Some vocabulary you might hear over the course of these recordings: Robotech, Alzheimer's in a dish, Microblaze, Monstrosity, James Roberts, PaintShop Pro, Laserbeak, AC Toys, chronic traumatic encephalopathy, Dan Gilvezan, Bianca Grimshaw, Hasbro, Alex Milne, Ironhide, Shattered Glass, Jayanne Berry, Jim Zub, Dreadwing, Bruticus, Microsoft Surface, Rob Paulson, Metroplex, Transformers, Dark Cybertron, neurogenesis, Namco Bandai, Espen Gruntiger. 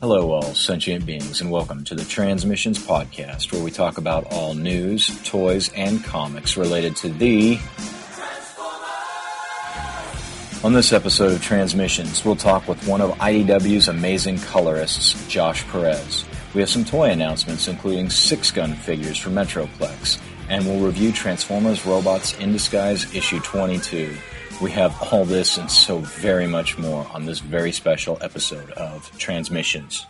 Hello all sentient beings, and welcome to the Transmissions podcast, where we talk about all news, toys, and comics related to the Transformers. On this episode of Transmissions, we'll talk with one of IDW's amazing colorists, Josh Perez. We have some toy announcements, including six-gun figures for Metroplex, and we'll review Transformers Robots in Disguise issue 22. We have all this and so very much more on this very special episode of Transmissions.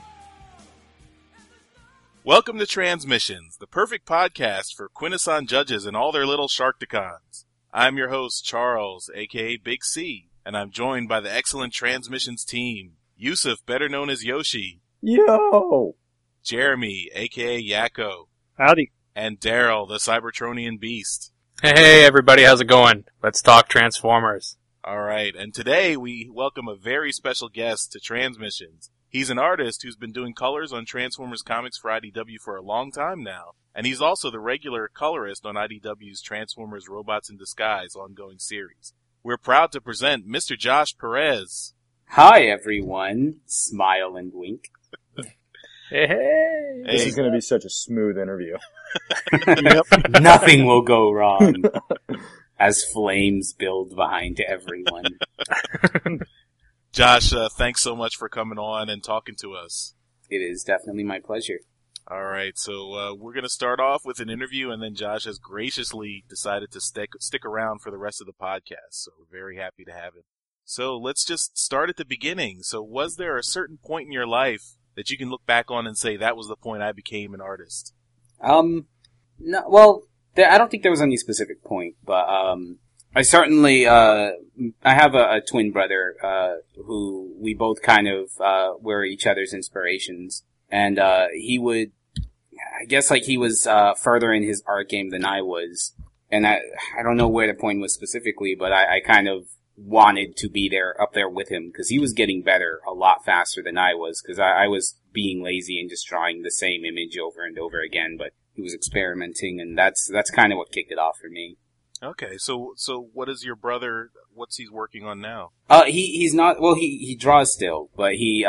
Welcome to Transmissions, the perfect podcast for Quintesson judges and all their little sharkticons. I'm your host, Charles, a.k.a. Big C, and I'm joined by the excellent Transmissions team, Yusuf, better known as Yoshi. Yo! Jeremy, a.k.a. Yakko. Howdy. And Daryl, the Cybertronian beast. Hey everybody, how's it going? Let's talk Transformers. Alright, and today we welcome a very special guest to Transmissions. He's an artist who's been doing colors on Transformers comics for IDW for a long time now, and he's also the regular colorist on IDW's Transformers Robots in Disguise ongoing series. We're proud to present Mr. Josh Perez. Hi everyone, smile and wink. Hey. This is going to be such a smooth interview. Yep. Nothing will go wrong as flames build behind everyone. Josh, thanks so much for coming on and talking to us. It is definitely my pleasure. All right, so we're going to start off with an interview, and then Josh has graciously decided to stick around for the rest of the podcast, so we're very happy to have him. So let's just start at the beginning. So was there a certain point in your life that you can look back on and say, that was the point I became an artist? No, well, I don't think there was any specific point, but I certainly, I have a twin brother who we both kind of were each other's inspirations, and he would, I guess like he was further in his art game than I was, and I don't know where the point was specifically, but I kind of wanted to be there up there with him because he was getting better a lot faster than I was, because I was being lazy and just drawing the same image over and over again, but he was experimenting, and that's kind of what kicked it off for me. Okay, so what is your brother, what's he working on now? He's not, well, he draws still, but he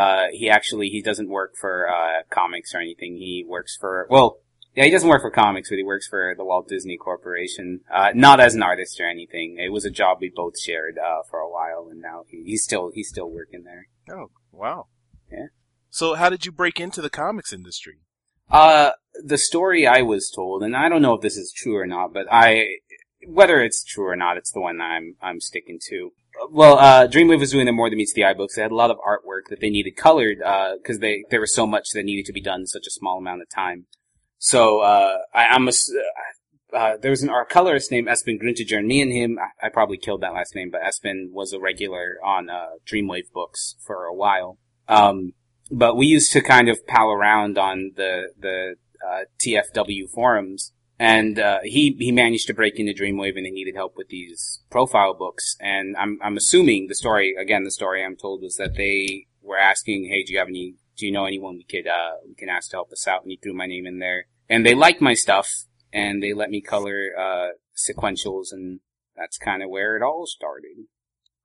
doesn't work for comics or anything. He works for, well, yeah, he doesn't work for comics, but he works for the Walt Disney Corporation. Not as an artist or anything. It was a job we both shared for a while, and now he's still working there. Oh, wow. Yeah. So how did you break into the comics industry? The story I was told, and I don't know if this is true or not, but whether it's true or not, it's the one I'm sticking to. Well, Dreamwave was doing the More Than Meets the Eye books. They had a lot of artwork that they needed colored, because there was so much that needed to be done in such a small amount of time. So, there was an art colorist named Espen Gruntiger. Me and him, I probably killed that last name, but Espen was a regular on Dreamwave books for a while. But we used to kind of pal around on the TFW forums, and he managed to break into Dreamwave, and he needed help with these profile books. And I'm assuming the story I'm told was that they were asking, hey, do you know anyone we can ask to help us out? And he threw my name in there. And they liked my stuff, and they let me color sequentials, and that's kind of where it all started.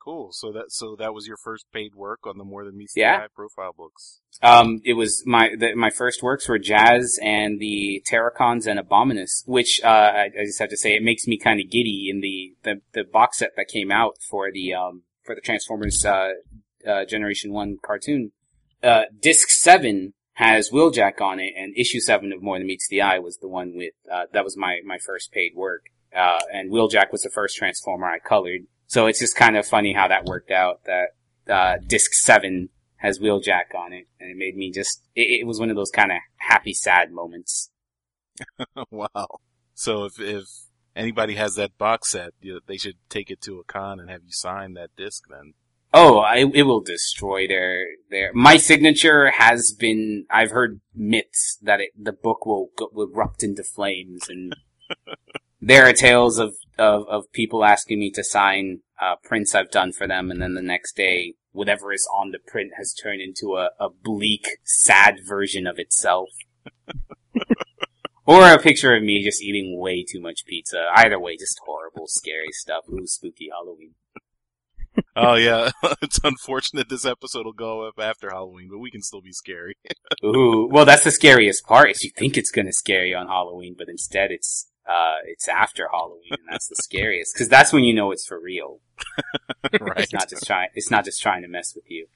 Cool. So that was your first paid work on the More Than Meets the Eye profile books. It was my first works were Jazz and the Terracons and Abominus, which I just have to say it makes me kind of giddy. In the box set that came out for the Transformers Generation 1 cartoon. Disc 7 has Wheeljack on it, and issue 7 of More Than Meets the Eye was the one with, that was my first paid work. And Wheeljack was the first Transformer I colored. So it's just kind of funny how that worked out, that, Disc 7 has Wheeljack on it, and it made me it was one of those kind of happy, sad moments. Wow. So if anybody has that box set, they should take it to a con and have you sign that disc then. Oh, it will destroy their. My signature has been. I've heard myths that the book will erupt into flames, and there are tales of people asking me to sign prints I've done for them, and then the next day, whatever is on the print has turned into a bleak, sad version of itself, or a picture of me just eating way too much pizza. Either way, just horrible, scary stuff. Ooh, spooky Halloween. Oh, yeah. It's unfortunate this episode will go up after Halloween, but we can still be scary. Ooh, well, that's the scariest part, is you think it's going to scare you on Halloween, but instead it's after Halloween, and that's the scariest, because that's when you know it's for real. Right. It's not just trying to mess with you.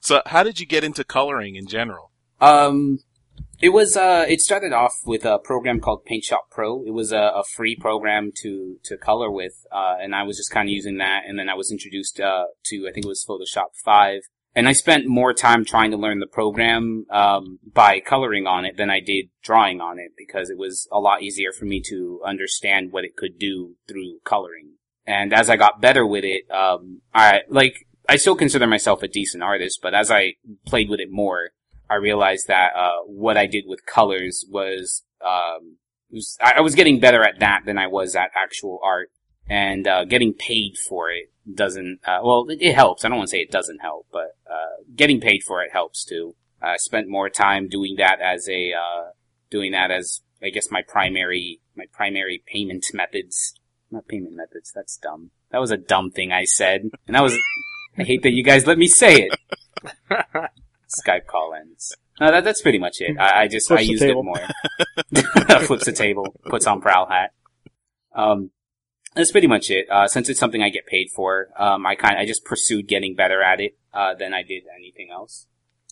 So, how did you get into coloring in general? It started off with a program called PaintShop Pro. It was a free program to color with, and I was just kind of using that, and then I was introduced, to, I think it was Photoshop 5, and I spent more time trying to learn the program, by coloring on it than I did drawing on it, because it was a lot easier for me to understand what it could do through coloring. And as I got better with it, I still consider myself a decent artist, but as I played with it more, I realized that what I did with colors was I was getting better at that than I was at actual art, and getting paid for it doesn't. It helps. I don't want to say it doesn't help, but getting paid for it helps too. I spent more time doing that as I guess my primary payment methods. Not payment methods. That's dumb. That was a dumb thing I said, and I hate that you guys let me say it. Skype call-ins. No, that's pretty much it. I used it more. Flips the table, puts on prowl hat. That's pretty much it. Since it's something I get paid for, I just pursued getting better at it than I did anything else.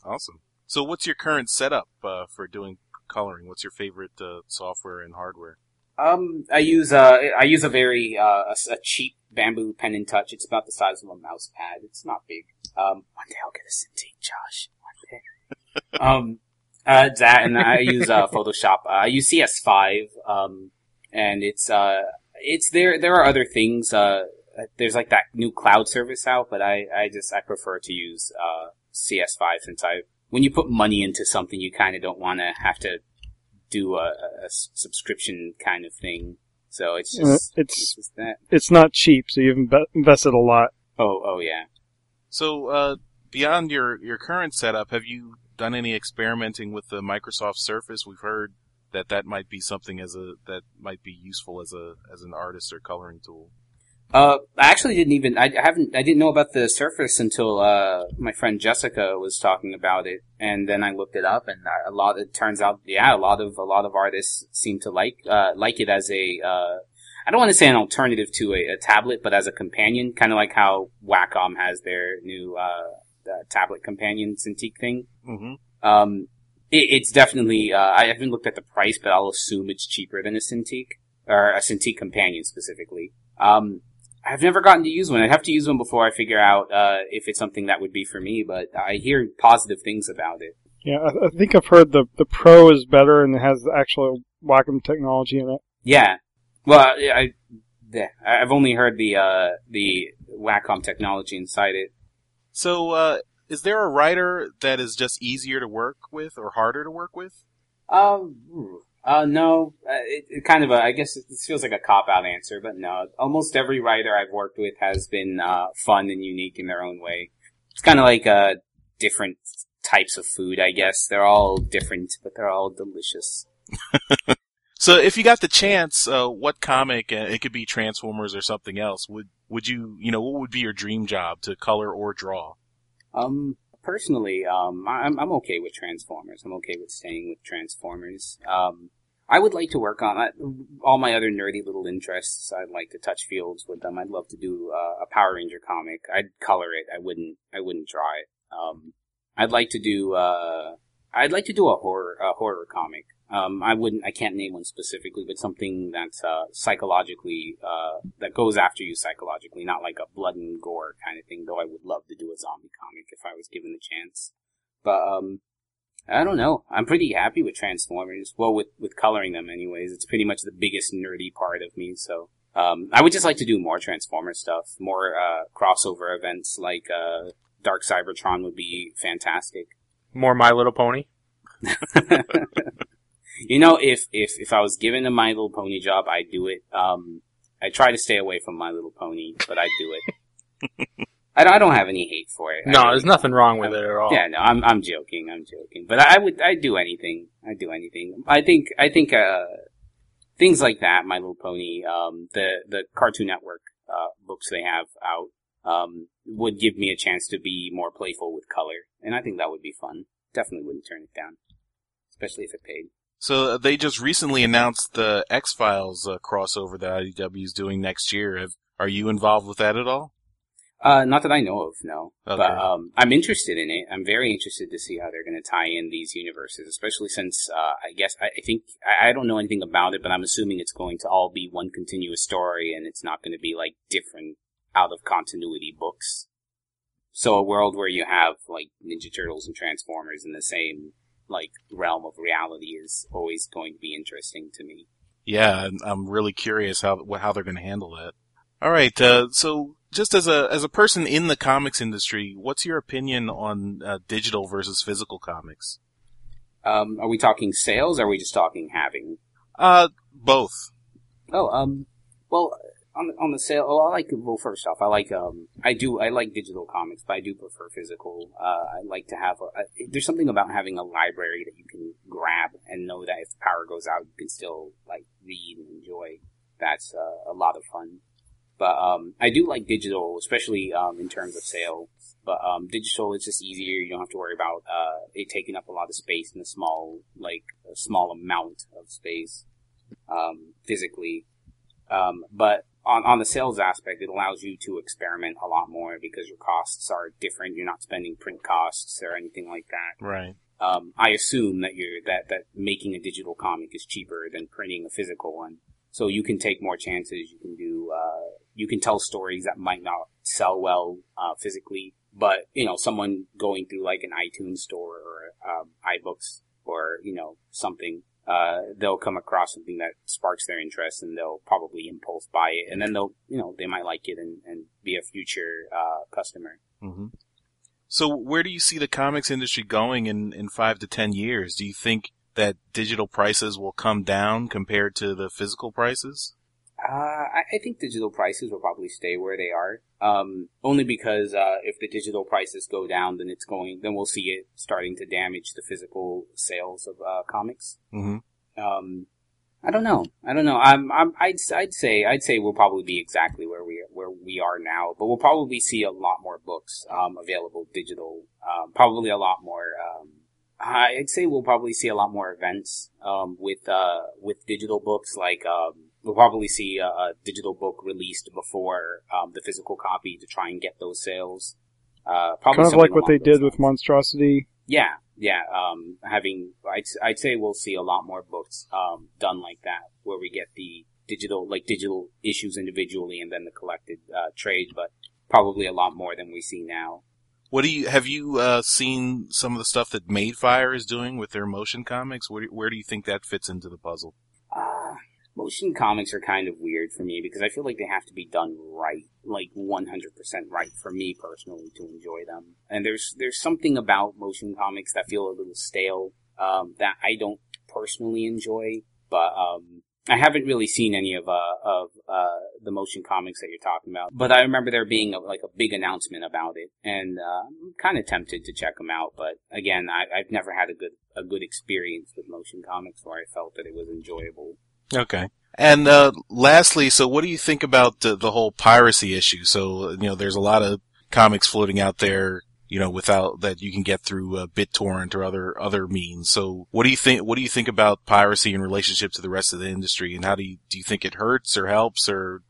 Awesome. So, what's your current setup for doing coloring? What's your favorite software and hardware? I use a very a cheap bamboo pen and touch. It's about the size of a mouse pad. It's not big. One day I'll get a Cintiq, Josh. That, and I use Photoshop. I use CS5, and it's there. There are other things. There's like that new cloud service out, but I prefer to use CS5 since when you put money into something, you kind of don't want to have to do a subscription kind of thing. So it's just that. It's not cheap, so you've invested a lot. Oh yeah. So beyond your current setup, have you done any experimenting with the Microsoft Surface? We've heard that might be something that might be useful as an artist or coloring tool. I didn't know about the Surface until my friend Jessica was talking about it, and then I looked it up, and it turns out a lot of artists seem to like it as a I don't want to say an alternative to a tablet, but as a companion, kind of like how Wacom has their new tablet companion Cintiq thing. Mm-hmm. It's definitely, I haven't looked at the price, but I'll assume it's cheaper than a Cintiq, or a Cintiq companion specifically. I've never gotten to use one. I'd have to use one before I figure out if it's something that would be for me, but I hear positive things about it. Yeah, I think I've heard the Pro is better and it has the actual Wacom technology in it. Yeah. Well, I've only heard the Wacom technology inside it. So, is there a writer that is just easier to work with or harder to work with? No. This feels like a cop-out answer, but no. Almost every writer I've worked with has been fun and unique in their own way. It's kind of like different types of food, I guess. They're all different, but they're all delicious. So if you got the chance, what comic, it could be Transformers or something else, would you, what would be your dream job to color or draw? Personally, I'm okay with Transformers. I'm okay with staying with Transformers. I would like to work on all my other nerdy little interests. I'd like to touch fields with them. I'd love to do a Power Ranger comic. I'd color it. I wouldn't draw it. I'd like to do a horror comic. I can't name one specifically, but something that's psychologically that goes after you psychologically, not like a blood and gore kind of thing. Though I would love to do a zombie comic if I was given the chance. But I don't know. I'm pretty happy with Transformers. Well, with coloring them, anyways. It's pretty much the biggest nerdy part of me. So I would just like to do more Transformer stuff, more crossover events like Dark Cybertron would be fantastic. More My Little Pony. If I was given a My Little Pony job, I'd do it. I try to stay away from My Little Pony, but I'd do it. I don't have any hate for it. No, there's nothing wrong with it at all. Yeah, no, I'm joking. But I'd do anything. I think things like that, My Little Pony, the Cartoon Network books they have out, would give me a chance to be more playful with color. And I think that would be fun. Definitely wouldn't turn it down, especially if it paid. So they just recently announced the X-Files crossover that IDW is doing next year. Are you involved with that at all? Not that I know of, no. Okay. But I'm interested in it. I'm very interested to see how they're going to tie in these universes, especially since I don't know anything about it, but I'm assuming it's going to all be one continuous story, and it's not going to be like different out-of-continuity books. So a world where you have like Ninja Turtles and Transformers in the same like realm of reality is always going to be interesting to me. Yeah, I'm really curious how they're going to handle that. All right, so just as a person in the comics industry, what's your opinion on digital versus physical comics? Are we talking sales, or are we just talking having? Both. Well, on the sale, first off, I like digital comics, but I do prefer physical. I like to have there's something about having a library that you can grab and know that if the power goes out, you can still like read and enjoy. That's a lot of fun. But I do like digital, especially in terms of sales. But digital, it's just easier. You don't have to worry about it taking up a lot of space in a small amount of space physically. But on the sales aspect, it allows you to experiment a lot more because your costs are different. You're not spending print costs or anything like that. Right. I assume that that making a digital comic is cheaper than printing a physical one. So you can take more chances. You can do. You can tell stories that might not sell well physically, but someone going through like an iTunes store or iBooks or something, they'll come across something that sparks their interest, and they'll probably impulse buy it, and then they might like it and be a future customer. Mm-hmm. So where do you see the comics industry going in 5 to 10 years? Do you think that digital prices will come down compared to the physical prices? I think digital prices will probably stay where they are, only because if the digital prices go down, then we'll see it starting to damage the physical sales of comics. Mm-hmm. I don't know. I'd say we'll probably be exactly where we are now, but we'll probably see a lot more books available digital. Probably a lot more. I'd say we'll probably see a lot more events with digital books. Like we'll probably see a digital book released before the physical copy to try and get those sales. Kind of like what they did with Monstrosity. Yeah. I'd say we'll see a lot more books done like that, where we get the digital issues individually and then the collected trades, but probably a lot more than we see now. Have you seen some of the stuff that Madefire is doing with their motion comics? Where do you think that fits into the puzzle? Motion comics are kind of weird for me because I feel like they have to be done right, like 100% right for me personally to enjoy them. And there's something about motion comics that feel a little stale that I don't personally enjoy, but I haven't really seen any of the motion comics that you're talking about, but I remember there being a big announcement about it, and I'm kind of tempted to check them out. But again, I've never had a good experience with motion comics where I felt that it was enjoyable. Okay. And lastly, so what do you think about the whole piracy issue? So there's a lot of comics floating out there, without that you can get through BitTorrent or other means. So what do you think about piracy in relationship to the rest of the industry, and how do you think it hurts or helps, or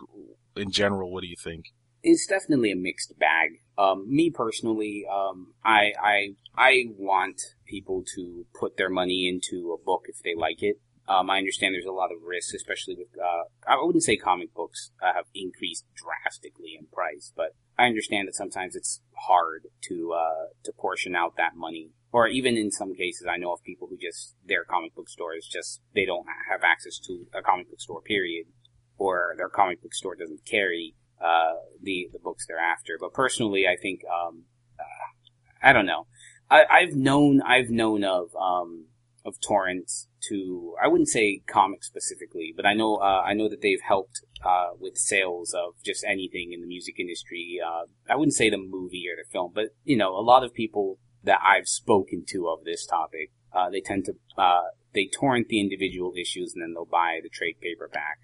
in general, what do you think? It's definitely a mixed bag. Me personally, I want people to put their money into a book if they like it. I understand there's a lot of risks, especially with, I wouldn't say comic books have increased drastically in price, but I understand that sometimes it's hard to portion out that money. Or even in some cases, I know of people who their comic book store is they don't have access to a comic book store, period. Or their comic book store doesn't carry, the books they're after. But personally, I think, I don't know. I've known of torrents to, I wouldn't say comics specifically, but I know that they've helped with sales of just anything in the music industry. I wouldn't say the movie or the film, but a lot of people that I've spoken to of this topic, they tend to torrent the individual issues and then they'll buy the trade paperback.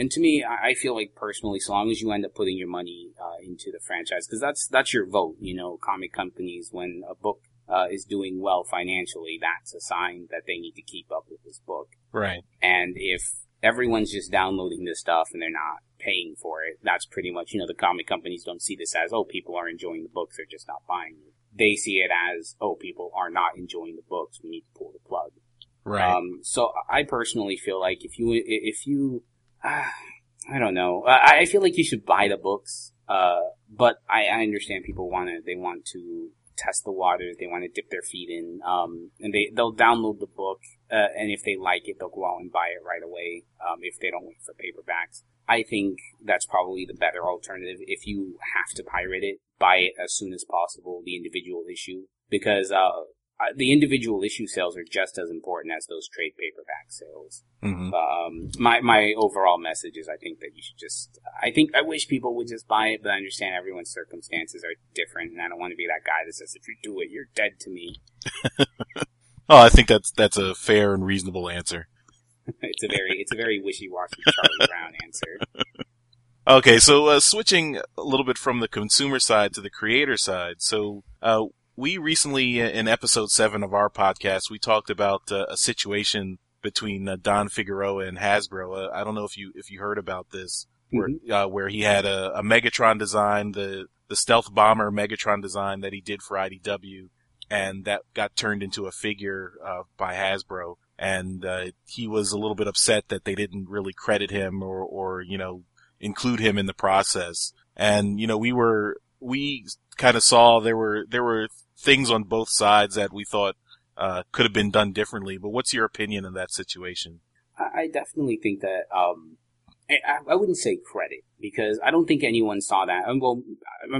And to me, I feel like personally, so long as you end up putting your money into the franchise, because that's your vote, you know, comic companies, when a book is doing well financially, that's a sign that they need to keep up with this book. Right. And if everyone's just downloading this stuff and they're not paying for it, that's pretty much, you know, the comic companies don't see this as, oh, people are enjoying the books, they're just not buying it. They see it as, oh, people are not enjoying the books, we need to pull the plug. Right. So I personally feel like I don't know. I feel like you should buy the books, but I understand people want to test the waters. They want to dip their feet in, and they'll download the book, and if they like it, they'll go out and buy it right away, if they don't wait for paperbacks. I think that's probably the better alternative. If you have to pirate it, buy it as soon as possible, the individual issue, because the individual issue sales are just as important as those trade paperback sales. Mm-hmm. My overall message is, I think that you should just, I wish people would just buy it, but I understand everyone's circumstances are different, and I don't want to be that guy that says, if you do it, you're dead to me. Oh, I think that's a fair and reasonable answer. It's a very wishy-washy Charlie Brown answer. Okay, so switching a little bit from the consumer side to the creator side, so, we recently, in episode 7 of our podcast, we talked about a situation between Don Figueroa and Hasbro. I don't know if you heard about this, mm-hmm. Where he had a Megatron design, the stealth bomber Megatron design that he did for IDW, and that got turned into a figure by Hasbro. And he was a little bit upset that they didn't really credit him or you know, include him in the process. And you know, we kind of saw there were things on both sides that we thought could have been done differently, but what's your opinion on that situation? I definitely think that I wouldn't say credit, because I don't think anyone saw that. Well,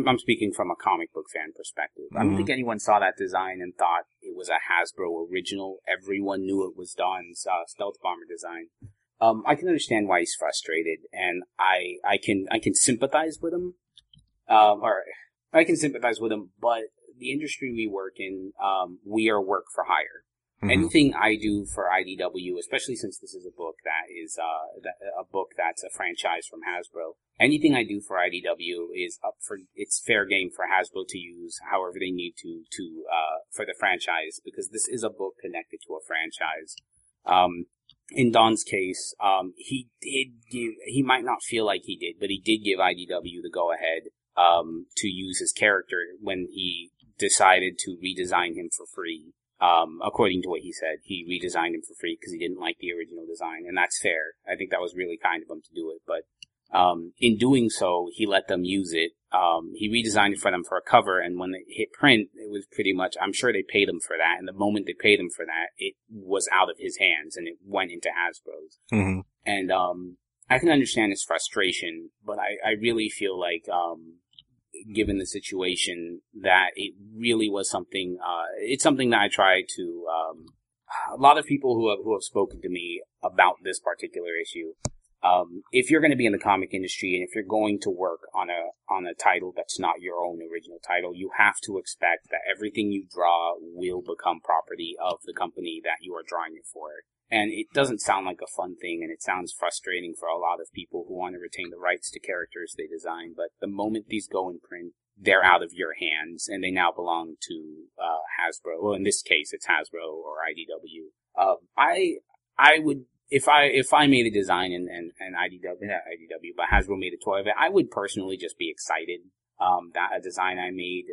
I'm speaking from a comic book fan perspective. Mm-hmm. I don't think anyone saw that design and thought it was a Hasbro original. Everyone knew it was Don's stealth bomber design. I can understand why he's frustrated, and I can sympathize with him. I can sympathize with him, but the industry we work in, we are work for hire. Mm-hmm. Anything I do for IDW, especially since this is a book that is a book that's a franchise from Hasbro, anything I do for IDW is it's fair game for Hasbro to use however they need to for the franchise, because this is a book connected to a franchise. In Don's case, he might not feel like he did, but he did give IDW the go ahead to use his character when he decided to redesign him for free. According to what he said, he redesigned him for free because he didn't like the original design, and that's fair. I think that was really kind of him to do it, but in doing so, he let them use it. He redesigned it for them for a cover, and when it hit print, it was pretty much, I'm sure they paid him for that, and the moment they paid him for that, it was out of his hands, and it went into Hasbro's. Mm-hmm. And I can understand his frustration, but I really feel like given the situation, that it really was something, it's something that I try to, a lot of people who have spoken to me about this particular issue, if you're going to be in the comic industry and if you're going to work on a title that's not your own original title, you have to expect that everything you draw will become property of the company that you are drawing it for. And it doesn't sound like a fun thing, and it sounds frustrating for a lot of people who want to retain the rights to characters they design, but the moment these go in print, they're out of your hands, and they now belong to Hasbro. Well, in this case, it's Hasbro or IDW. If I made a design and but Hasbro made a toy of it, I would personally just be excited that a design I made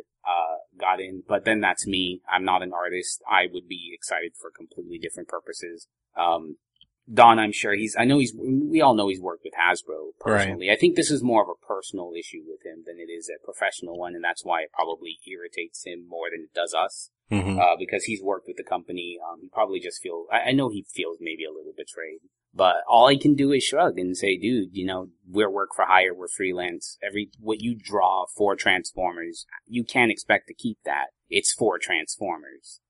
got in. But then that's me. I'm not an artist. I would be excited for completely different purposes. Don, I'm sure we all know he's worked with Hasbro personally. Right. I think this is more of a personal issue with him than it is a professional one, and that's why it probably irritates him more than it does us. Mm-hmm. Because he's worked with the company. He probably just feels, I know he feels maybe a little betrayed, but all I can do is shrug and say, dude, you know, we're work for hire, we're freelance. What you draw for Transformers, you can't expect to keep that. It's for Transformers.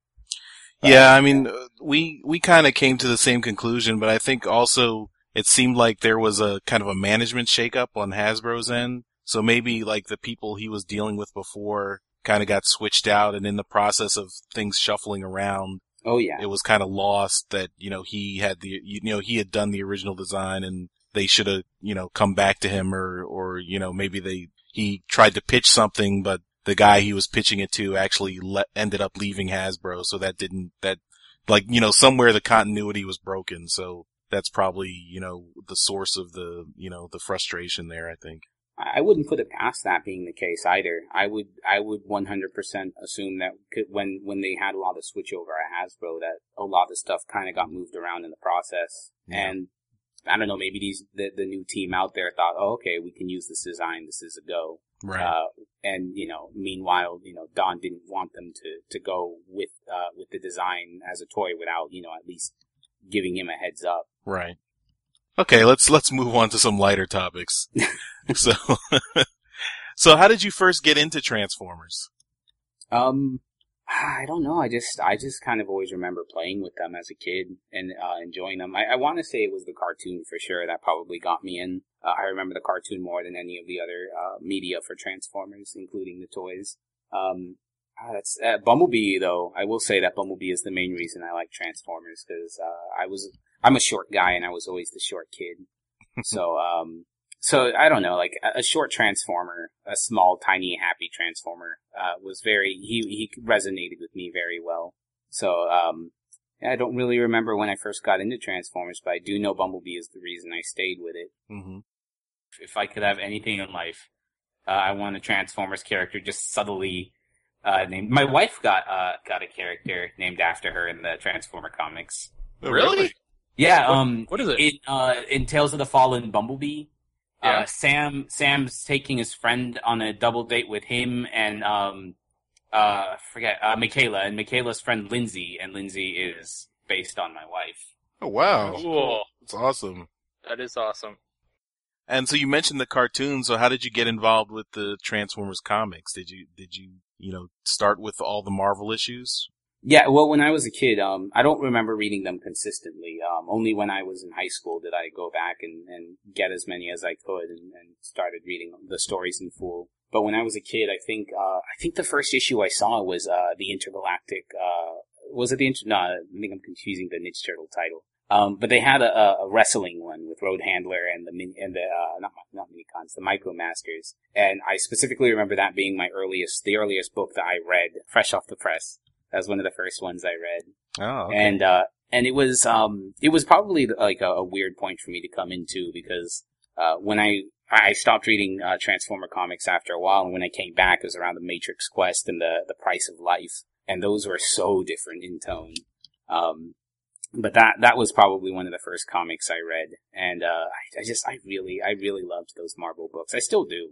Yeah, I mean, we kind of came to the same conclusion, but I think also it seemed like there was a kind of a management shakeup on Hasbro's end. So maybe like the people he was dealing with before kind of got switched out, and in the process of things shuffling around, it was kind of lost that, you know, he had done the original design and they should have, you know, come back to him, or, you know, maybe he tried to pitch something, but the guy he was pitching it to actually ended up leaving Hasbro. So somewhere the continuity was broken. So that's probably, you know, the source of the, you know, the frustration there, I think. I wouldn't put it past that being the case either. I would 100% assume that when they had a lot of switchover at Hasbro, that a lot of stuff kind of got moved around in the process. Yeah. And I don't know, maybe the new team out there thought, oh, okay, we can use this design. This is a go. Right. And, you know, meanwhile, you know, Don didn't want them to go with the design as a toy without, you know, at least giving him a heads up. Right. Okay, let's move on to some lighter topics. So how did you first get into Transformers? I don't know. I just kind of always remember playing with them as a kid and enjoying them. I want to say it was the cartoon for sure that probably got me in. I remember the cartoon more than any of the other media for Transformers, including the toys. Bumblebee, though. I will say that Bumblebee is the main reason I like Transformers, because I'm a short guy and I was always the short kid. So I don't know, like a short Transformer, a small, tiny, happy Transformer, was he resonated with me very well. So, I don't really remember when I first got into Transformers, but I do know Bumblebee is the reason I stayed with it. Mm-hmm. If I could have anything in life, I want a Transformers character just subtly, named. My wife got a character named after her in the Transformer comics. Oh, really? Yeah, what is it? In Tales of the Fallen Bumblebee, yeah. Sam's taking his friend on a double date with him and Michaela, and Michaela's friend Lindsay, and Lindsay is based on my wife. Oh wow. Cool. That's awesome. That is awesome. And so you mentioned the cartoon, so how did you get involved with the Transformers comics? Did you start with all the Marvel issues? Yeah, well, when I was a kid, I don't remember reading them consistently. Only when I was in high school did I go back and get as many as I could and started reading the stories in full. But when I was a kid, I think the first issue I saw was the Intergalactic. I think I'm confusing the Ninja Turtle title. But they had a wrestling one with Road Handler and not Minicons, the Micromasters. And I specifically remember that being the earliest book that I read, fresh off the press. That was one of the first ones I read. Oh, okay. And it was probably like a weird point for me to come into, because when I stopped reading Transformer comics after a while, and when I came back, it was around the Matrix Quest and the Price of Life, and those were so different in tone. But that was probably one of the first comics I read, and I really loved those Marvel books. I still do,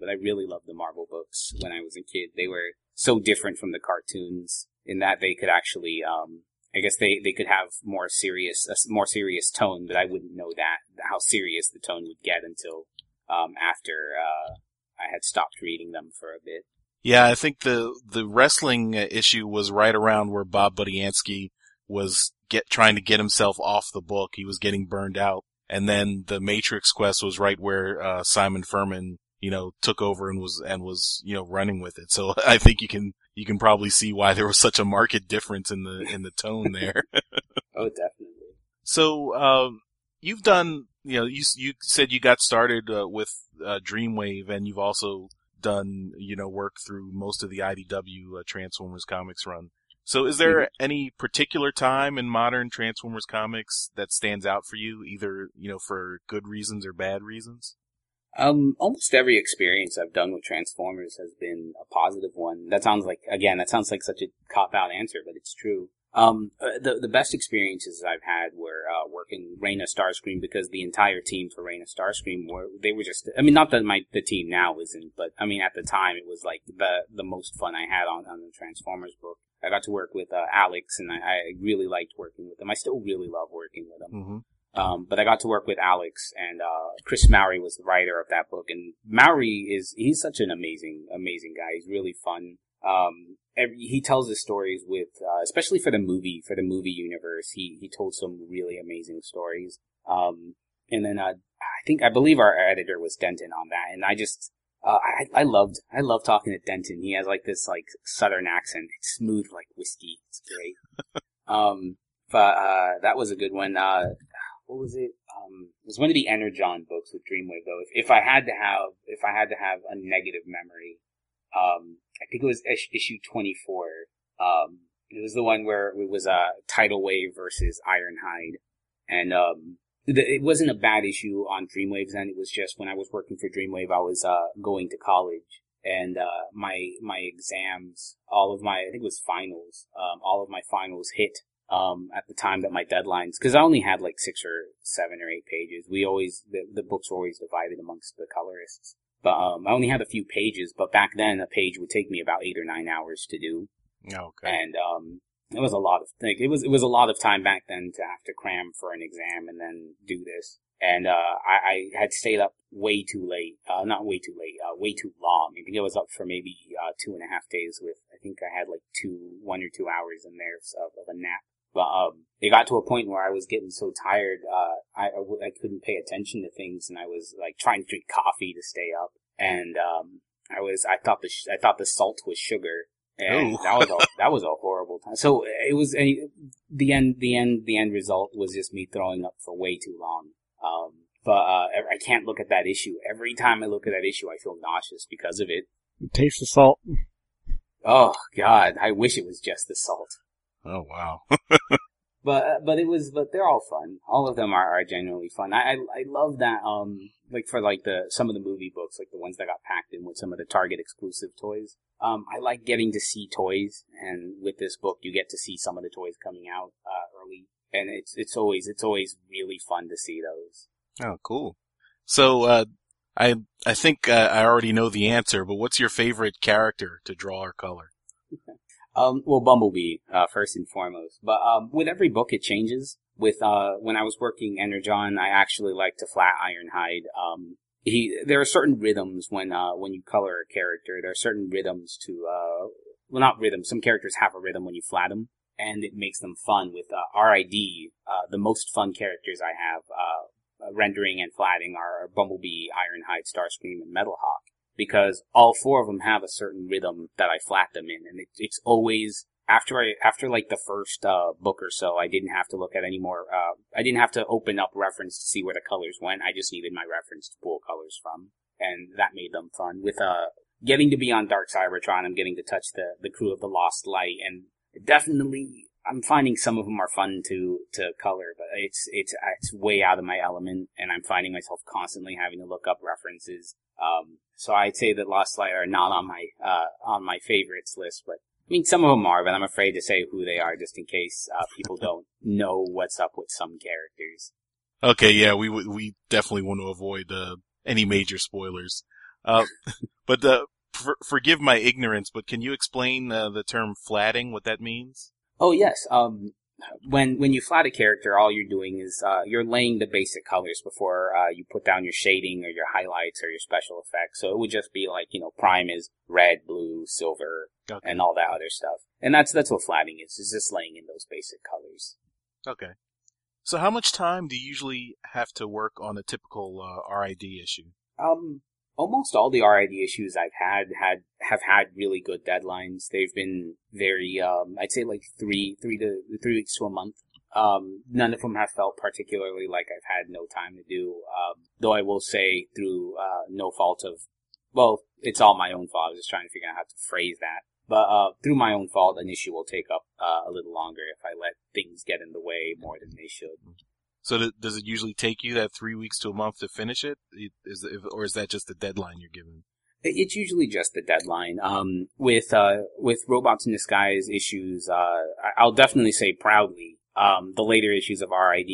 but I really loved the Marvel books when I was a kid. They were so different from the cartoons in that they could actually, I guess they could have a more serious tone, but I wouldn't know how serious the tone would get until after I had stopped reading them for a bit. Yeah, I think the wrestling issue was right around where Bob Budiansky was trying to get himself off the book. He was getting burned out, and then the Matrix Quest was right where Simon Furman, you know, took over and was, you know, running with it. So I think you can probably see why there was such a marked difference in the tone there. Oh, definitely. So, you've done, you know, you said you got started with Dreamwave, and you've also done, you know, work through most of the IDW Transformers comics run. So is there any particular time in modern Transformers comics that stands out for you, either, you know, for good reasons or bad reasons? Almost every experience I've done with Transformers has been a positive one. That sounds like such a cop-out answer, but it's true. The best experiences I've had were working Reyna Starscream, because the entire team for Reyna Starscream the team now isn't, but I mean at the time it was like the most fun I had on the Transformers book. I got to work with Alex, and I really liked working with him. I still really love working with him. Mm-hmm. But I got to work with Alex, and Chris Mowry was the writer of that book. And Mowry he's such an amazing, amazing guy. He's really fun. He tells his stories with, especially for the movie universe, he told some really amazing stories. And then I believe our editor was Denton on that, and I just. I love talking to Denton. He has like this like southern accent. It's smooth like whiskey. It's great. But that was a good one. what was it? It was one of the Energon books with Dreamwave, though. If I had to have a negative memory, I think it was issue 24. It was the one where it was Tidal Wave versus Ironhide, and it wasn't a bad issue on Dreamwave's end. It was just when I was working for Dreamwave, I was going to college, and my exams, all of my, I think it was finals, all of my finals hit at the time that my deadlines, because I only had like 6 or 7 or 8 pages. We always the books were always divided amongst the colorists, but I only had a few pages. But back then, a page would take me about 8 or 9 hours to do. Okay. And it was a lot of it was a lot of time back then to have to cram for an exam and then do this. And I had stayed up way too late, way too long. I think I was up for maybe 2.5 days with, I think I had like 1 or 2 hours in there of a nap. But it got to a point where I was getting so tired, I couldn't pay attention to things, and I was like trying to drink coffee to stay up. And I thought the salt was sugar. And that was a horrible time. So it was, and the end result was just me throwing up for way too long. But I can't look at that issue. Every time I look at that issue, I feel nauseous because of it. You taste the salt. Oh God, I wish it was just the salt. Oh wow. But they're all fun. All of them are genuinely fun. I love that. Like for like some of the movie books, like the ones that got packed in with some of the Target exclusive toys. I like getting to see toys, and with this book, you get to see some of the toys coming out early, and it's always really fun to see those. Oh, cool. So I think I already know the answer, but what's your favorite character to draw or color? Well, Bumblebee first and foremost, but with every book it changes. With when I was working Energon, I actually liked to flat Ironhide. There are certain rhythms when you color a character. There are certain rhythms to well, not rhythms. Some characters have a rhythm when you flat them, and it makes them fun. With RID, the most fun characters I have rendering and flatting are Bumblebee, Ironhide, Starscream, and Metalhawk, because all four of them have a certain rhythm that I flat them in, and it's always. After like the first book or so, I didn't have to look at any more. I didn't have to open up reference to see where the colors went. I just needed my reference to pull colors from, and that made them fun. With getting to be on Dark Cybertron, I'm getting to touch the crew of the Lost Light, and definitely I'm finding some of them are fun to color, but it's way out of my element, and I'm finding myself constantly having to look up references. So I'd say that Lost Light are not on my on my favorites list, but. I mean, some of them are, but I'm afraid to say who they are just in case people don't know what's up with some characters. Okay, yeah, we definitely want to avoid any major spoilers. But forgive my ignorance, but can you explain the term flatting, what that means? Oh, yes. When you flat a character, all you're doing is you're laying the basic colors before you put down your shading or your highlights or your special effects. So it would just be like, Prime is red, blue, silver, okay. And all that other stuff. And that's what flatting is. It's just laying in those basic colors. Okay. So how much time do you usually have to work on a typical RID issue? Almost all the RID issues I've had really good deadlines. They've been very, I'd say like three weeks to a month. None of them have felt particularly like I've had no time to do. Though I will say through no fault of, well, it's all my own fault. I was just trying to figure out how to phrase that. But through my own fault, an issue will take up a little longer if I let things get in the way more than they should. So does it usually take you that 3 weeks to a month to finish it, or is that just the deadline you're given? It's usually just the deadline. With Robots in Disguise issues, I'll definitely say proudly, the later issues of RID,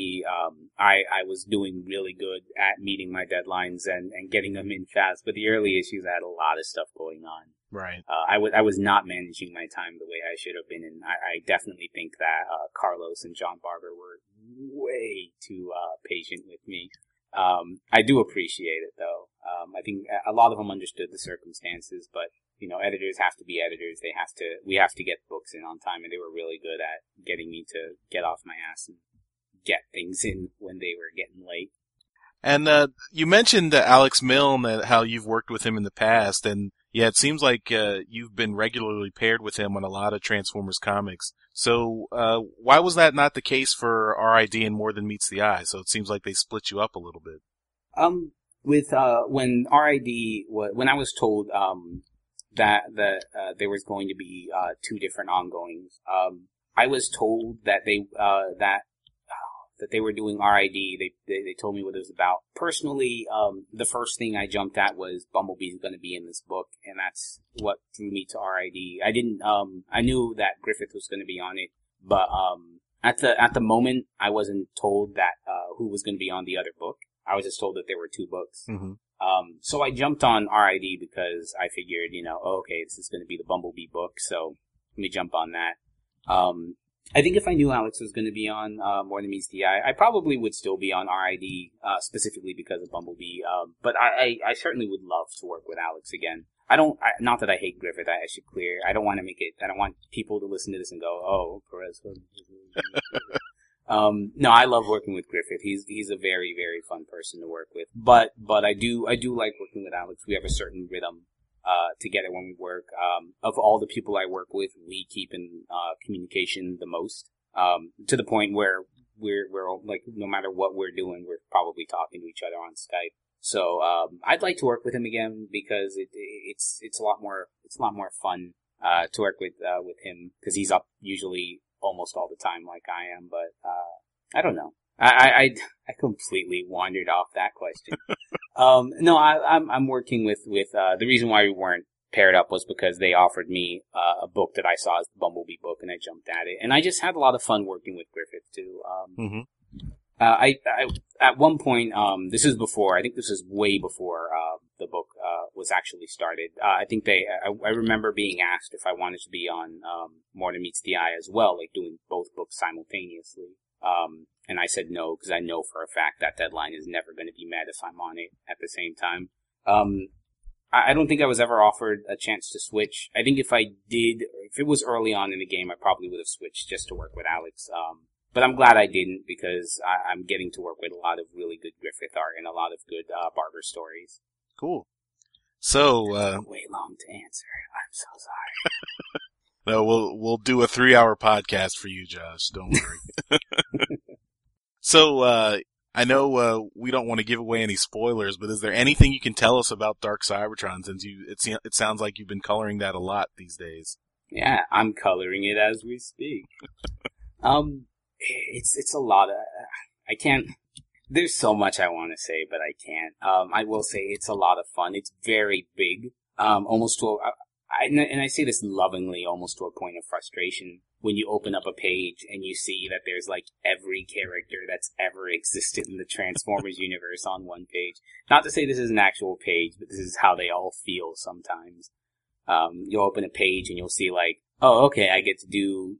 I was doing really good at meeting my deadlines and getting them in fast. But the early issues, I had a lot of stuff going on. Right. I was not managing my time the way I should have been, and I definitely think that Carlos and John Barber were way too patient with me. I do appreciate it, though. I think a lot of them understood the circumstances, but editors have to be editors. We have to get books in on time, and they were really good at getting me to get off my ass and get things in when they were getting late. And you mentioned Alex Milne, how you've worked with him in the past, and Yeah, it seems like you've been regularly paired with him on a lot of Transformers comics. So why was that not the case for RID and More Than Meets the Eye? So it seems like they split you up a little bit. When RID, when I was told that there was going to be two different ongoings, I was told that they were doing RID. They told me what it was about. Personally, the first thing I jumped at was Bumblebee's going to be in this book, and that's what drew me to RID. I didn't. I knew that Griffith was going to be on it, but at the moment, I wasn't told that who was going to be on the other book. I was just told that there were two books. Mm-hmm. So I jumped on RID because I figured, okay, this is going to be the Bumblebee book, so let me jump on that. I think if I knew Alex was going to be on More Than Meets the Eye, I probably would still be on RID, specifically because of Bumblebee. But I certainly would love to work with Alex again. Not that I hate Griffith, I should clear. I don't want people to listen to this and go, oh, Perez. No, I love working with Griffith. He's a very, very fun person to work with. But I do like working with Alex. We have a certain rhythm together when we work. Of all the people I work with, we keep in communication the most, to the point where we're like, no matter what we're doing, we're probably talking to each other on Skype. So I'd like to work with him again because it's a lot more fun to work with him because he's up usually almost all the time like I am. But I don't know. I completely wandered off that question. No, I'm working with the reason why we weren't paired up was because they offered me a book that I saw as the Bumblebee book, and I jumped at it. And I just had a lot of fun working with Griffith too. I at one point, this is before, I think this is way before the book was actually started. I remember being asked if I wanted to be on More Than Meets the Eye as well, like doing both books simultaneously. And I said no, because I know for a fact that deadline is never going to be met if I'm on it at the same time. I don't think I was ever offered a chance to switch. I think if I did, if it was early on in the game, I probably would have switched just to work with Alex. But I'm glad I didn't, because I'm getting to work with a lot of really good Griffith art and a lot of good Barber stories. Cool. So took way long to answer. I'm so sorry. No, we'll do a 3-hour podcast for you, Josh. Don't worry. So, I know, we don't want to give away any spoilers, but is there anything you can tell us about Dark Cybertron, since it sounds like you've been coloring that a lot these days? Yeah, I'm coloring it as we speak. It's a lot of, I can't, there's so much I want to say, but I can't. I will say it's a lot of fun. It's very big. Almost to and I say this lovingly, almost to a point of frustration, when you open up a page and you see that there's like every character that's ever existed in the Transformers universe on one page. Not to say this is an actual page, but this is how they all feel sometimes. You'll open a page and you'll see like, oh, okay, I get to do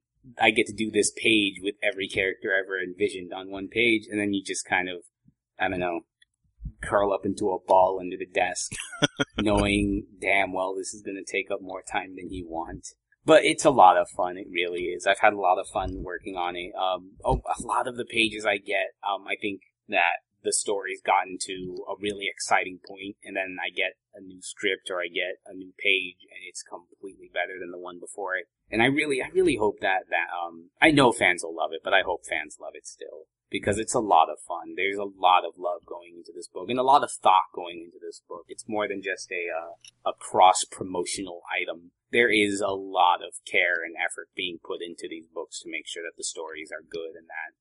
this page with every character ever envisioned on one page. And then you just kind of, I don't know, curl up into a ball under the desk, knowing damn well this is going to take up more time than you want. But it's a lot of fun. It really is. I've had a lot of fun working on it. A lot of the pages I get, I think that the story's gotten to a really exciting point, and then I get a new script or I get a new page, and it's completely better than the one before it. And I really hope that I know fans will love it, but I hope fans love it still, because it's a lot of fun. There's a lot of love going into this book and a lot of thought going into this book. It's more than just a cross-promotional item. There is a lot of care and effort being put into these books to make sure that the stories are good and that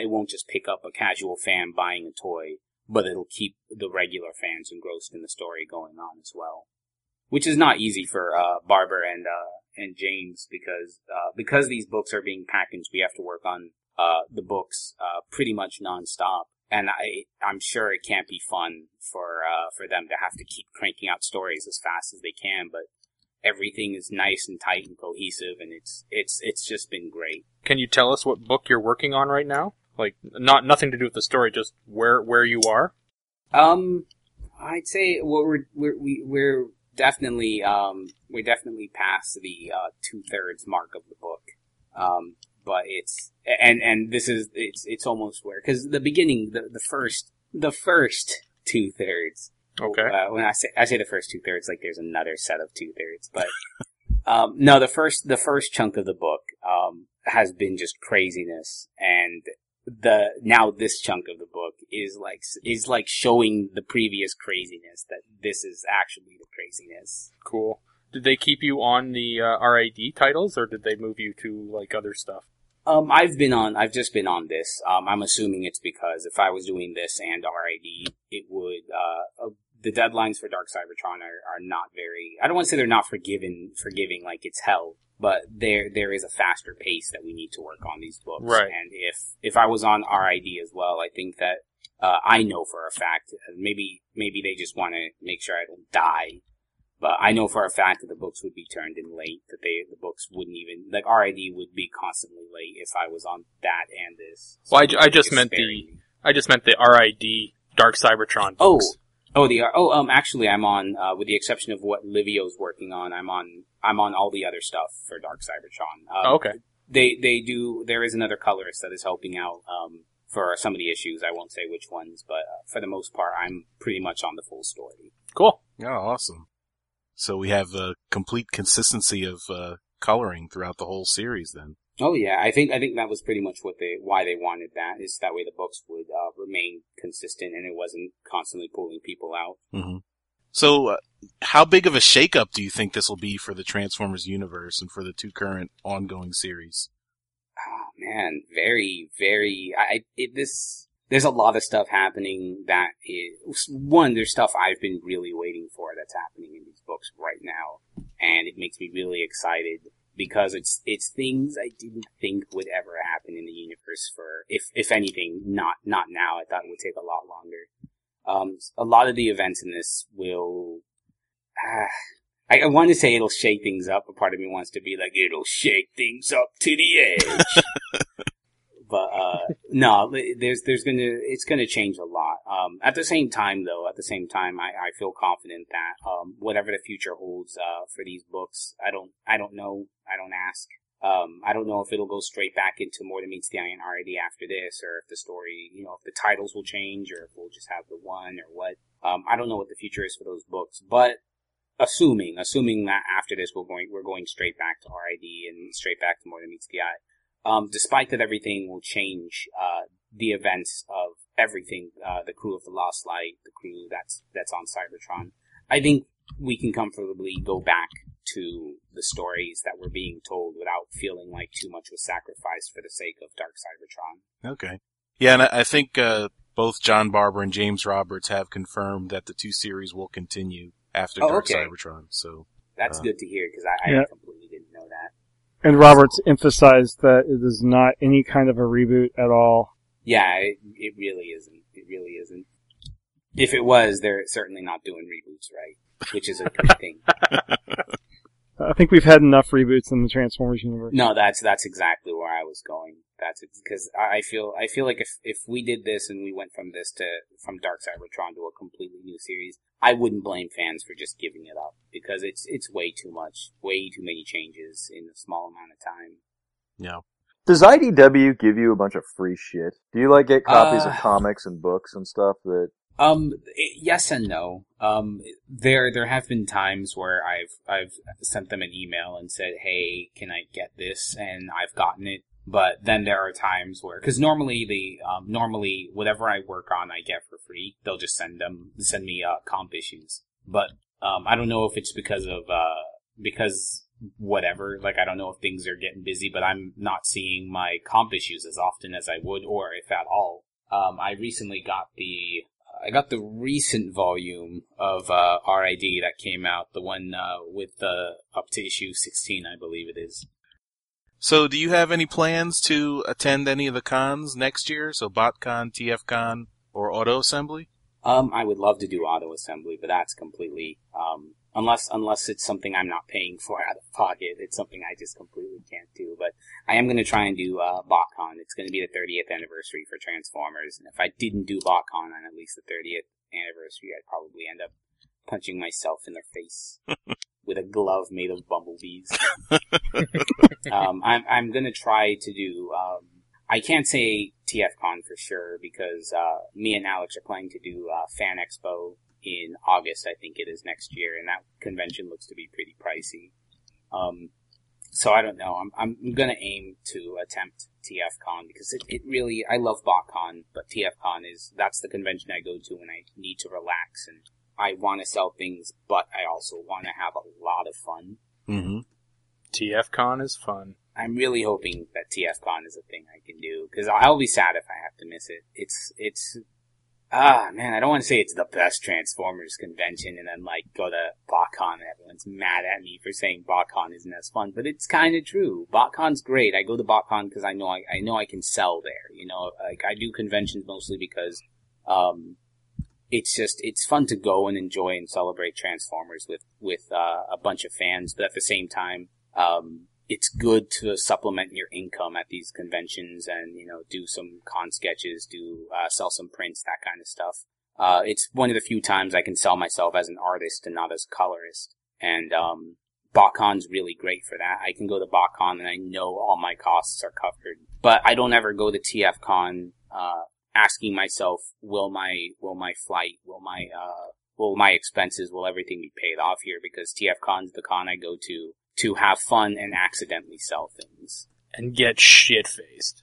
it won't just pick up a casual fan buying a toy, but it'll keep the regular fans engrossed in the story going on as well. Which is not easy for Barber and James, because these books are being packaged, we have to work on the books pretty much nonstop, and I'm sure it can't be fun for them to have to keep cranking out stories as fast as they can, but everything is nice and tight and cohesive, and it's just been great. Can you tell us what book you're working on right now? Like, nothing to do with the story, just where you are? I'd say we're definitely, we're definitely past the 2/3 mark of the book. But it's, and this is, it's almost where, because the beginning, the first 2/3 Okay. When I say the first 2/3, like there's another set of 2/3, but no, the first chunk of the book has been just craziness, and this chunk of the book is like showing the previous craziness, that this is actually the craziness. Cool. Did they keep you on the RID titles, or did they move you to like other stuff? I've just been on this. I'm assuming it's because if I was doing this and RID, it would, the deadlines for Dark Cybertron are not very, I don't want to say they're not forgiving like it's hell, but there is a faster pace that we need to work on these books. Right. And if I was on RID as well, I think that, I know for a fact, maybe they just want to make sure I don't die. But I know for a fact that the books would be turned in late, that the books wouldn't even, like, RID would be constantly late if I was on that and this. So well, I just meant the RID Dark Cybertron books. Actually, I'm on, with the exception of what Livio's working on, I'm on all the other stuff for Dark Cybertron. Okay. There is another colorist that is helping out, for some of the issues. I won't say which ones, but for the most part, I'm pretty much on the full story. Cool. Yeah, awesome. So we have a complete consistency of coloring throughout the whole series then. Oh yeah, I think that was pretty much why they wanted that, is that way the books would remain consistent and it wasn't constantly pulling people out. Mm-hmm. So how big of a shakeup do you think this will be for the Transformers universe and for the two current ongoing series? Oh man, very, very... There's a lot of stuff happening that is... One, there's stuff I've been really waiting for that's happening in these books right now. And it makes me really excited because it's things I didn't think would ever happen in the universe for... If anything, not now. I thought it would take a lot longer. A lot of the events in this will... I want to say it'll shake things up, but part of me wants to be like, it'll shake things up to the edge. But, no, it's gonna change a lot. At the same time, I feel confident that, whatever the future holds, for these books, I don't know. I don't ask. I don't know if it'll go straight back into More Than Meets the Eye and RID after this, or if the story, you know, if the titles will change, or if we'll just have the one, or what. I don't know what the future is for those books, but assuming that after this we're going straight back to RID and straight back to More Than Meets the Eye. Despite that everything will change, the events of everything, the crew of the Lost Light, the crew that's on Cybertron, I think we can comfortably go back to the stories that were being told without feeling like too much was sacrificed for the sake of Dark Cybertron. Okay. Yeah, and I think both John Barber and James Roberts have confirmed that the two series will continue after Dark Cybertron. So that's good to hear, because I completely didn't know that. And Roberts emphasized that it is not any kind of a reboot at all. Yeah, it really isn't. It really isn't. If it was, they're certainly not doing reboots right, which is a good thing. I think we've had enough reboots in the Transformers universe. No, that's exactly where I was going. That's because I feel like if we did this and we went from Dark Cybertron to a completely new series, I wouldn't blame fans for just giving it up, because it's way too much, way too many changes in a small amount of time. No. Does IDW give you a bunch of free shit? Do you like get copies of comics and books and stuff that? Yes and no. There have been times where I've sent them an email and said, "Hey, can I get this?" And I've gotten it. But then there are times where, because normally normally whatever I work on, I get for free. They'll just send me comp issues. But I don't know if it's because of because whatever. Like, I don't know if things are getting busy, but I'm not seeing my comp issues as often as I would, or if at all. I recently got the recent volume of RID that came out, the one with the up to issue 16, I believe it is. So do you have any plans to attend any of the cons next year? So BotCon, TFCon, or Auto Assembly? I would love to do Auto Assembly, but that's completely unless it's something I'm not paying for out of pocket. It's something I just completely can't do. But I am going to try and do BotCon. It's going to be the 30th anniversary for Transformers. And if I didn't do BotCon on at least the 30th anniversary, I'd probably end up punching myself in the face with a glove made of bumblebees. I'm going to try to do... I can't say TFCon for sure because me and Alex are planning to do Fan Expo in August, I think it is, next year, and that convention looks to be pretty pricey. So I don't know. I'm gonna aim to attempt TFCon because it really, I love BotCon, but TFCon that's the convention I go to when I need to relax and I want to sell things, but I also want to have a lot of fun. Mm-hmm. TFCon is fun. I'm really hoping that TFCon is a thing I can do because I'll be sad if I have to miss it. I don't want to say it's the best Transformers convention and then, like, go to BotCon and everyone's mad at me for saying BotCon isn't as fun, but it's kind of true. BotCon's great. I go to BotCon because I know I can sell there, you know? Like, I do conventions mostly because, it's fun to go and enjoy and celebrate Transformers with a bunch of fans, but at the same time, it's good to supplement your income at these conventions and, you know, do some con sketches, sell some prints, that kind of stuff. It's one of the few times I can sell myself as an artist and not as a colorist. And, BotCon's really great for that. I can go to BotCon and I know all my costs are covered, but I don't ever go to TFCon, asking myself, will my expenses, will everything be paid off here? Because TFCon's the con I go to have fun and accidentally sell things. And get shit-faced.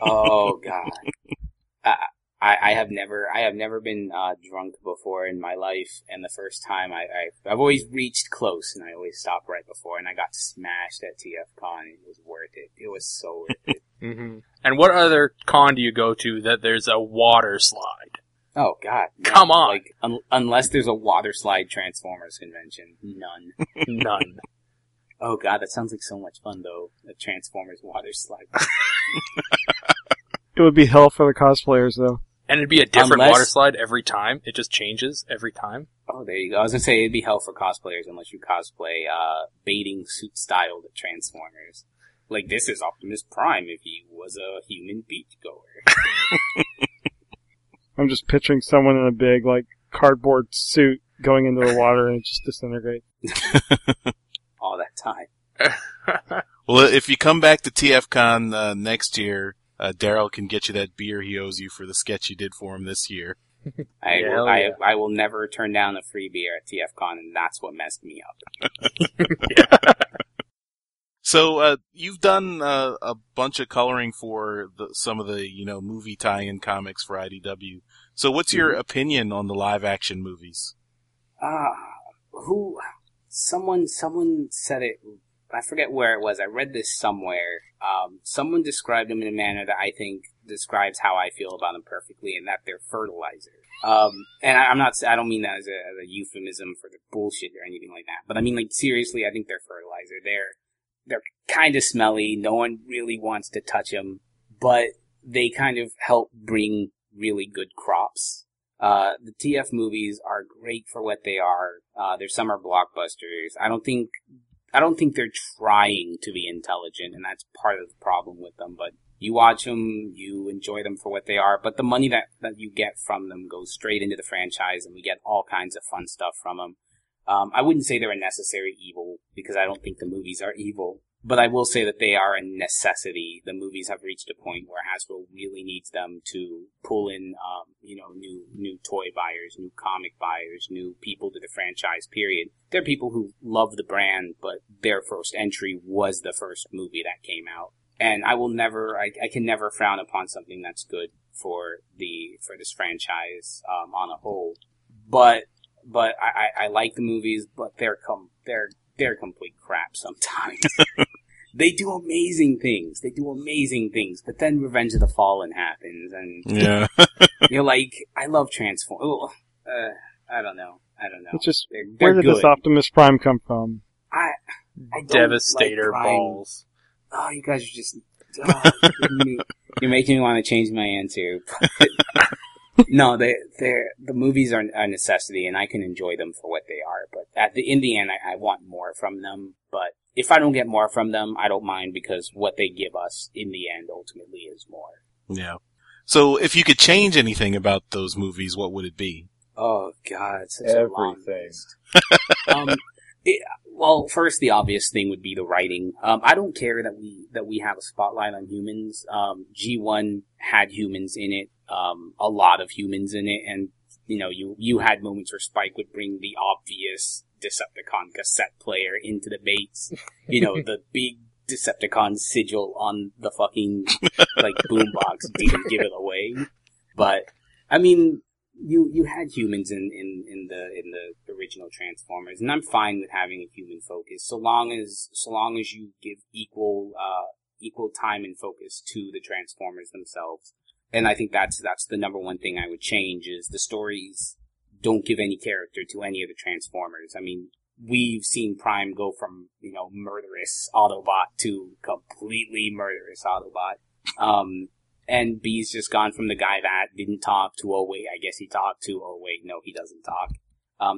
Oh, God. I have never been drunk before in my life, and the first time I've always reached close, and I always stop right before, and I got smashed at TFCon, and it was worth it. It was so worth it. Mm-hmm. And what other con do you go to that there's a water slide? Oh, God. No. Come on. Like, unless there's a water slide Transformers convention. None. Oh, God, that sounds like so much fun, though. A Transformers water slide. It would be hell for the cosplayers, though. And it'd be a different water slide every time. It just changes every time. Oh, there you go. I was going to say it'd be hell for cosplayers unless you cosplay bathing suit-styled Transformers. Like, this is Optimus Prime if he was a human beachgoer. I'm just picturing someone in a big, like, cardboard suit going into the water and it just disintegrates. All that time. Well, if you come back to TFCon next year, Daryl can get you that beer he owes you for the sketch you did for him this year. I will never turn down a free beer at TFCon, and that's what messed me up. Yeah. So you've done a bunch of coloring for some of the movie tie-in comics for IDW. So what's your opinion on the live-action movies? Someone said it, I forget where it was, I read this somewhere, someone described them in a manner that I think describes how I feel about them perfectly, and that they're fertilizer. And I don't mean that as a euphemism for the bullshit or anything like that, but I mean, like, seriously, I think they're fertilizer. They're kind of smelly, no one really wants to touch them, but they kind of help bring really good crops. The TF movies are great for what they are. They're summer blockbusters. I don't think they're trying to be intelligent, and that's part of the problem with them, but you watch them, you enjoy them for what they are, but the money that you get from them goes straight into the franchise, and we get all kinds of fun stuff from them. I wouldn't say they're a necessary evil, because I don't think the movies are evil, but I will say that they are a necessity. The movies have reached a point where Hasbro really needs them to pull in, new toy buyers, new comic buyers, new people to the franchise, period. They're people who love the brand, but their first entry was the first movie that came out. And I can never frown upon something that's good for this franchise, on a whole. But I like the movies, but they're complete crap sometimes. They do amazing things. But then Revenge of the Fallen happens. And yeah. You're like, I love Transformers. I don't know. It's just, they're where good. Did this Optimus Prime come from? I Devastator like balls. Oh, you guys are just... Oh, you're making me want to change my answer. No, the movies are a necessity, and I can enjoy them for what they are. But in the end, I want more from them. But if I don't get more from them, I don't mind, because what they give us in the end ultimately is more. Yeah. So if you could change anything about those movies, what would it be? Oh, God. It's everything. Well, first, the obvious thing would be the writing. I don't care that we have a spotlight on humans. G1 had humans in it. A lot of humans in it, and you know, you had moments where Spike would bring the obvious Decepticon cassette player into the baits. You know, the big Decepticon sigil on the fucking, like, boombox didn't give it away. But, I mean, you had humans in the original Transformers, and I'm fine with having a human focus, so long as you give equal time and focus to the Transformers themselves. And I think that's the number one thing I would change, is the stories don't give any character to any of the Transformers. I mean, we've seen Prime go from, you know, murderous Autobot to completely murderous Autobot. And B's just gone from the guy that didn't talk to, oh wait, I guess he talked to, oh wait, no, he doesn't talk.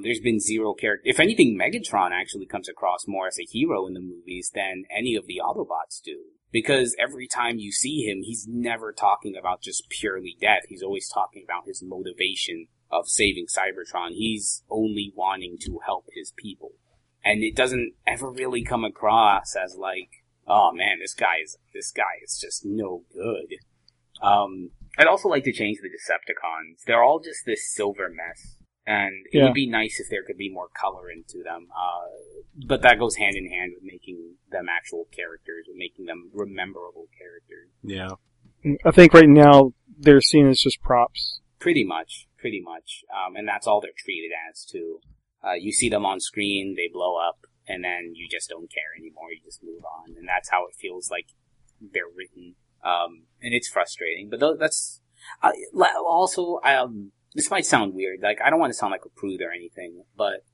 There's been zero character. If anything, Megatron actually comes across more as a hero in the movies than any of the Autobots do. Because every time you see him, he's never talking about just purely death. He's always talking about his motivation of saving Cybertron. He's only wanting to help his people. And it doesn't ever really come across as like, oh man, this guy is just no good. I'd also like to change the Decepticons. They're all just this silver mess. And it would be nice if there could be more color into them. But that goes hand in hand with making them actual characters and making them memorable characters. Yeah. I think right now they're seen as just props. Pretty much. And that's all they're treated as, too. You see them on screen, they blow up, and then you just don't care anymore. You just move on. And that's how it feels like they're written. And it's frustrating. But that's... this might sound weird, like, I don't want to sound like a prude or anything, but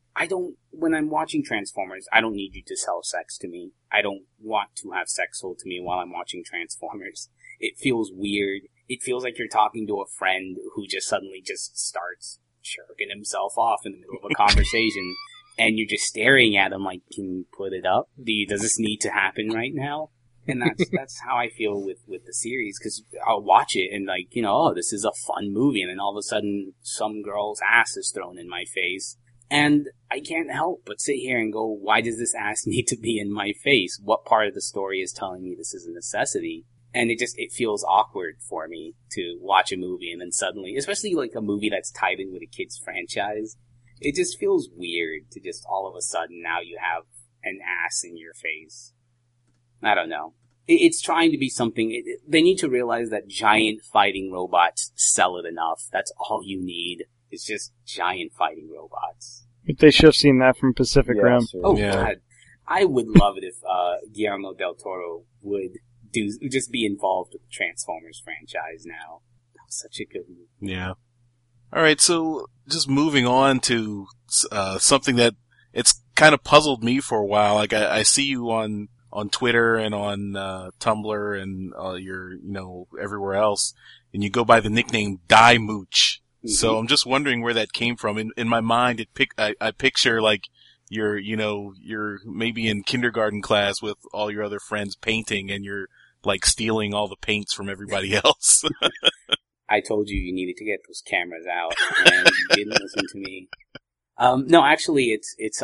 when I'm watching Transformers, I don't need you to sell sex to me. I don't want to have sex sold to me while I'm watching Transformers. It feels weird. It feels like you're talking to a friend who just suddenly just starts jerking himself off in the middle of a conversation, and you're just staring at him like, can you put it up? Does this need to happen right now? And that's how I feel with the series, because I'll watch it and, like, you know, oh, this is a fun movie, and then all of a sudden some girl's ass is thrown in my face, and I can't help but sit here and go, why does this ass need to be in my face? What part of the story is telling me this is a necessity? And it feels awkward for me to watch a movie and then suddenly, especially like a movie that's tied in with a kid's franchise, it just feels weird to just all of a sudden now you have an ass in your face. I don't know. It's trying to be something. They need to realize that giant fighting robots sell it enough. That's all you need. It's just giant fighting robots. They should have seen that from Pacific Rim. Sure. Oh, yeah. God. I would love it if Guillermo del Toro would just be involved with the Transformers franchise now. That was such a good movie. Yeah. All right, so just moving on to something that it's kind of puzzled me for a while. Like, I see you on Twitter and on Tumblr and everywhere else, and you go by the nickname Die Mooch. Mm-hmm. So I'm just wondering where that came from. In my mind, I picture like you're maybe in kindergarten class with all your other friends painting, and you're like stealing all the paints from everybody else. I told you needed to get those cameras out, and you didn't listen to me. No, actually, it's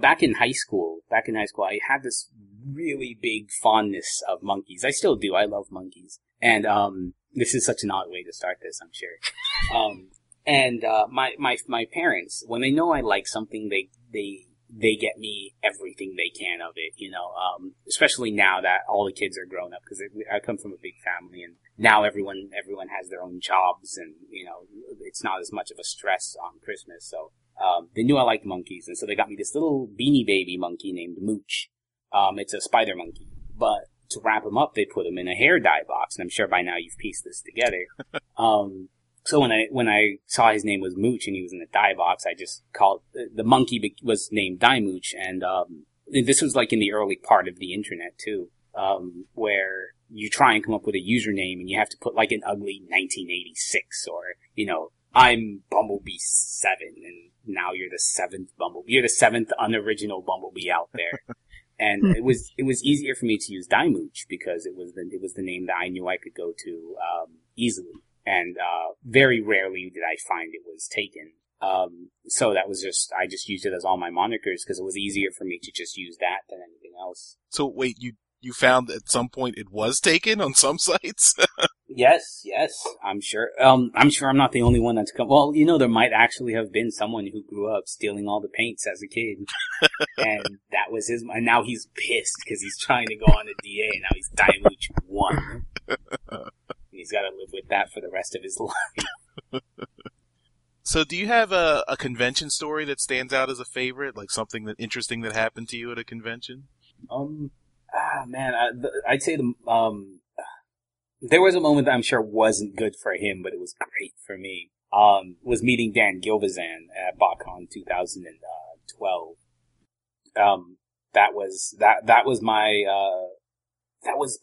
Back in high school, I had this really big fondness of monkeys. I still do. I love monkeys. And this is such an odd way to start this, I'm sure. My parents, when they know I like something, they get me everything they can of it, you know. Especially now that all the kids are grown up, because I come from a big family, and now everyone has their own jobs, and you know, it's not as much of a stress on Christmas, so. They knew I liked monkeys, and so they got me this little beanie baby monkey named Mooch. It's a spider monkey. But to wrap him up, they put him in a hair dye box, and I'm sure by now you've pieced this together. So when I saw his name was Mooch and he was in a dye box, I just called... The monkey was named Die Mooch, and this was like in the early part of the internet, too, where you try and come up with a username, and you have to put like an ugly 1986 or, you know... I'm Bumblebee 7, and now you're the 7th Bumblebee. You're the 7th unoriginal Bumblebee out there. And it was easier for me to use Die Mooch because it was the name that I knew I could go to easily. And very rarely did I find it was taken. So that was I just used it as all my monikers because it was easier for me to just use that than anything else. So wait, you found at some point it was taken on some sites? Yes, I'm sure. I'm sure I'm not the only one that's come. Well, you know, there might actually have been someone who grew up stealing all the paints as a kid, and that was his. And now he's pissed because he's trying to go on a DA, and now he's Diamooch 1. And he's got to live with that for the rest of his life. So, do you have a convention story that stands out as a favorite, like something that interesting that happened to you at a convention? I'd say the There was a moment that I'm sure wasn't good for him, but it was great for me. Was meeting Dan Gilvezan at BotCon 2012. That was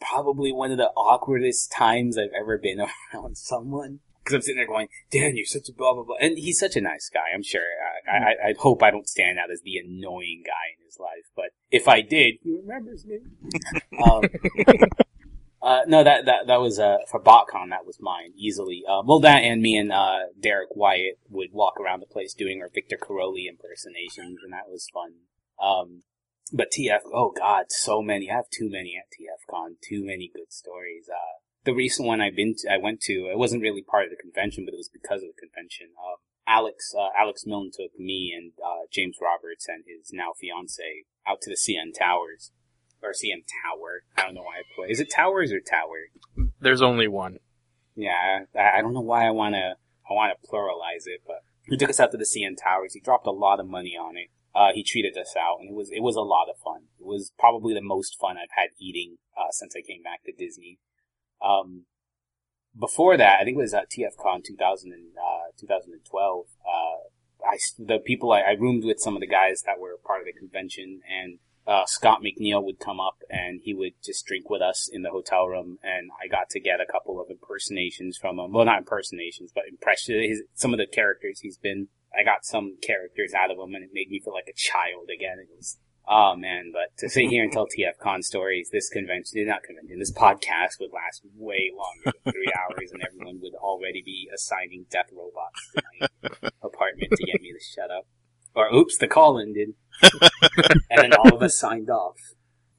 probably one of the awkwardest times I've ever been around someone. Cause I'm sitting there going, Dan, you're such a blah, blah, blah. And he's such a nice guy, I'm sure. I hope I don't stand out as the annoying guy in his life, but if I did, he remembers me. No, that was for BotCon, that was mine, easily. That and me and Derek Wyatt would walk around the place doing our Victor Caroli impersonations, and that was fun. But TF, oh god, so many. I have too many at TFCon, too many good stories. The recent one I went to, it wasn't really part of the convention, but it was because of the convention. Alex Milne took me and James Roberts and his now fiance out to the CN Towers. Or CN Tower. I don't know why I play. Is it Towers or Tower? There's only one. Yeah, I don't know why I wanna pluralize it, but he took us out to the CN Towers. He dropped a lot of money on it. He treated us out, and it was a lot of fun. It was probably the most fun I've had eating since I came back to Disney. Before that, I think it was at TFCon 2012. I roomed with some of the guys that were part of the convention, and Scott McNeil would come up and he would just drink with us in the hotel room, and I got to get a couple of impersonations from him. Well, not impersonations, but some of the characters he's been. I got some characters out of him, and it made me feel like a child again. It was, oh man, but to sit here and tell TFCon stories, this podcast would last way longer than 3 hours, and everyone would already be assigning death robots to my apartment to get me to shut up. Or, oops, the call ended. And then all of us signed off.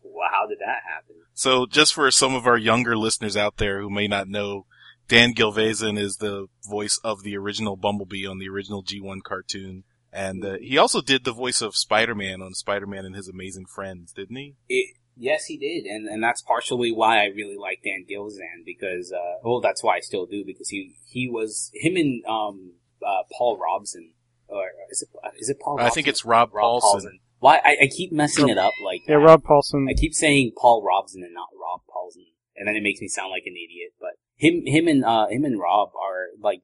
Wow, how did that happen? So, just for some of our younger listeners out there who may not know, Dan Gilvezan is the voice of the original Bumblebee on the original G1 cartoon. And he also did the voice of Spider-Man on Spider-Man and His Amazing Friends, didn't he? Yes, he did. And that's partially why I really like Dan Gilvezan, because, that's why I still do, because he and Paul Robson. Or is it Paul Robson? I think it's Rob Paulson. Why I keep messing it up like that. Yeah, Rob Paulson. I keep saying Paul Robson and not Rob Paulson, and then it makes me sound like an idiot. But him and Rob are like,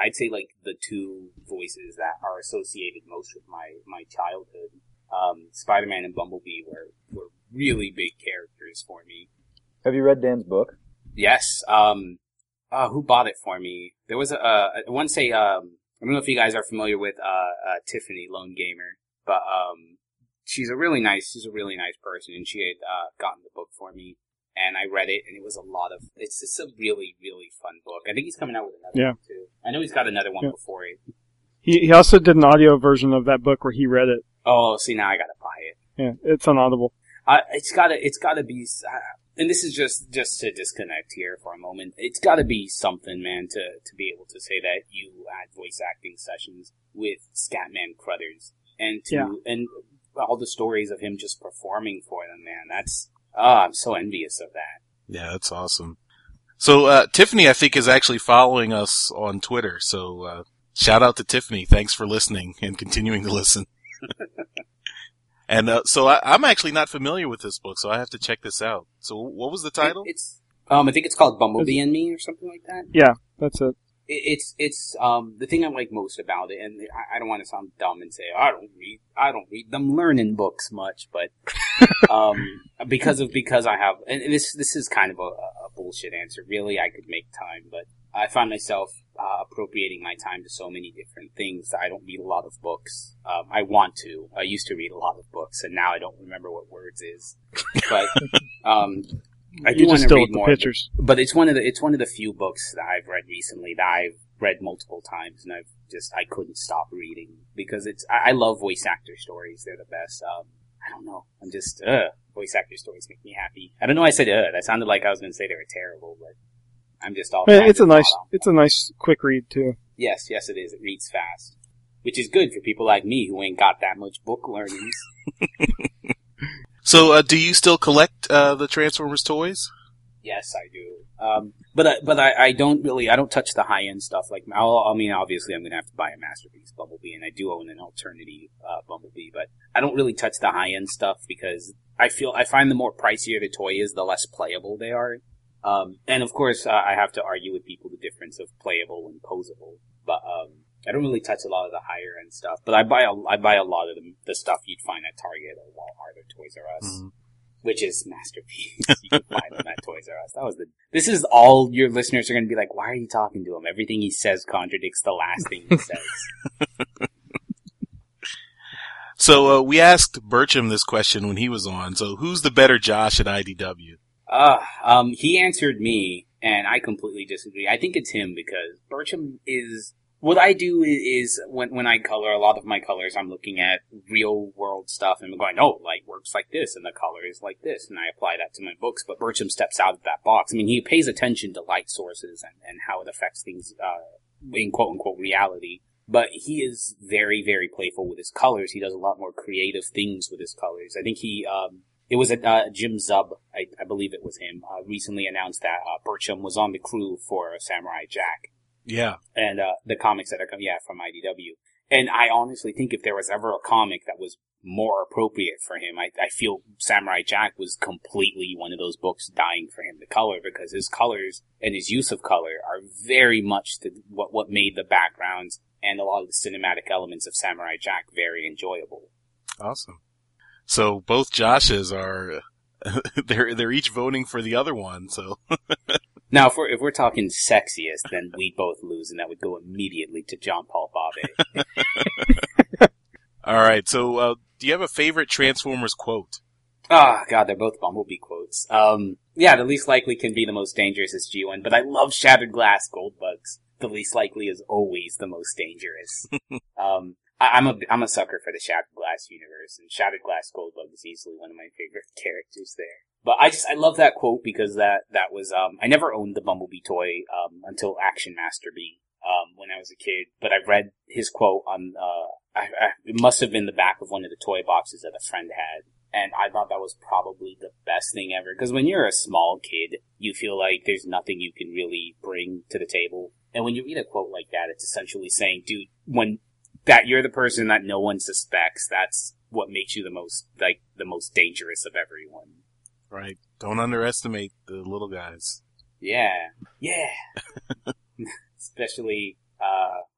I'd say, like the two voices that are associated most with my childhood. Spider-Man and Bumblebee were really big characters for me. Have you read Dan's book? Yes. Who bought it for me? There was I don't know if you guys are familiar with Tiffany Lone Gamer, but she's a really nice person, and she had gotten the book for me, and I read it, and it was a lot of. It's just a really, really fun book. I think he's coming out with another one too. I know he's got another one before it. He also did an audio version of that book where he read it. Oh, see, now I gotta buy it. Yeah, it's on Audible. It's gotta be. And this is just to disconnect here for a moment. It's got to be something, man, to be able to say that you had voice acting sessions with Scatman Crothers and all the stories of him just performing for them, man. That's I'm so envious of that. Yeah, that's awesome. So Tiffany, I think, is actually following us on Twitter. So shout out to Tiffany. Thanks for listening and continuing to listen. And I'm actually not familiar with this book, so I have to check this out. So what was the title? I think it's called Bumblebee and Me or something like that. Yeah, that's it. It's the thing I like most about it, and I don't want to sound dumb and say I don't read them learning books much, but because I have, and this is kind of a bullshit answer. Really, I could make time, but I find myself appropriating my time to so many different things. I don't read a lot of books. I want to. I used to read a lot of books, and now I don't remember what words is. But I do want to read more. Pictures. But it's one of the few books that I've read recently that I've read multiple times, and I couldn't stop reading because I love voice actor stories. They're the best. I don't know. I'm just voice actor stories make me happy. I don't know why I said that sounded like I was going to say they were terrible, but. I'm just all. Yeah, it's a nice quick read too. Yes, it is. It reads fast, which is good for people like me who ain't got that much book learnings. So, do you still collect the Transformers toys? Yes, I do. But I don't touch the high end stuff. Like, obviously, I'm gonna have to buy a masterpiece Bumblebee, and I do own an Alternity Bumblebee, but I don't really touch the high end stuff because I find the more pricier the toy is, the less playable they are. And of course, I have to argue with people the difference of playable and posable. But I don't really touch a lot of the higher end stuff. But I buy a lot of the stuff you'd find at Target or Walmart or Toys R Us, mm-hmm. which is masterpiece. You can find them at Toys R Us. This is all your listeners are going to be like. Why are you talking to him? Everything he says contradicts the last thing he says. So we asked Bertram this question when he was on. So who's the better Josh at IDW? He answered me, and I completely disagree. I think it's him because Bertram is... What I do is when I color, a lot of my colors, I'm looking at real-world stuff, and I'm going, oh, light works like this, and the color is like this, and I apply that to my books, but Bertram steps out of that box. I mean, he pays attention to light sources and how it affects things in quote-unquote reality, but he is very, very playful with his colors. He does a lot more creative things with his colors. I think he... It was Jim Zub, I believe it was him, recently announced that Bertram was on the crew for Samurai Jack. Yeah. And the comics that are coming, from IDW. And I honestly think if there was ever a comic that was more appropriate for him, I feel Samurai Jack was completely one of those books dying for him to color because his colors and his use of color are very much what made the backgrounds and a lot of the cinematic elements of Samurai Jack very enjoyable. Awesome. So both Joshes are, they're each voting for the other one, so. Now, if we're talking sexiest, then we both lose, and that would go immediately to John Paul Bobe. Alright, so, do you have a favorite Transformers quote? Oh, God, they're both Bumblebee quotes. The least likely can be the most dangerous is G1, but I love Shattered Glass, Goldbugs. The least likely is always the most dangerous. I'm a sucker for the Shattered Glass universe, and Shattered Glass Goldbug is easily one of my favorite characters there. But I love that quote because that was, I never owned the Bumblebee toy, until Action Master B, when I was a kid, but I read his quote on, it must have been the back of one of the toy boxes that a friend had. And I thought that was probably the best thing ever. Because when you're a small kid, you feel like there's nothing you can really bring to the table. And when you read a quote like that, it's essentially saying, dude, that you're the person that no one suspects. That's what makes you the most dangerous of everyone. Right. Don't underestimate the little guys. Yeah. Especially,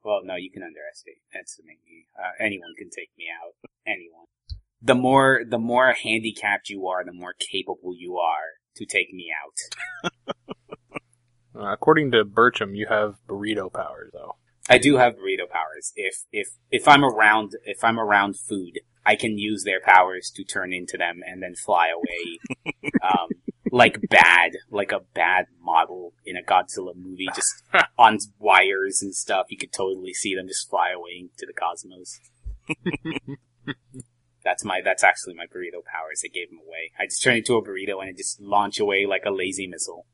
no, you can underestimate. Anyone can take me out. Anyone. The more handicapped you are, the more capable you are to take me out. According to Bertram, you have burrito powers, though. I do have burrito powers. If I'm around food, I can use their powers to turn into them and then fly away, like a bad model in a Godzilla movie, just on wires and stuff. You could totally see them just fly away into the cosmos. That's actually my burrito powers. I gave them away. I just turn into a burrito and I just launch away like a lazy missile.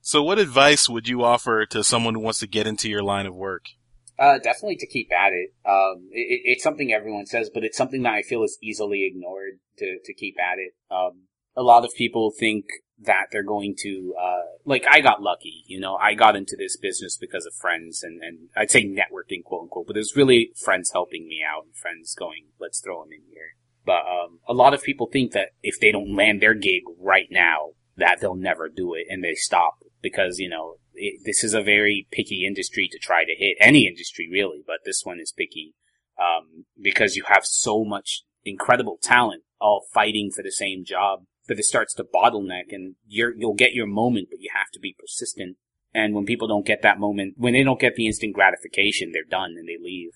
So what advice would you offer to someone who wants to get into your line of work? Definitely to keep at it. It's something everyone says, but it's something that I feel is easily ignored to keep at it. A lot of people think that they're going to, I got lucky, I got into this business because of friends and I'd say networking, quote unquote, but it was really friends helping me out and friends going, let's throw them in here. But a lot of people think that if they don't land their gig right now, that they'll never do it and they stop. Because, this is a very picky industry to try to hit. Any industry, really, but this one is picky. Because you have so much incredible talent all fighting for the same job that it starts to bottleneck. And you'll get your moment, but you have to be persistent. And when people don't get that moment, when they don't get the instant gratification, they're done and they leave.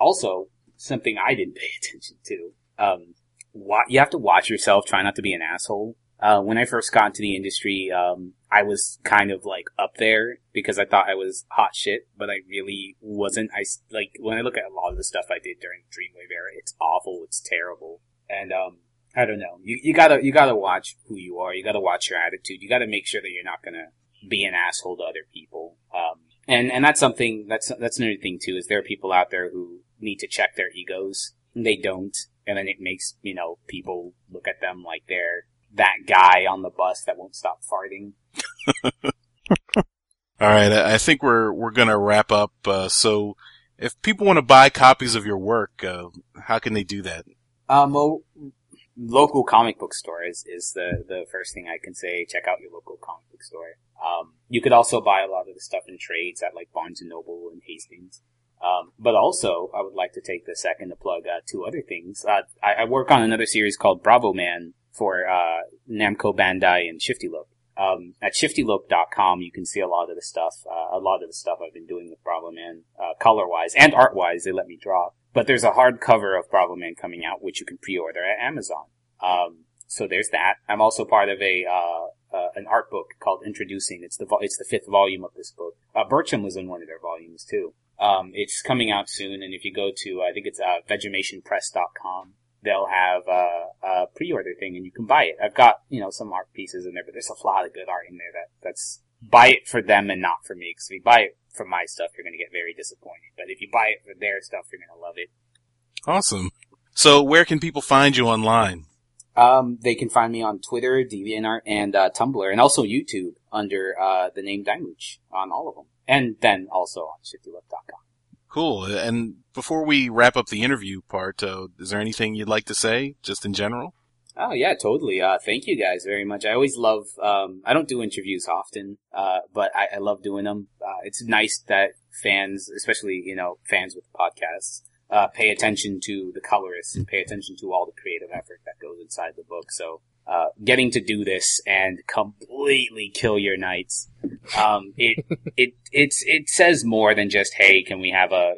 Also, something I didn't pay attention to, you have to watch yourself, try not to be an asshole. When I first got into the industry, I was kind of up there because I thought I was hot shit, but I really wasn't. When I look at a lot of the stuff I did during the Dreamwave era, it's awful, it's terrible. And I don't know. You gotta watch who you are. You gotta watch your attitude. You gotta make sure that you're not gonna be an asshole to other people. And that's something, that's another thing too, is there are people out there who need to check their egos, and they don't. And then it makes, you know, people look at them like they're that guy on the bus that won't stop farting. All right, I think we're gonna wrap up. So if people want to buy copies of your work, how can they do that? Local comic book store is the first thing I can say. Check out your local comic book store. You could also buy a lot of the stuff in trades at like Barnes and Noble and Hastings. But also I would like to take the second to plug two other things. I work on another series called Bravo Man for Namco Bandai and Shifty Look. At shiftylook.com you can see a lot of the stuff I've been doing with Bravo Man, color-wise and art-wise. They let me draw. But there's a hardcover of Bravo Man coming out, which you can pre-order at Amazon. So there's that. I'm also part of an art book called Introducing. It's the fifth volume of this book. Bertram was in one of their volumes too. It's coming out soon, and if you go to, I think it's vegemationpress.com, they'll have a pre-order thing, and you can buy it. I've got, you know, some art pieces in there, but there's a lot of good art in there that's buy it for them and not for me, because if you buy it for my stuff, you're going to get very disappointed. But if you buy it for their stuff, you're going to love it. Awesome. So where can people find you online? They can find me on Twitter, DeviantArt, and Tumblr, and also YouTube under the name Dimooch on all of them. And then also on shiftylook.com. Cool. And before we wrap up the interview part, is there anything you'd like to say, just in general? Oh, yeah, totally. Thank you guys very much. I always love, I don't do interviews often, but I love doing them. It's nice that fans, especially, you know, fans with podcasts, pay attention to the colorists and pay attention to all the creative effort that goes inside the book. So, getting to do this and completely kill your nights, it says more than just, hey, can we have hey,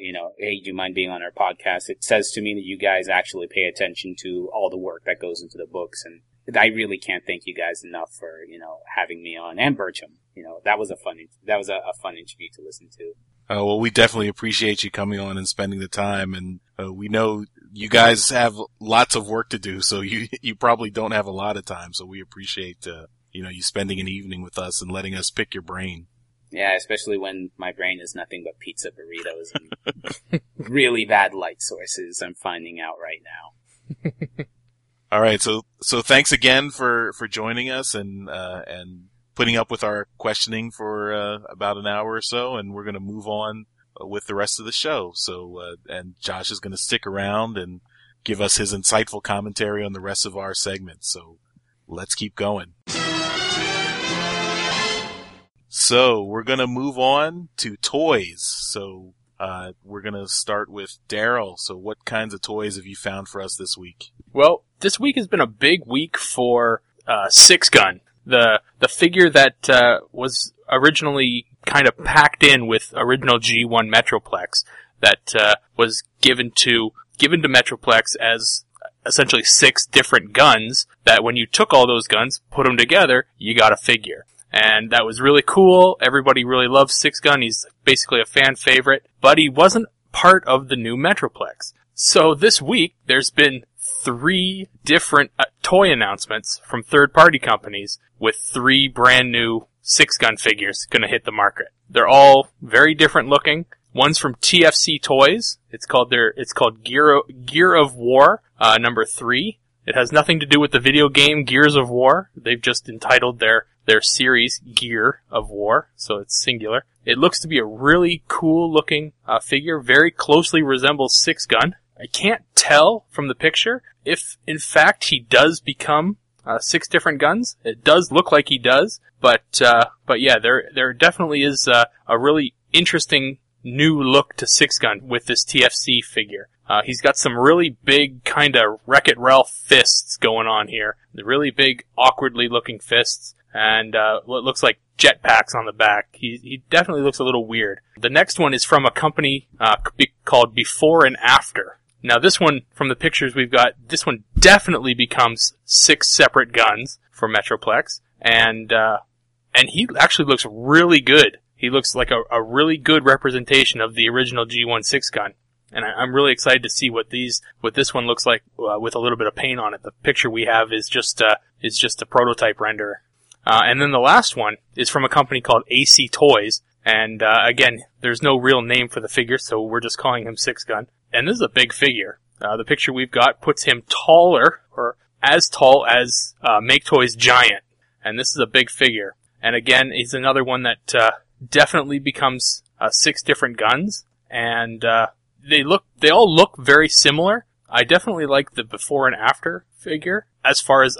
do you mind being on our podcast? It says to me that you guys actually pay attention to all the work that goes into the books, and I really can't thank you guys enough for, you know, having me on, and Bertram. You know, that was a fun interview to listen to. Well, we definitely appreciate you coming on and spending the time, and we know you guys have lots of work to do, so you probably don't have a lot of time, so we appreciate you spending an evening with us and letting us pick your brain. Yeah, especially when my brain is nothing but pizza, burritos, and really bad light sources I'm finding out right now. All right, so thanks again for joining us and putting up with our questioning for about an hour or so, and we're going to move on with the rest of the show. So, and Josh is going to stick around and give us his insightful commentary on the rest of our segment. So let's keep going. So we're going to move on to toys. So we're going to start with Daryl. So what kinds of toys have you found for us this week? Well, this week has been a big week for Six Gun. The figure that was originally kind of packed in with original G1 Metroplex that was given to Metroplex as essentially 6 different guns that when you took all those guns, put them together, you got a figure. And that was really cool. Everybody really loves Six Gun. He's basically a fan favorite, but he wasn't part of the new Metroplex. So this week, there's been 3 different toy announcements from third-party companies with 3 brand new Six Gun figures going to hit the market. They're all very different looking. One's from TFC Toys. It's called Gear of War number 3. It has nothing to do with the video game Gears of War. They've just entitled their series Gear of War, so it's singular. It looks to be a really cool looking figure. Very closely resembles Six Gun. I can't tell from the picture if, in fact, he does become 6 different guns. It does look like he does, but yeah, there definitely is a really interesting new look to Six Gun with this TFC figure. He's got some really big kind of Wreck-It Ralph fists going on here. The really big, awkwardly looking fists, and it looks like jetpacks on the back. He definitely looks a little weird. The next one is from a company called Before and After. Now this one, from the pictures we've got, this one definitely becomes 6 separate guns for Metroplex, and he actually looks really good. He looks like a really good representation of the original G1 Six Gun. And I'm really excited to see what this one looks like with a little bit of paint on it. The picture we have is just a prototype render. And then the last one is from a company called AC Toys. And again, there's no real name for the figure, so we're just calling him Six Gun. And this is a big figure. The picture we've got puts him taller, or as tall as Make Toys Giant. And this is a big figure. And again, he's another one that definitely becomes six different guns. And they all look very similar. I definitely like the before and after figure as far as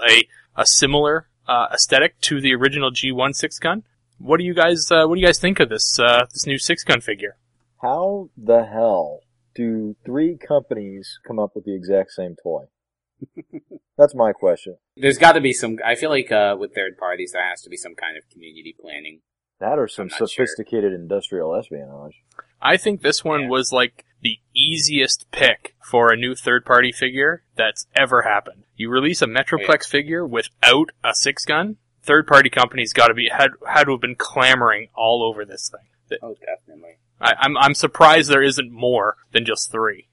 a similar aesthetic to the original G1 Six Gun. What do you guys think of this this new Six Gun figure? How the hell do three companies come up with the exact same toy? That's my question. There's got to be some. I feel like with third parties, there has to be some kind of community planning. That or some sophisticated industrial espionage. I think this one was like the easiest pick for a new third-party figure that's ever happened. You release a Metroplex figure without a Six Gun. Third-party companies had to have been clamoring all over this thing. Oh, definitely. I'm surprised there isn't more than just three.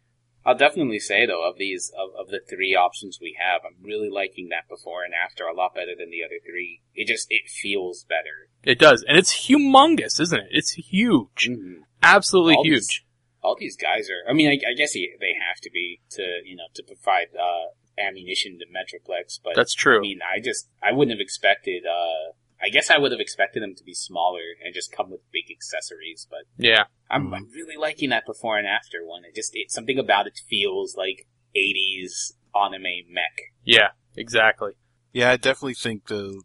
I'll definitely say though, of the three options we have, I'm really liking that before and after a lot better than the other three. It feels better. It does, and it's humongous, isn't it? It's huge, mm-hmm. Absolutely huge. All these guys are. I mean, I guess they have to be to provide ammunition to Metroplex, but that's true. I mean, I wouldn't have expected. I guess I would have expected them to be smaller and just come with big accessories, but yeah, I'm really liking that before and after one. It's something about it feels like 80s anime mech. Yeah, exactly. Yeah, I definitely think the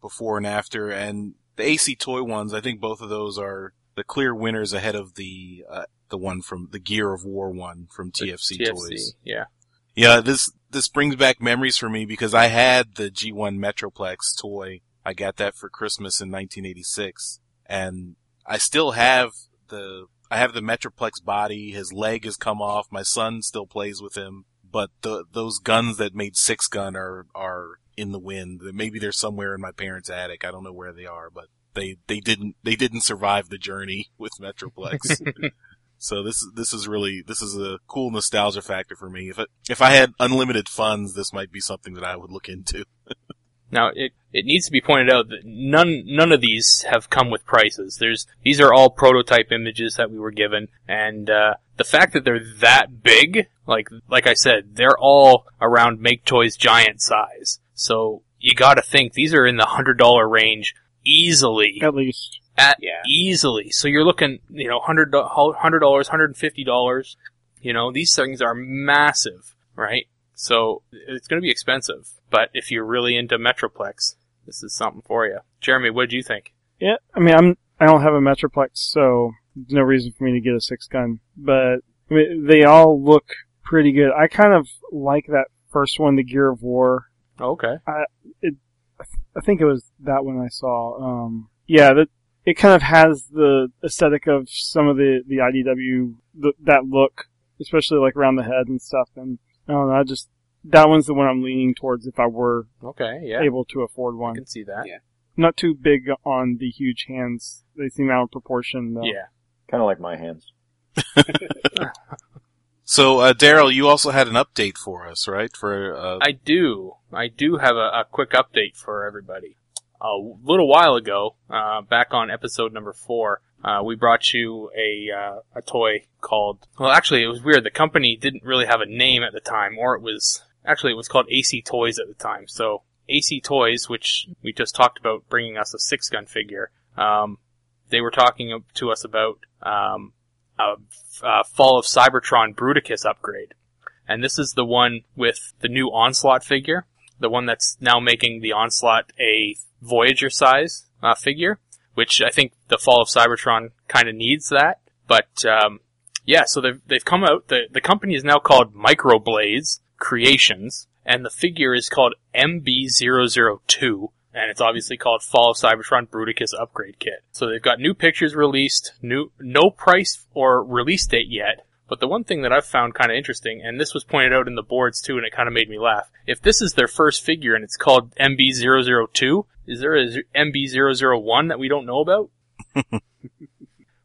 before and after and the AC Toy ones. I think both of those are the clear winners ahead of the one from the Gear of War one from TFC Toys. Yeah. Yeah, this brings back memories for me because I had the G1 Metroplex toy. I got that for Christmas in 1986, and I still have the Metroplex body. His leg has come off. My son still plays with him, but those guns that made Six Gun are in the wind. Maybe they're somewhere in my parents' attic. I don't know where they are, but they didn't survive the journey with Metroplex. So this is a cool nostalgia factor for me. If I had unlimited funds, this might be something that I would look into. Now, it needs to be pointed out that none of these have come with prices. These are all prototype images that we were given, and the fact that they're that big, like I said, they're all around Make Toys Giant size. So you gotta think, these are in the $100 range easily. At least. Easily. So you're looking, $100, $150, these things are massive, right? So it's going to be expensive, but if you're really into Metroplex, this is something for you. Jeremy, what do you think? Yeah, I mean, I don't have a Metroplex, so there's no reason for me to get a Six Gun, but I mean, they all look pretty good. I kind of like that first one, the Gear of War. Oh, okay. I think it was that one I saw. It kind of has the aesthetic of some of the IDW, that look, especially like around the head and stuff, and I don't know, that one's the one I'm leaning towards if I were able to afford one. I can see that. Yeah. Not too big on the huge hands. They seem out of proportion, though. Yeah. Kind of like my hands. So, Daryl, you also had an update for us, right? I do. I do have a quick update for everybody. A little while ago, back on episode number 4, we brought you a toy called... Well, actually, it was weird. The company didn't really have a name at the time, or it was... Actually, it was called AC Toys at the time. So, AC Toys, which we just talked about bringing us a six-gun figure, they were talking to us about a Fall of Cybertron Bruticus upgrade. And this is the one with the new Onslaught figure, the one that's now making the Onslaught a Voyager size figure, which I think the Fall of Cybertron kind of needs that. But so they've come out. The company is now called Microblades Creations, and the figure is called MB002, and it's obviously called Fall of Cybertron Bruticus Upgrade Kit. So they've got new pictures released, no price or release date yet. But the one thing that I've found kind of interesting, and this was pointed out in the boards too, and it kind of made me laugh. If this is their first figure and it's called MB002, is there a MB001 that we don't know about?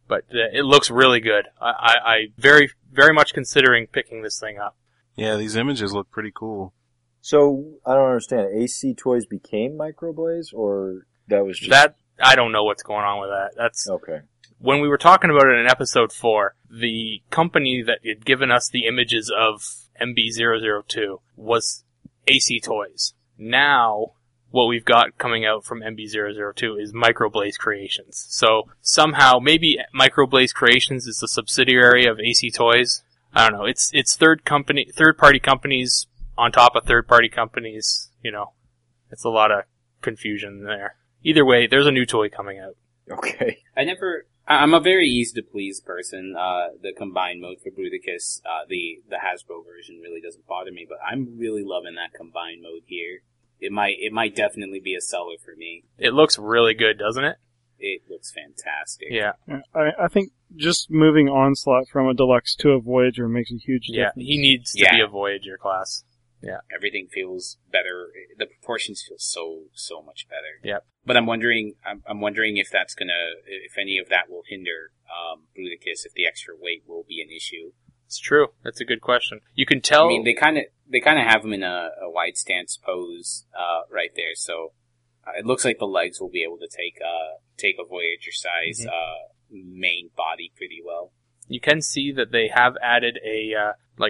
But it looks really good. I very very much considering picking this thing up. Yeah, these images look pretty cool. So, I don't understand. AC Toys became Microblaze, or that was just... That, I don't know what's going on with that. That's... Okay. When we were talking about it in episode 4, the company that had given us the images of MB002 was AC Toys. Now, what we've got coming out from MB002 is Microblaze Creations. So, somehow, maybe Microblaze Creations is a subsidiary of AC Toys. I don't know. It's third-party companies on top of third-party companies, you know. It's a lot of confusion there. Either way, there's a new toy coming out. Okay. I'm a very easy-to-please person. The combined mode for Bruticus, the Hasbro version really doesn't bother me, but I'm really loving that combined mode here. It might definitely be a seller for me. It looks really good, doesn't it? It looks fantastic. Yeah. I think just moving Onslaught from a Deluxe to a Voyager makes a huge difference. Yeah, he needs to be a Voyager class. Yeah. Everything feels better. The proportions feel so much better. Yeah. But I'm wondering if that's if any of that will hinder Bruticus, if the extra weight will be an issue. It's true. That's a good question. You can tell. I mean, they kind of have him in a wide stance pose right there. So it looks like the legs will be able to take a Voyager size main body pretty well. You can see that they have added a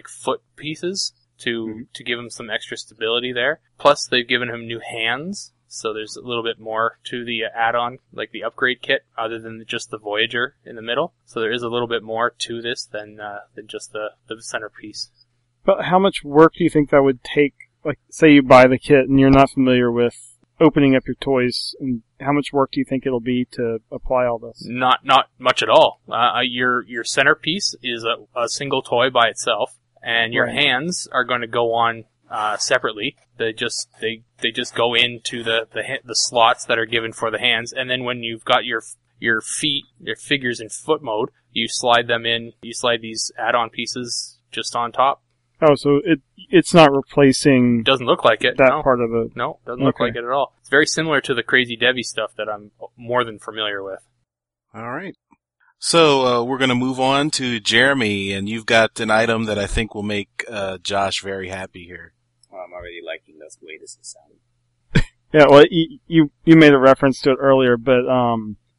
foot pieces to give him some extra stability there. Plus, they've given him new hands, so there's a little bit more to the add-on, like the upgrade kit, other than just the Voyager in the middle. So there is a little bit more to this than just the centerpiece. But how much work do you think that would take? Like, say you buy the kit and you're not familiar with opening up your toys, and how much work do you think it'll be to apply all this? Not much at all. Your centerpiece is a single toy by itself. And your hands are going to go on separately. They just go into the slots that are given for the hands, and then when you've got your feet, your figures in foot mode, you slide them in. You slide these add-on pieces just on top. Oh, so it's not replacing. Doesn't look like it. Part of it. No, doesn't look like it at all. It's very similar to the Crazy Devi stuff that I'm more than familiar with. All right. So we're going to move on to Jeremy, and you've got an item that I think will make Josh very happy here. Well, I'm already liking this way this is sounding. Yeah, well, you made a reference to it earlier, but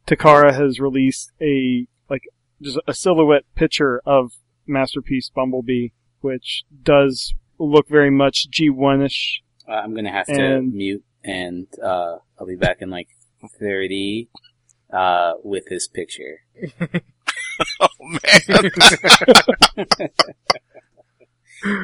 Takara has released a silhouette picture of Masterpiece Bumblebee, which does look very much G1-ish. I'm going to have to mute, and I'll be back in 30... with his picture. Oh, man.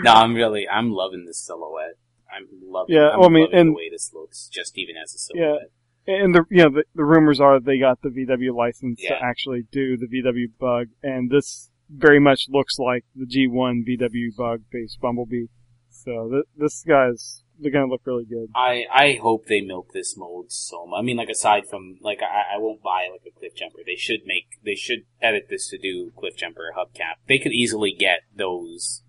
No, I'm loving this silhouette. I'm loving the way this looks, just even as a silhouette. Yeah, and the rumors are they got the VW license to actually do the VW bug, and this very much looks like the G1 VW bug-based Bumblebee. So this guy's... They're going to look really good. I hope they milk this mold so much. I mean, aside from, I won't buy, a Cliffjumper. They should edit this to do Cliffjumper hubcap. They could easily get those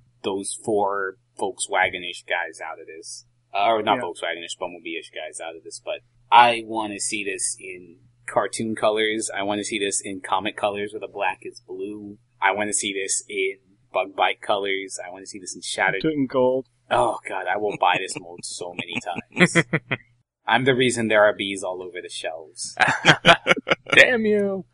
four Volkswagen-ish guys out of this. Or not Volkswagen-ish, Bumblebee-ish guys out of this. But I want to see this in cartoon colors. I want to see this in comic colors where the black is blue. I want to see this in bug bite colors. I want to see this in shattered. Do it in gold. Oh, God, I will buy this mold so many times. I'm the reason there are bees all over the shelves. Damn you.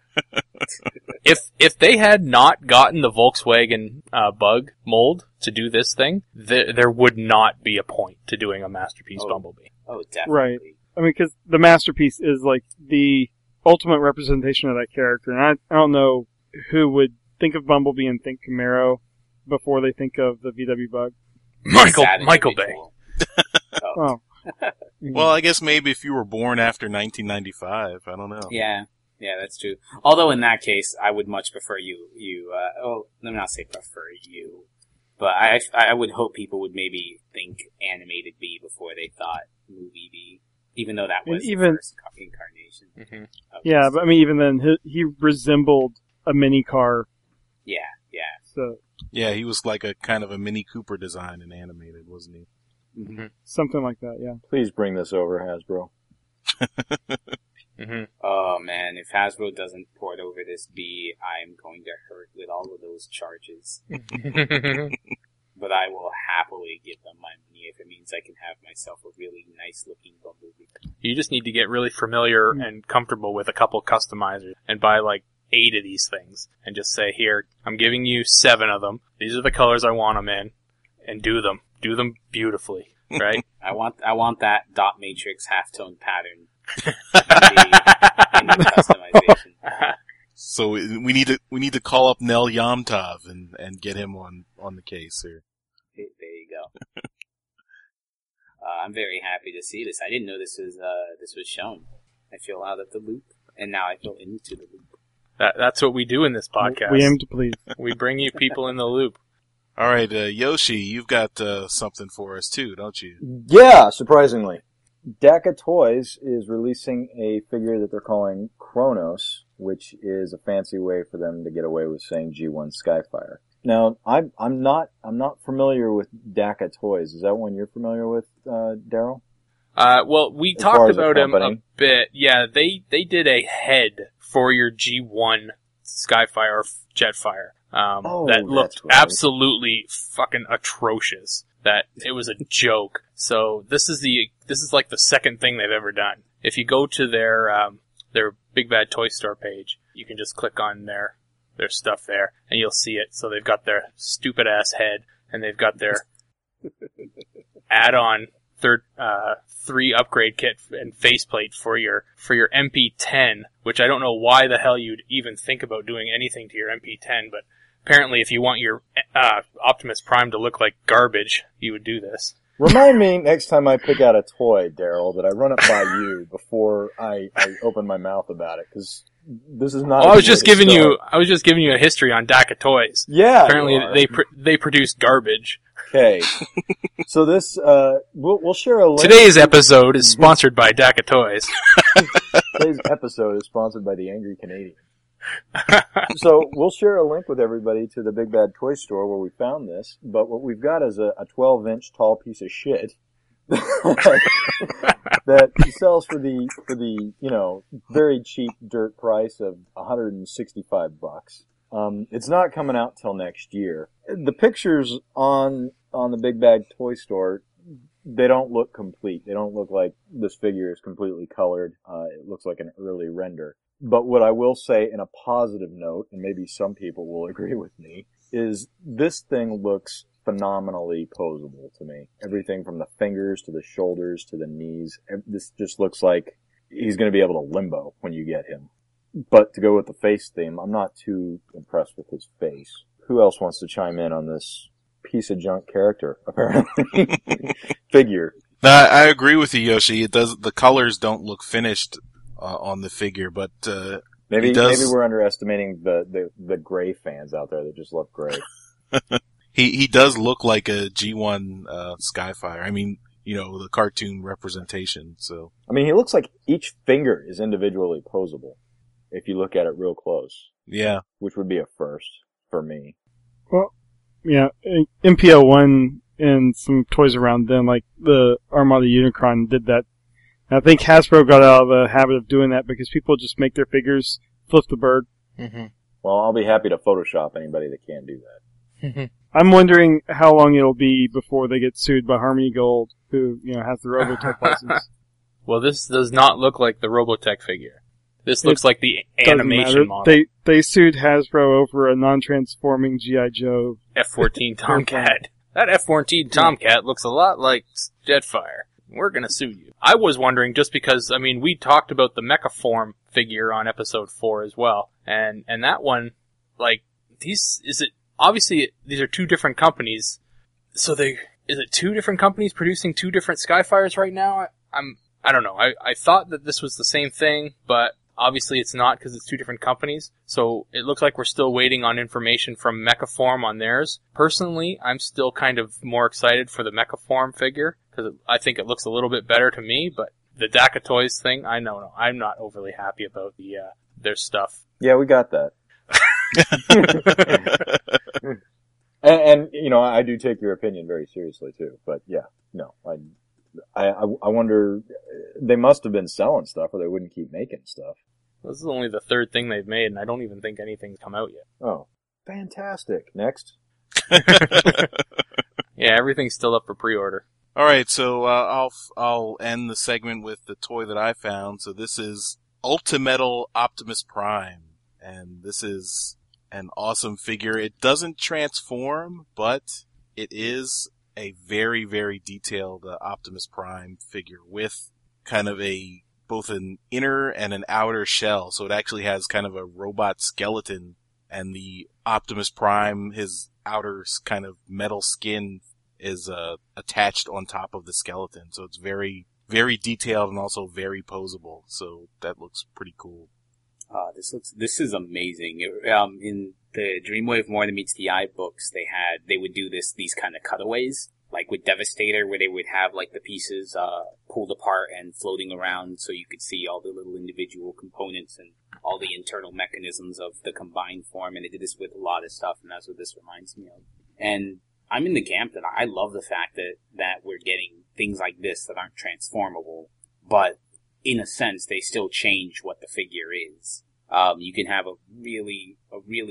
If they had not gotten the Volkswagen bug mold to do this thing, there would not be a point to doing a Masterpiece Bumblebee. Oh, definitely. Right. I mean, because the Masterpiece is, the ultimate representation of that character. And I don't know who would think of Bumblebee and think Camaro before they think of the VW bug. Michael Bay. Oh. Well, I guess maybe if you were born after 1995, I don't know. Yeah, that's true. Although in that case, I would much prefer let me not say prefer you, but I would hope people would maybe think animated B before they thought movie B, even though that was the first incarnation. Mm-hmm. Yeah, but I mean, even then, he resembled a mini car. Yeah, yeah. So. Yeah, he was like a kind of a Mini Cooper design in animated, wasn't he? Mm-hmm. Something like that, yeah. Please bring this over, Hasbro. Mm-hmm. Oh man, if Hasbro doesn't port over this B, I'm going to hurt with all of those charges. But I will happily give them my money if it means I can have myself a really nice looking Bumblebee. You just need to get really familiar and comfortable with a couple customizers and buy like 8 of these things and just say, here, I'm giving you 7 of them. These are the colors I want them in, and do them. Do them beautifully, right? I want that dot matrix halftone pattern. in the customization. So we need to call up Nel Yamtov and get him on the case here. There you go. I'm very happy to see this. I didn't know this was shown. I feel out of the loop, and now I feel into the loop. That's what we do in this podcast. We aim to please. We bring you people in the loop. All right, Yoshi, you've got something for us too, don't you? Yeah, surprisingly. DECA Toys is releasing a figure that they're calling Kronos, which is a fancy way for them to get away with saying G1 Skyfire. Now, I'm not familiar with DECA Toys. Is that one you're familiar with, Daryl? Well, we talked about him a bit. Yeah, they did a head for your G1 Skyfire or Jetfire that looked absolutely fucking atrocious. That it was a joke. So this is like the second thing they've ever done. If you go to their Big Bad Toy Store page, you can just click on their stuff there, and you'll see it. So they've got their stupid ass head, and they've got their add-on 3 upgrade kit and faceplate for your MP10, which I don't know why the hell you'd even think about doing anything to your MP10, but apparently, if you want your Optimus Prime to look like garbage, you would do this. Remind me next time I pick out a toy, Daryl, that I run it by you before I open my mouth about it, because this is not. I was just giving you a history on DECA Toys. Yeah, apparently they produce garbage. Okay, so this we'll share a link. Today's episode is sponsored by DECA Toys. Today's episode is sponsored by the Angry Canadian. So we'll share a link with everybody to the Big Bad Toy Store where we found this, but what we've got is a 12-inch tall piece of shit that sells for the very cheap dirt price of $165. It's not coming out till next year. The pictures on the Big Bad Toy Store, they don't look complete. They don't look like this figure is completely colored. It looks like an early render. But what I will say in a positive note, and maybe some people will agree with me, is this thing looks phenomenally poseable to me. Everything from the fingers to the shoulders to the knees. This just looks like he's going to be able to limbo when you get him. But to go with the face theme, I'm not too impressed with his face. Who else wants to chime in on this piece of junk character, apparently? Figure. No, I agree with you, Yoshi. The colors don't look finished on the figure, but maybe we're underestimating the gray fans out there that just love gray. he does look like a G1 Skyfire. I mean, the cartoon representation. So I mean, he looks like each finger is individually posable if you look at it real close. Yeah, which would be a first for me. Well, yeah, MPL1 and some toys around them, like the Armada Unicron, did that. I think Hasbro got out of the habit of doing that because people just make their figures, flip the bird. Mm-hmm. Well, I'll be happy to Photoshop anybody that can do that. Mm-hmm. I'm wondering how long it'll be before they get sued by Harmony Gold, who has the Robotech license. Well, this does not look like the Robotech figure. This looks like the animation model. They sued Hasbro over a non-transforming G.I. Joe F-14 Tomcat. That F-14 Tomcat looks a lot like Jetfire. We're going to sue you. I was wondering, just because, I mean, we talked about the Mechaform figure on episode 4 as well. And that one, like, these are two different companies. So is it two different companies producing two different Skyfires right now? I don't know. I thought that this was the same thing, but obviously it's not because it's two different companies. So it looks like we're still waiting on information from Mechaform on theirs. Personally, I'm still kind of more excited for the Mechaform figure, because I think it looks a little bit better to me, but the DECA Toys thing, I don't know. I'm not overly happy about their stuff. Yeah, we got that. and I do take your opinion very seriously too, but yeah, no, I wonder They must have been selling stuff or they wouldn't keep making stuff. This is only the third thing they've made, and I don't even think anything's come out yet. Oh, fantastic. Next. Yeah, everything's still up for pre-order. All right, so I'll end the segment with the toy that I found. So this is Ultimetal Optimus Prime, and this is an awesome figure. It doesn't transform, but it is a very, very detailed Optimus Prime figure with kind of a both an inner and an outer shell. So it actually has kind of a robot skeleton, and the Optimus Prime, his outer kind of metal skin is attached on top of the skeleton. So it's very, very detailed and also very posable. So that looks pretty cool. This is amazing. In the Dreamwave More Than Meets the Eye books, they would do these kind of cutaways, like with Devastator, where they would have like the pieces pulled apart and floating around, so you could see all the little individual components and all the internal mechanisms of the combined form. And they did this with a lot of stuff, and that's what this reminds me of. And I'm in the camp that I love the fact that we're getting things like this that aren't transformable, but in a sense, they still change what the figure is. You can have a really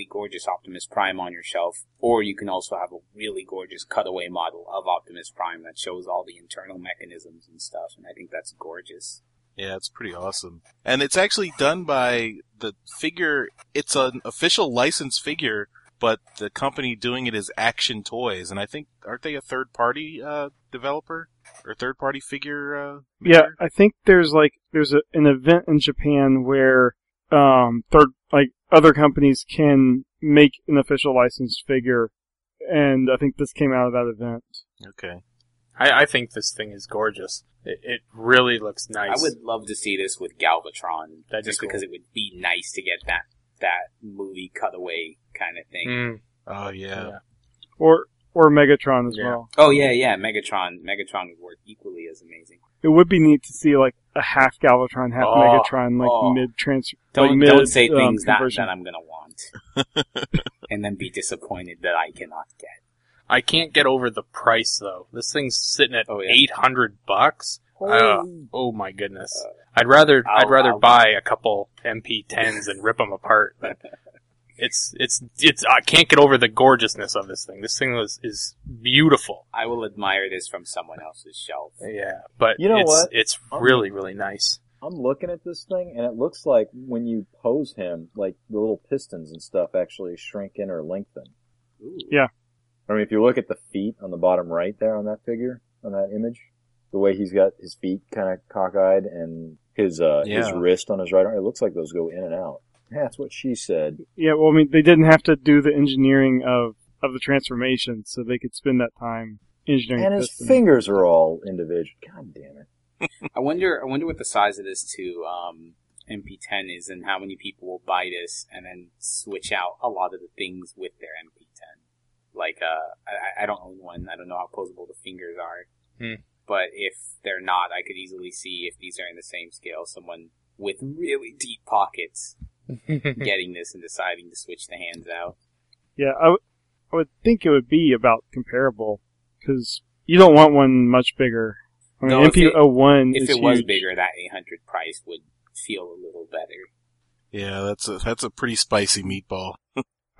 gorgeous Optimus Prime on your shelf, or you can also have a really gorgeous cutaway model of Optimus Prime that shows all the internal mechanisms and stuff, and I think that's gorgeous. Yeah, it's pretty awesome. And it's actually done by the figure, it's an official licensed figure, but the company doing it is Action Toys, and I think, aren't they a third-party developer? Or third-party figure maker? Yeah, I think there's an event in Japan where other companies can make an official licensed figure, and I think this came out of that event. Okay. I think this thing is gorgeous. It really looks nice. I would love to see this with Galvatron, just because it would be nice to get that movie cutaway kind of thing. Mm. Oh, yeah. Or Megatron as well. Oh, yeah, Megatron would work equally as amazing. It would be neat to see, like, a half Galvatron, half Megatron, like, mid-transfer. Don't say things that I'm going to want. And then be disappointed that I cannot get. I can't get over the price, though. This thing's sitting at $800. Oh my goodness! I'd rather buy a couple MP10s and rip them apart. But it's. I can't get over the gorgeousness of this thing. This thing is beautiful. I will admire this from someone else's shelf. Yeah, but you know what? It's really, really nice. I'm looking at this thing, and it looks like when you pose him, like the little pistons and stuff actually shrink in or lengthen. Ooh. Yeah. I mean, if you look at the feet on the bottom right there on that figure, on that image. The way he's got his feet kind of cockeyed and his wrist on his right arm, it looks like those go in and out. Yeah, that's what she said. Yeah, well, I mean, they didn't have to do the engineering of the transformation, so they could spend that time engineering. And his fingers are all individual. God damn it! I wonder what the size of this MP10 is, and how many people will buy this and then switch out a lot of the things with their MP10. Like, I don't own one. I don't know how posable the fingers are. Hmm. But if they're not, I could easily see if these are in the same scale, someone with really deep pockets getting this and deciding to switch the hands out. Yeah, I would think it would be about comparable, because you don't want one much bigger. I mean, no, MP01 is huge. If it was bigger, that $800 price would feel a little better. Yeah, that's a pretty spicy meatball.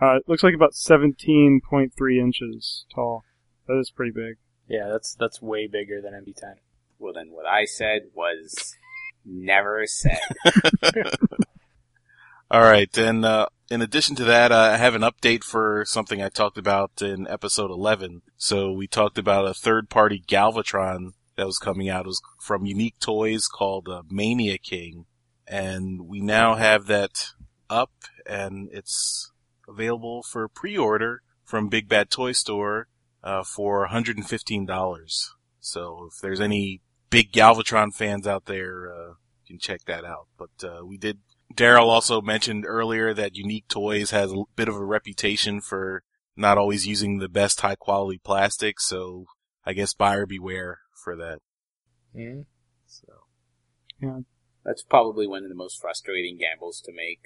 It looks like about 17.3 inches tall. That is pretty big. Yeah, that's way bigger than MB10. Well, then what I said was never said. All right, then in addition to that, I have an update for something I talked about in episode 11. So we talked about a third-party Galvatron that was coming out. It was from Unique Toys called Mania King. And we now have that up, and it's available for pre-order from Big Bad Toy Store. For $115. So if there's any big Galvatron fans out there, you can check that out. But Daryl also mentioned earlier that Unique Toys has a bit of a reputation for not always using the best high quality plastic, so I guess buyer beware for that. Yeah. So. Yeah. That's probably one of the most frustrating gambles to make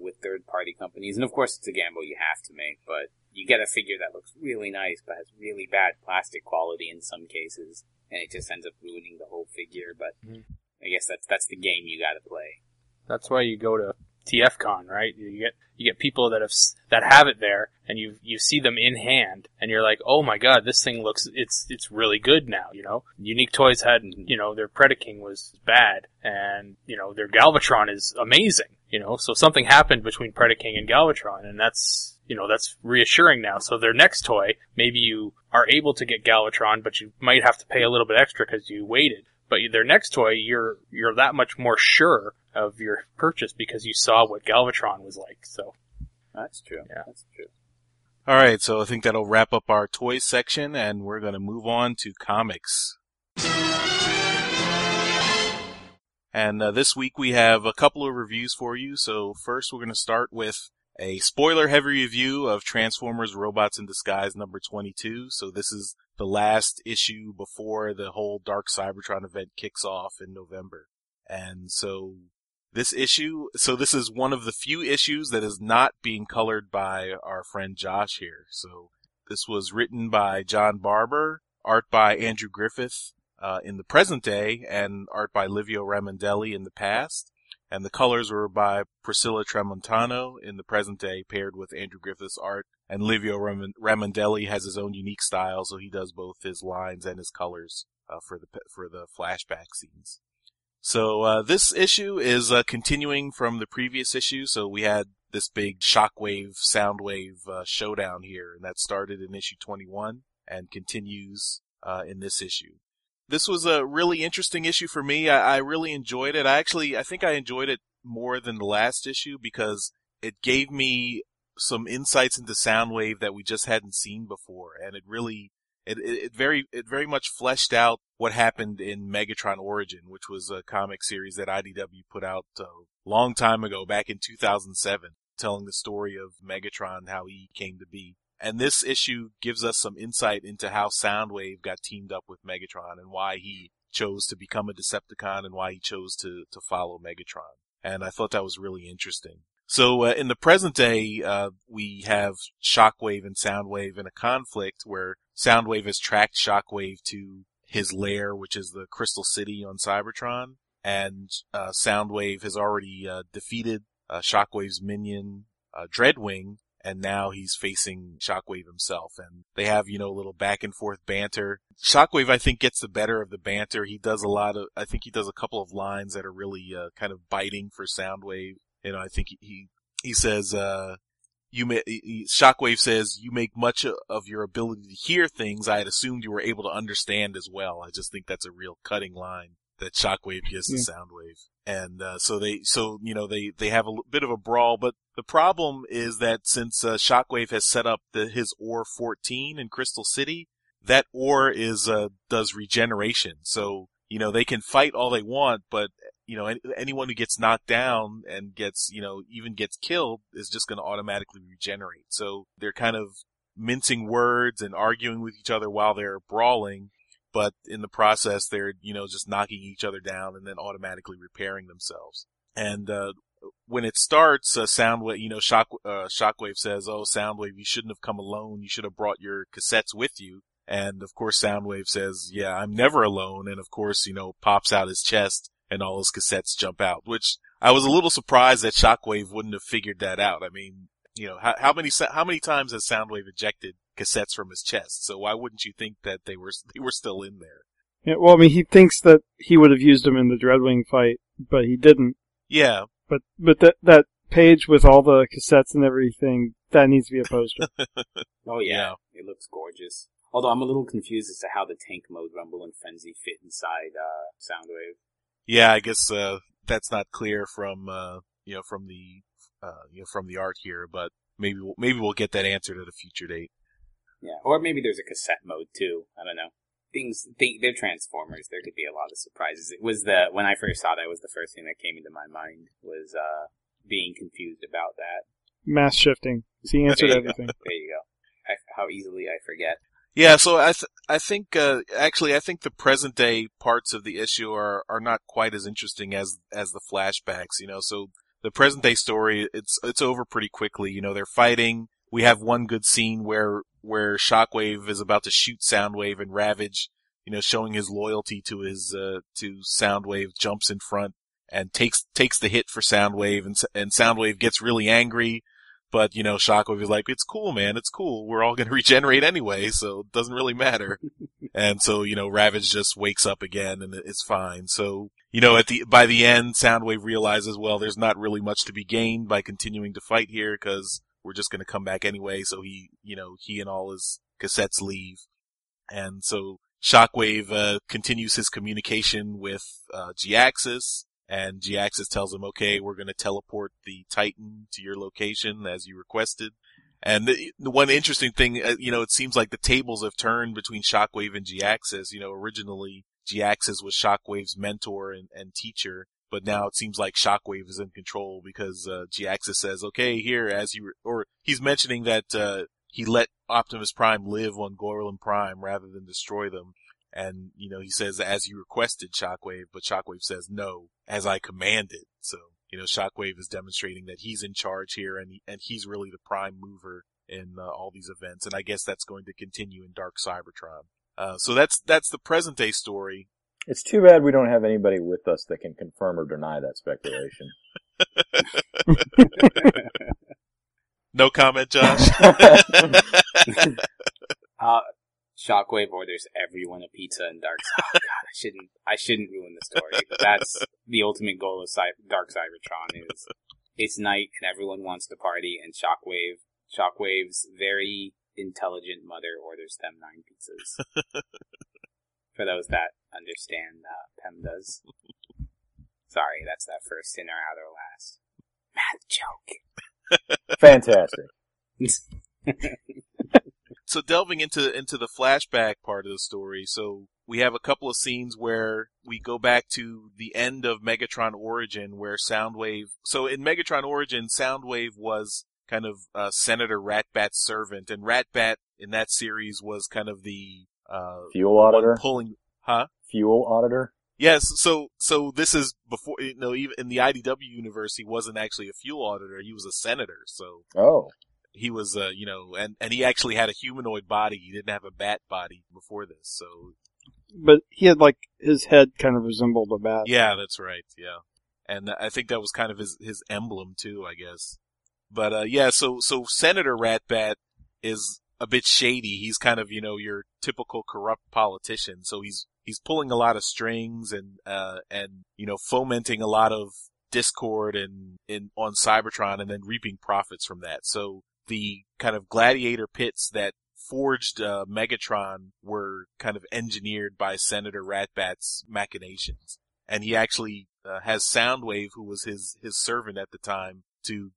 with third party companies. And of course it's a gamble you have to make, but you get a figure that looks really nice but has really bad plastic quality in some cases, and it just ends up ruining the whole figure. But I guess that's the game you gotta play. That's why you go to TFCon, right? You get people that have it there, and you see them in hand, and you're like, oh my god, this thing looks, it's really good now, you know? Unique Toys had, you know, their Predaking was bad, and, you know, their Galvatron is amazing, you know? So something happened between Predaking and Galvatron, and that's reassuring now. So their next toy, maybe you are able to get Galvatron, but you might have to pay a little bit extra because you waited. But their next toy, you're that much more sure of your purchase because you saw what Galvatron was like. So that's true. Yeah, that's true. All right, so I think that'll wrap up our toy section, and we're going to move on to comics. And this week we have a couple of reviews for you. So first, we're going to start with a spoiler-heavy review of Transformers Robots in Disguise number 22. So this is the last issue before the whole Dark Cybertron event kicks off in November. And so this is one of the few issues that is not being colored by our friend Josh here. So this was written by John Barber, art by Andrew Griffith in the present day, and art by Livio Ramondelli in the past. And the colors were by Priscilla Tramontano in the present day, paired with Andrew Griffith's art. And Livio Ramondelli has his own unique style, so he does both his lines and his colors for the flashback scenes. So this issue is continuing from the previous issue. So we had this big Shockwave, Soundwave showdown here, and that started in issue 21 and continues in this issue. This was a really interesting issue for me. I really enjoyed it. I think I enjoyed it more than the last issue because it gave me some insights into Soundwave that we just hadn't seen before, and it really, it very much fleshed out what happened in Megatron Origin, which was a comic series that IDW put out a long time ago, back in 2007, telling the story of Megatron, how he came to be. And this issue gives us some insight into how Soundwave got teamed up with Megatron and why he chose to become a Decepticon and why he chose to follow Megatron. And I thought that was really interesting. So in the present day, we have Shockwave and Soundwave in a conflict where Soundwave has tracked Shockwave to his lair, which is the Crystal City on Cybertron. And Soundwave has already defeated Shockwave's minion, Dreadwing. And now he's facing Shockwave himself. And they have, you know, a little back and forth banter. Shockwave, I think, gets the better of the banter. He does a couple of lines that are really kind of biting for Soundwave. You know, I think he says, Shockwave says, "You make much of your ability to hear things I had assumed you were able to understand as well." I just think that's a real cutting line that Shockwave gives to Soundwave. And so they have a bit of a brawl, but the problem is that since Shockwave has set up his Ore 14 in Crystal City, that Ore does regeneration. So, you know, they can fight all they want, but, you know, anyone who gets knocked down and gets, you know, even gets killed is just going to automatically regenerate. So they're kind of mincing words and arguing with each other while they're brawling. But in the process, they're, you know, just knocking each other down and then automatically repairing themselves. And when it starts, Soundwave, you know, Shockwave says, "Oh, Soundwave, you shouldn't have come alone. You should have brought your cassettes with you." And, of course, Soundwave says, "Yeah, I'm never alone." And, of course, you know, pops out his chest and all his cassettes jump out, which I was a little surprised that Shockwave wouldn't have figured that out. I mean, you know, how many times has Soundwave ejected cassettes from his chest? So why wouldn't you think that they were still in there? Yeah, well, I mean, he thinks that he would have used them in the Dreadwing fight, but he didn't. Yeah, but that page with all the cassettes and everything, that needs to be a poster. Oh yeah, it looks gorgeous. Although I'm a little confused as to how the tank mode, Rumble, and Frenzy fit inside Soundwave. Yeah, I guess that's not clear from the art here, but maybe we'll get that answered at a future date. Yeah, or maybe there's a cassette mode too. I don't know. They're Transformers. There could be a lot of surprises. It was when I first saw that was the first thing that came into my mind was being confused about that. Mass shifting. So he answered everything. There you go. How easily I forget. Yeah, so I think the present day parts of the issue are not quite as interesting as the flashbacks. You know, so the present day story it's over pretty quickly. You know, they're fighting. We have one good scene where Shockwave is about to shoot Soundwave and Ravage you know, showing his loyalty to his to Soundwave, jumps in front and takes the hit for Soundwave, and Soundwave gets really angry. But, you know, Shockwave is like, it's cool, man, it's cool. We're all going to regenerate anyway, so it doesn't really matter. And so, you know, Ravage just wakes up again, and it's fine. So, you know, by the end, Soundwave realizes, well, there's not really much to be gained by continuing to fight here, because we're just going to come back anyway. So he and all his cassettes leave. And so Shockwave continues his communication with G-Axis. And G-Axis tells him, okay, we're going to teleport the Titan to your location as you requested. And the one interesting thing, you know, it seems like the tables have turned between Shockwave and G-Axis. You know, originally G-Axis was Shockwave's mentor and teacher, but now it seems like Shockwave is in control, because G-Axis says, okay, here, as you, or he's mentioning that he let Optimus Prime live on Gorlin Prime rather than destroy them. And, you know, he says, as you requested, Shockwave, but Shockwave says, no, as I commanded. So, you know, Shockwave is demonstrating that he's in charge here, and he's really the prime mover in all these events. And I guess that's going to continue in Dark Cybertron. So that's the present day story. It's too bad we don't have anybody with us that can confirm or deny that speculation. No comment, Josh. Shockwave orders everyone a pizza in Dark Cybertron. Oh, God, I shouldn't ruin the story, but that's the ultimate goal of Dark Cybertron is it's night and everyone wants to party, and Shockwave's very intelligent mother orders them 9 pizzas. For those that understand, PEMDAs. Sorry, that's that first in or out or last. Math joke. Fantastic. So delving into the flashback part of the story, so we have a couple of scenes where we go back to the end of Megatron Origin, where Soundwave... So in Megatron Origin, Soundwave was kind of Senator Ratbat's servant, and Ratbat in that series was kind of the... fuel auditor? Fuel auditor? Yes, so this is before, you know, even in the IDW universe, he wasn't actually a fuel auditor, he was a senator, so... Oh. He was, you know, and he actually had a humanoid body. He didn't have a bat body before this, so. But he had, like, his head kind of resembled a bat. Yeah, that's right, yeah. And I think that was kind of his emblem, too, I guess. But, yeah, so Senator Ratbat is a bit shady. He's kind of, you know, your typical corrupt politician. So he's pulling a lot of strings and, you know, fomenting a lot of discord and on Cybertron, and then reaping profits from that. So, the kind of gladiator pits that forged Megatron were kind of engineered by Senator Ratbat's machinations. And he actually has Soundwave, who was his servant at the time,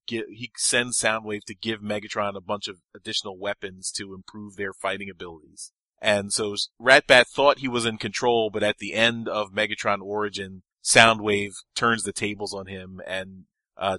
he sends Soundwave to give Megatron a bunch of additional weapons to improve their fighting abilities. And so Ratbat thought he was in control, but at the end of Megatron Origin, Soundwave turns the tables on him and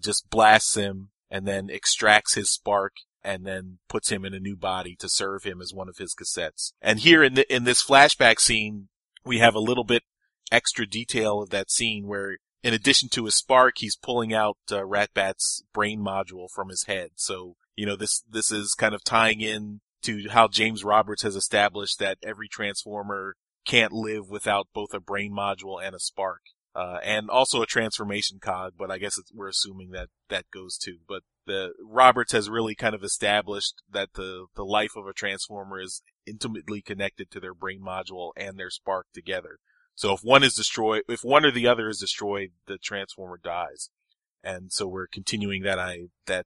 just blasts him, and then extracts his spark, and then puts him in a new body to serve him as one of his cassettes. And here in this flashback scene, we have a little bit extra detail of that scene where, in addition to his spark, he's pulling out Ratbat's brain module from his head. So, you know, this is kind of tying in to how James Roberts has established that every Transformer can't live without both a brain module and a spark. And also a transformation cog, but I guess we're assuming that goes too. But Roberts has really kind of established that the life of a Transformer is intimately connected to their brain module and their spark together. So if one or the other is destroyed, the Transformer dies. And so we're continuing you know,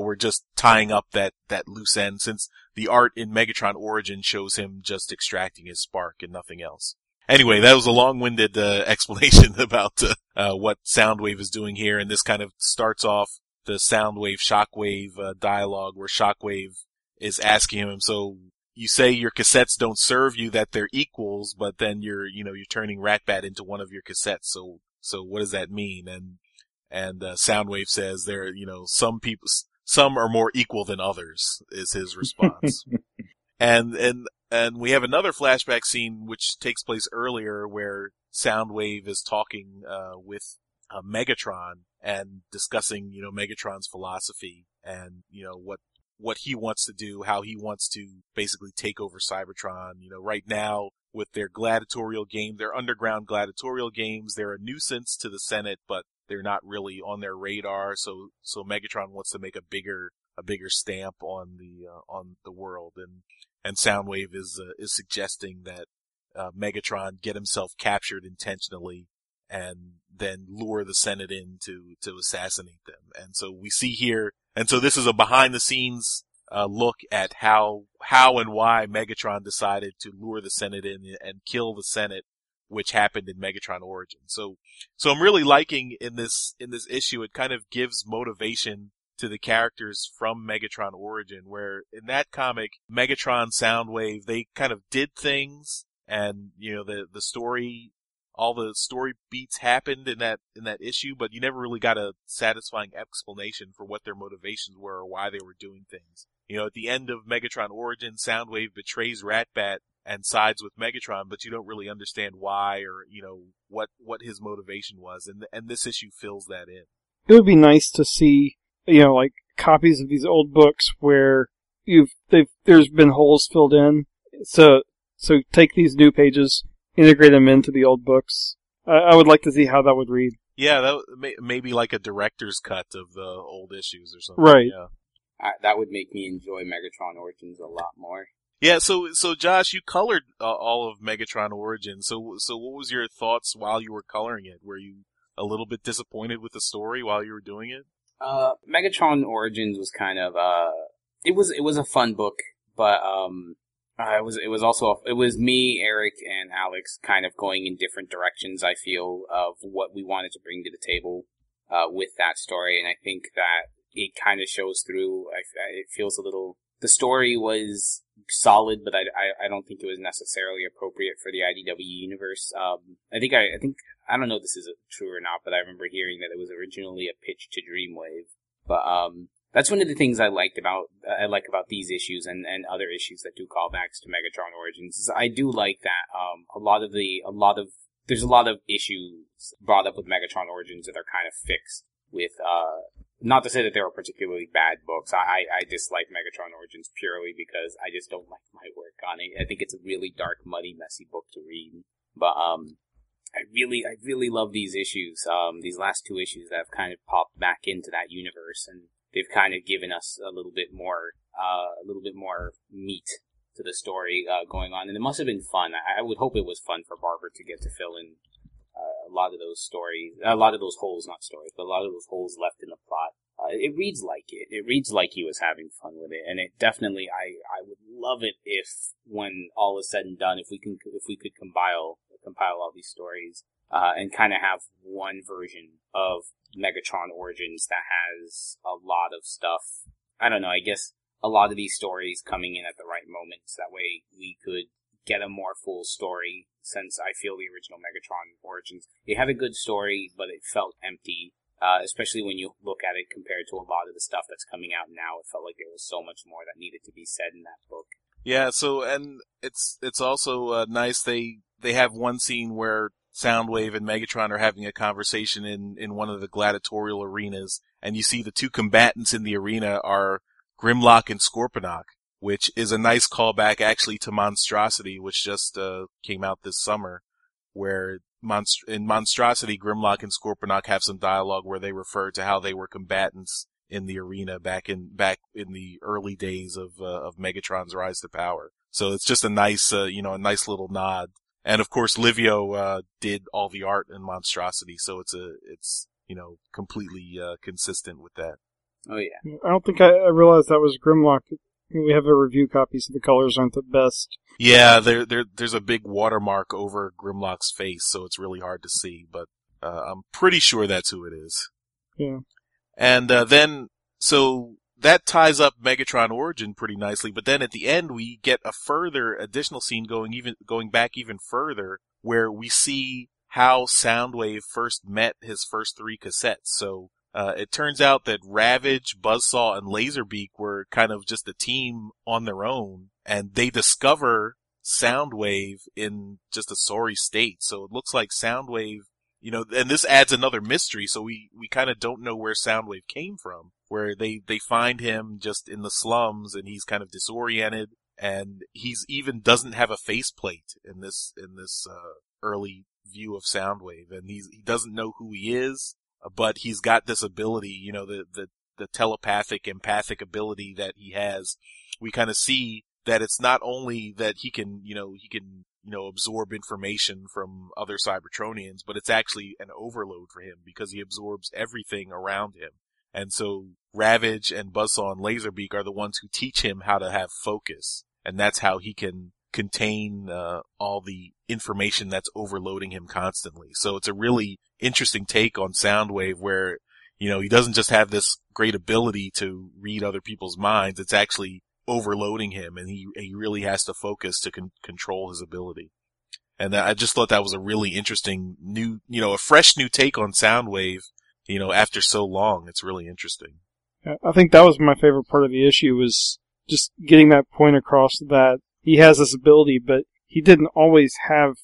we're just tying up that loose end, since the art in Megatron Origin shows him just extracting his spark and nothing else. Anyway, that was a long-winded explanation about what Soundwave is doing here, and this kind of starts off the Soundwave-Shockwave dialogue, where Shockwave is asking him, so you say your cassettes don't serve you, that they're equals, but then you're turning Ratbat into one of your cassettes, so what does that mean? And Soundwave says, there, you know, some are more equal than others, is his response. And we have another flashback scene which takes place earlier, where Soundwave is talking with Megatron and discussing, you know, Megatron's philosophy and, you know, what what he wants to do, how he wants to basically take over Cybertron. You know, right now with their gladiatorial game, their underground gladiatorial games, they're a nuisance to the Senate, but they're not really on their radar. So Megatron wants to make a bigger stamp on the world, and Soundwave is suggesting that Megatron get himself captured intentionally and then lure the Senate in to assassinate them. And so we see here, and so this is a behind the scenes look at how and why Megatron decided to lure the Senate in and kill the Senate, which happened in Megatron Origin. So I'm really liking in this issue, it kind of gives motivation to the characters from Megatron Origin, where in that comic, Megatron, Soundwave, they kind of did things, and you know the story, all the story beats happened in that issue, but you never really got a satisfying explanation for what their motivations were or why they were doing things. You know, at the end of Megatron Origin, Soundwave betrays Ratbat and sides with Megatron, but you don't really understand why or, you know, what his motivation was, and this issue fills that in. It would be nice to see, you know, like copies of these old books where there's been holes filled in. So take these new pages, integrate them into the old books. I would like to see how that would read. Yeah, maybe like a director's cut of the old issues or something. Right. Yeah. That would make me enjoy Megatron Origins a lot more. Yeah. So Josh, you colored all of Megatron Origins. So what was your thoughts while you were coloring it? Were you a little bit disappointed with the story while you were doing it? Megatron Origins was kind of it was a fun book, but it was me, Eric, and Alex kind of going in different directions, I feel, of what we wanted to bring to the table with that story, and I think that it kind of shows through. It feels a little, the story was solid, but I don't think it was necessarily appropriate for the IDW universe. I think I don't know if this is true or not, but I remember hearing that it was originally a pitch to Dreamwave. But that's one of the things I like about these issues and other issues that do callbacks to Megatron Origins, is I do like that there's a lot of issues brought up with Megatron Origins that are kind of fixed with not to say that they were particularly bad books. I dislike Megatron Origins purely because I just don't like my work on it. I think it's a really dark, muddy, messy book to read. But I really love these issues, these last two issues that have kind of popped back into that universe, and they've kind of given us a little bit more meat to the story going on. And it must have been fun. I would hope it was fun for Barber to get to fill in a lot of those holes left in the plot. It reads like it. It reads like he was having fun with it, and it definitely. I would love it if, when all is said and done, if we could compile all these stories and kind of have one version of Megatron Origins that has a lot of stuff. I don't know. I guess a lot of these stories coming in at the right moments. That way, we could get a more full story. Since I feel the original Megatron Origins, it had a good story, but it felt empty. Especially when you look at it compared to a lot of the stuff that's coming out now, it felt like there was so much more that needed to be said in that book. Yeah, so, and it's also nice, they have one scene where Soundwave and Megatron are having a conversation in one of the gladiatorial arenas, and you see the two combatants in the arena are Grimlock and Scorponok, which is a nice callback actually to Monstrosity, which just came out this summer, where in Monstrosity, Grimlock and Scorponok have some dialogue where they refer to how they were combatants in the arena back in the early days of Megatron's rise to power. So it's just a nice little nod. And of course, Livio did all the art in Monstrosity, so it's completely consistent with that. Oh yeah. I don't think I realized that was Grimlock. We have a review copy, so the colors aren't the best. Yeah, there's a big watermark over Grimlock's face, so it's really hard to see, but I'm pretty sure that's who it is. Yeah. And then, so that ties up Megatron Origin pretty nicely, but then at the end we get a further additional scene going back even further, where we see how Soundwave first met his first three cassettes, so... it turns out that Ravage, Buzzsaw, and Laserbeak were kind of just a team on their own, and they discover Soundwave in just a sorry state. So it looks like Soundwave You know, and this adds another mystery, so we kind of don't know where Soundwave came from, where they find him just in the slums, and he's kind of disoriented, and he's even doesn't have a faceplate in this early view of Soundwave, and he doesn't know who he is, but he's got this ability, you know, the telepathic, empathic ability that he has. We kind of see that it's not only that he can absorb information from other Cybertronians, but it's actually an overload for him because he absorbs everything around him. And so Ravage and Buzzsaw and Laserbeak are the ones who teach him how to have focus, and that's how he can contain all the information that's overloading him constantly. So it's a really interesting take on Soundwave where, you know, he doesn't just have this great ability to read other people's minds, it's actually overloading him, and he really has to focus to control his ability. And I just thought that was a really interesting new, you know, a fresh new take on Soundwave, you know, after so long. It's really interesting. I think that was my favorite part of the issue, was just getting that point across that he has this ability, but he didn't always have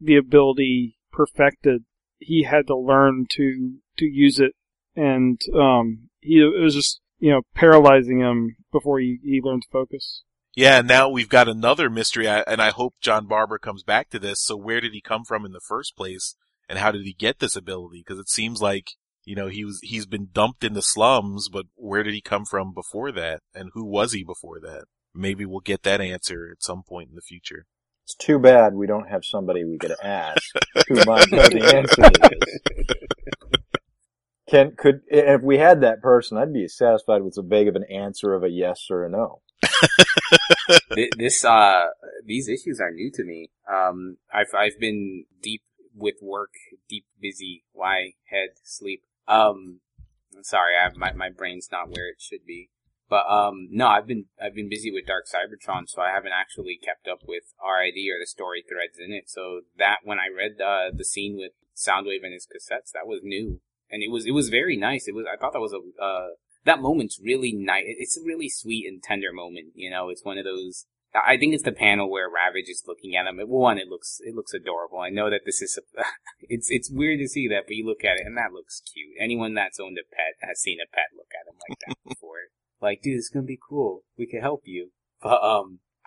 the ability perfected. He had to learn to use it, and it was just, you know, paralyzing him before he learned to focus. Yeah, and now we've got another mystery, and I hope John Barber comes back to this. So where did he come from in the first place, and how did he get this ability? Because it seems like, you know, he's been dumped in the slums, but where did he come from before that, and who was he before that? Maybe we'll get that answer at some point in the future. It's too bad we don't have somebody we could ask who might know the answer to this. If we had that person, I'd be satisfied with so vague of an answer of a yes or a no. These issues are new to me. I've been deep with work, deep busy, lie, head, sleep. I'm sorry, my brain's not where it should be. But no, I've been busy with Dark Cybertron, so I haven't actually kept up with RID or the story threads in it. So that when I read the scene with Soundwave and his cassettes, that was new. And it was very nice. I thought that was that moment's really nice. It's a really sweet and tender moment. You know, it's one of those. I think it's the panel where Ravage is looking at him. It looks adorable. I know that this is it's weird to see that, but you look at it and that looks cute. Anyone that's owned a pet has seen a pet look at him like that before. Like, dude, it's gonna be cool. We can help you. But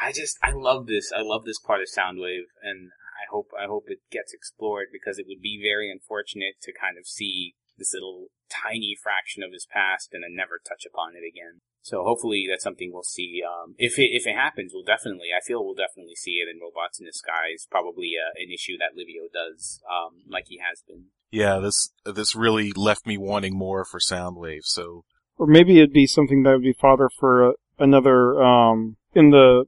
I love this. I love this part of Soundwave, and I hope it gets explored, because it would be very unfortunate to kind of see this little tiny fraction of his past and then never touch upon it again. So hopefully that's something we'll see. If it happens, I feel we'll definitely see it in Robots in Disguise, probably an issue that Livio does, like he has been. Yeah, this really left me wanting more for Soundwave, so. Or maybe it'd be something that would be fodder for another, in the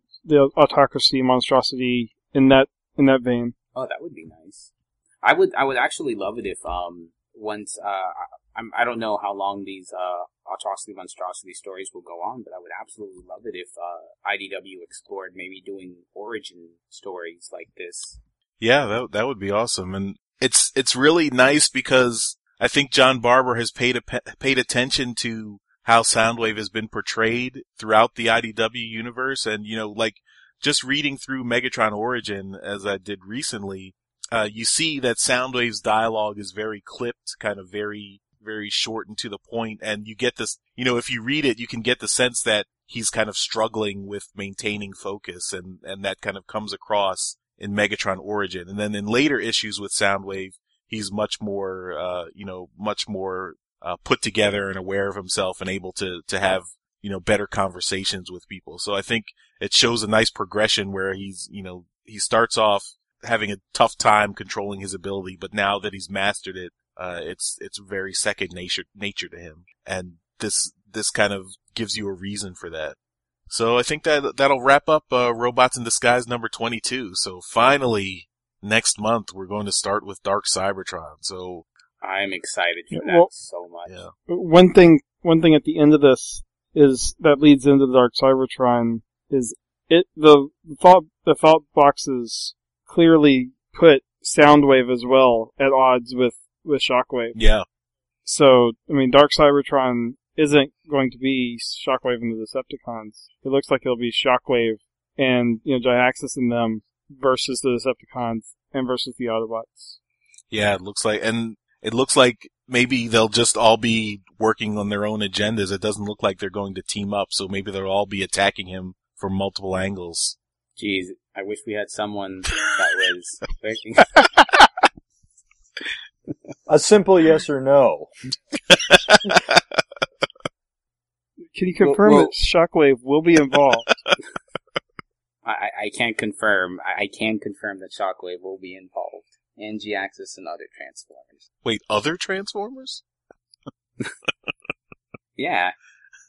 Autocracy, Monstrosity, in that vein. Oh, that would be nice. I would actually love it if, once, I don't know how long these Autocracy Monstrosity stories will go on, but I would absolutely love it if IDW explored maybe doing origin stories like this. Yeah, that would be awesome, and it's really nice because I think John Barber has paid attention to how Soundwave has been portrayed throughout the IDW universe, and you know, like just reading through Megatron Origin as I did recently. You see that Soundwave's dialogue is very clipped, kind of very, very short and to the point, and you get this, you know, if you read it, you can get the sense that he's kind of struggling with maintaining focus, and that kind of comes across in Megatron Origin. And then in later issues with Soundwave, he's much more put together and aware of himself and able to have, you know, better conversations with people. So I think it shows a nice progression where he's, you know, he starts off having a tough time controlling his ability, but now that he's mastered it, it's very second nature to him, and this kind of gives you a reason for that. So I think that'll wrap up Robots in Disguise number 22. So finally, next month we're going to start with Dark Cybertron. So I'm excited for that so much. Yeah. One thing at the end of this is that leads into the Dark Cybertron is the thought boxes clearly put Soundwave as well at odds with Shockwave. Yeah. So, I mean, Dark Cybertron isn't going to be Shockwave and the Decepticons. It looks like it'll be Shockwave and, you know, Giaxis and them versus the Decepticons and versus the Autobots. Yeah, it looks like, and it looks like maybe they'll just all be working on their own agendas. It doesn't look like they're going to team up, so maybe they'll all be attacking him from multiple angles. Jeez, I wish we had someone that was working. A simple yes or no. Can you confirm that Shockwave will be involved? I can't confirm. I can confirm that Shockwave will be involved. And G-Axis and other Transformers. Wait, other Transformers? Yeah.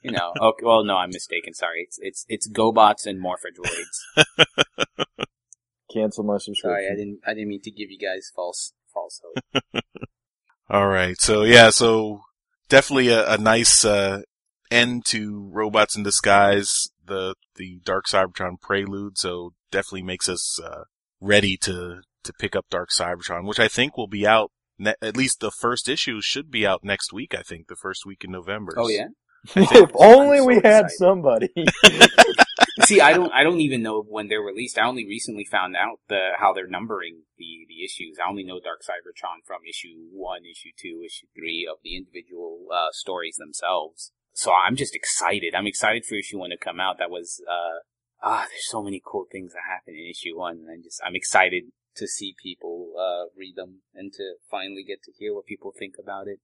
You know, okay, well, no, I'm mistaken. Sorry. It's GoBots and Morphadroids. Cancel my subscription. Sorry, I didn't mean to give you guys false hope. All right. So, yeah, definitely a nice end to Robots in Disguise, the Dark Cybertron prelude. So, definitely makes us ready to pick up Dark Cybertron, which I think will be out. At least the first issue should be out next week. I think the first week in November. Oh yeah. If only so we excited. Had somebody. See, I don't even know when they're released. I only recently found out how they're numbering the issues. I only know Dark Cybertron from issue 1, issue 2, issue 3 of the individual stories themselves. So I'm just excited. I'm excited for issue 1 to come out. That was there's so many cool things that happen in issue 1, and I'm excited to see people read them and to finally get to hear what people think about it.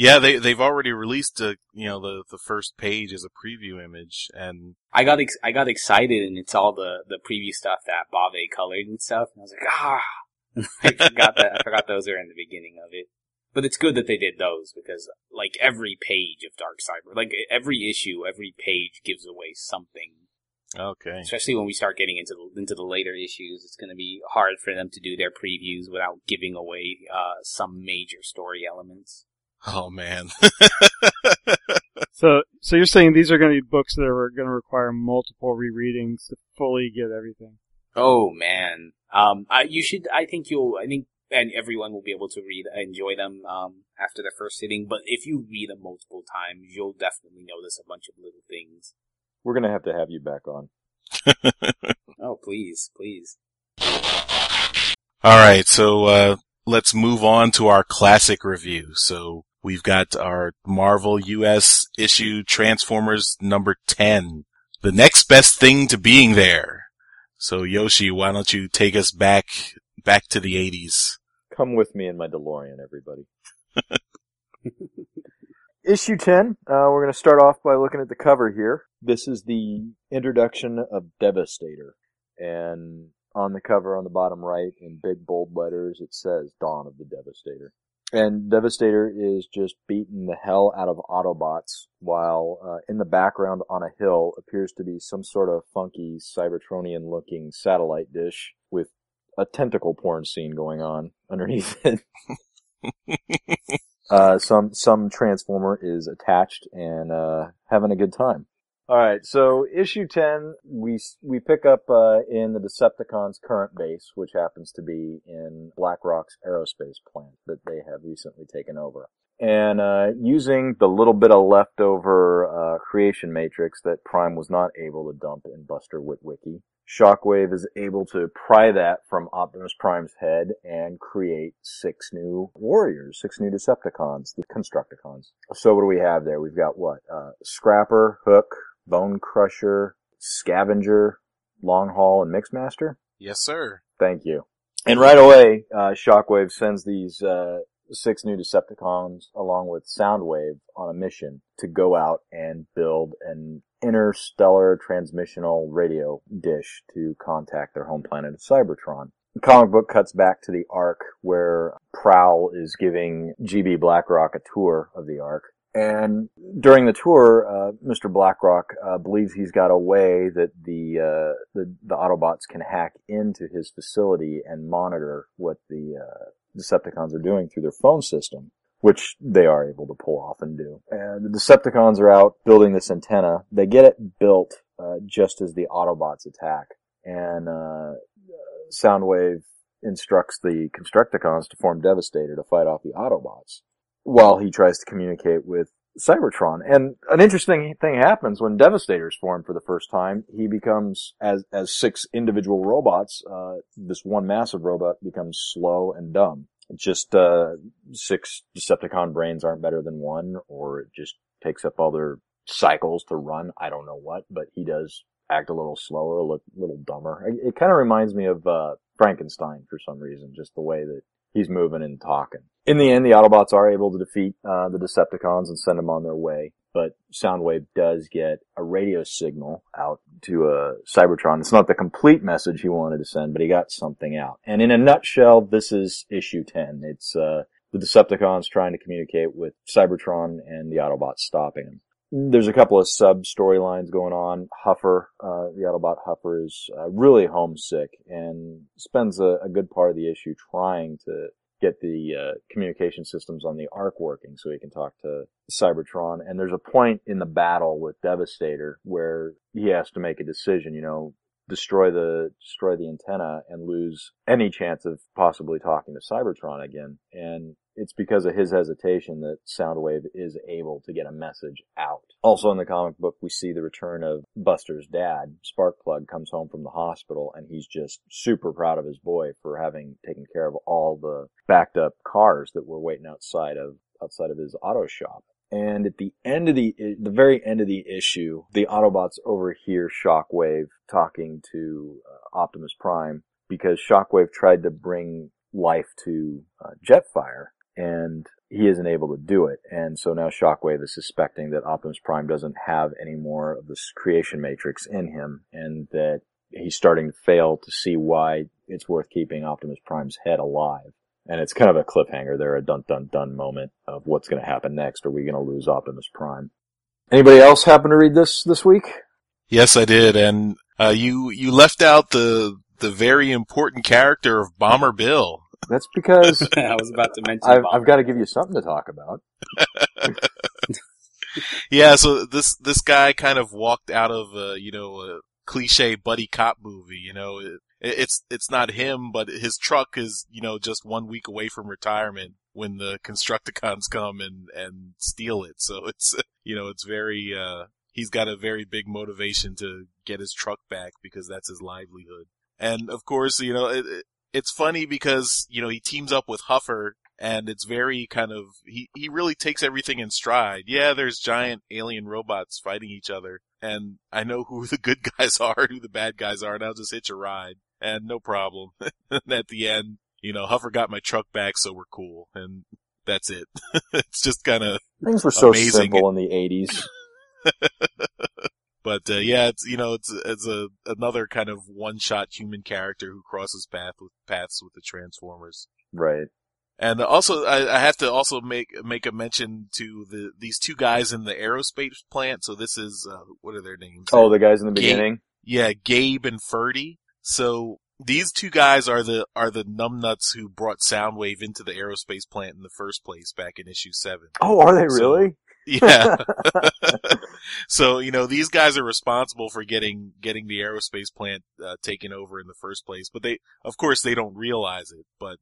Yeah, they've already released the first page as a preview image, and I got excited, and it's all the preview stuff that Bave colored and stuff, and I was like, I forgot those are in the beginning of it. But it's good that they did those, because like every page of Dark Cyber, like every issue, every page gives away something. Okay. Especially when we start getting into the later issues, it's going to be hard for them to do their previews without giving away some major story elements. Oh man. So you're saying these are going to be books that are going to require multiple rereadings to fully get everything? Oh man. I think everyone will be able to enjoy them after the first sitting, but if you read them multiple times, you'll definitely notice a bunch of little things. We're going to have you back on. Oh, please, please. All right, so let's move on to our classic review. So we've got our Marvel US issue Transformers number 10, the next best thing to being there. So Yoshi, why don't you take us back to the 80s? Come with me in my DeLorean, everybody. Issue 10, we're going to start off by looking at the cover here. This is the introduction of Devastator. And on the cover on the bottom right, in big bold letters, it says Dawn of the Devastator. And Devastator is just beating the hell out of Autobots, while in the background on a hill appears to be some sort of funky Cybertronian-looking satellite dish with a tentacle porn scene going on underneath it. Some Transformer is attached and having a good time. All right, so issue 10, we pick up in the Decepticons' current base, which happens to be in BlackRock's aerospace plant that they have recently taken over. And using the little bit of leftover creation matrix that Prime was not able to dump in Buster Witwicky, Shockwave is able to pry that from Optimus Prime's head and create 6 new warriors, 6 new Decepticons, the Constructicons. So what do we have there? We've got what? Scrapper, Hook, Bone Crusher, Scavenger, Long Haul, and Mixmaster? Yes, sir. Thank you. And right away, Shockwave sends these 6 new Decepticons along with Soundwave on a mission to go out and build an interstellar transmissional radio dish to contact their home planet of Cybertron. The comic book cuts back to the Ark, where Prowl is giving GB Blackrock a tour of the Ark. And during the tour, Mr. Blackrock believes he's got a way that the Autobots can hack into his facility and monitor what the Decepticons are doing through their phone system, which they are able to pull off and do. And the Decepticons are out building this antenna. They get it built just as the Autobots attack. And Soundwave instructs the Constructicons to form Devastator to fight off the Autobots while he tries to communicate with Cybertron. And an interesting thing happens when Devastator's formed for the first time. He becomes, as 6 individual robots, this one massive robot becomes slow and dumb. just six Decepticon brains aren't better than one, or it just takes up all their cycles to run. I don't know what, but he does act a little slower, look a little dumber. It kind of reminds me of Frankenstein for some reason, just the way that he's moving and talking. In the end, the Autobots are able to defeat the Decepticons and send them on their way, but Soundwave does get a radio signal out to Cybertron. It's not the complete message he wanted to send, but he got something out. And in a nutshell, this is issue 10. It's the Decepticons trying to communicate with Cybertron and the Autobots stopping him. There's a couple of sub-storylines going on. Huffer, the Autobot Huffer, is really homesick and spends a good part of the issue trying to get the communication systems on the Ark working so he can talk to Cybertron. And there's a point in the battle with Devastator where he has to make a decision, you know, destroy the antenna and lose any chance of possibly talking to Cybertron again. And it's because of his hesitation that Soundwave is able to get a message out. Also in the comic book, we see the return of Buster's dad. Sparkplug comes home from the hospital, and he's just super proud of his boy for having taken care of all the backed-up cars that were waiting outside of his auto shop. And at the end of the very end of the issue, the Autobots overhear Shockwave talking to Optimus Prime because Shockwave tried to bring life to Jetfire, and he isn't able to do it. And so now Shockwave is suspecting that Optimus Prime doesn't have any more of this creation matrix in him, and that he's starting to fail to see why it's worth keeping Optimus Prime's head alive. And it's kind of a cliffhanger there, a dun-dun-dun moment of what's going to happen next. Are we going to lose Optimus Prime? Anybody else happen to read this week? Yes, I did. And you left out the very important character of Bomber Bill. That's because I was about to mention I've got to give you something to talk about. Yeah, so this guy kind of walked out of a cliche buddy cop movie, you know. It's not him, but his truck is, just 1 week away from retirement when the Constructicons come and steal it. So it's very, he's got a very big motivation to get his truck back because that's his livelihood. And of course, it's funny because, he teams up with Huffer, and it's very kind of, he really takes everything in stride. Yeah, there's giant alien robots fighting each other, and I know who the good guys are and who the bad guys are, and I'll just hitch a ride. And no problem. And at the end, Huffer got my truck back, so we're cool. And that's it. It's just kind of things were so amazing. Simple in the 80s. But yeah, it's another kind of one-shot human character who crosses paths with the Transformers. Right. And also, I have to also make a mention to these two guys in the aerospace plant. So this is what are their names? Oh, the guys in the beginning. Yeah, Gabe and Ferdy. So these two guys are the numbnuts who brought Soundwave into the aerospace plant in the first place back in issue 7. Oh, are they really? Yeah. So, these guys are responsible for getting the aerospace plant taken over in the first place, but they, of course, they don't realize it, but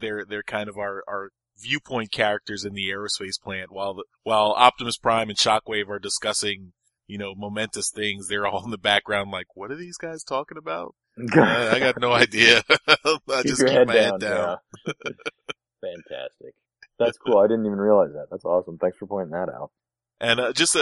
they're kind of our viewpoint characters in the aerospace plant while Optimus Prime and Shockwave are discussing, momentous things. They're all in the background like, what are these guys talking about? I got no idea. I just keep my head down. Yeah. Fantastic. That's cool. I didn't even realize that. That's awesome. Thanks for pointing that out. And just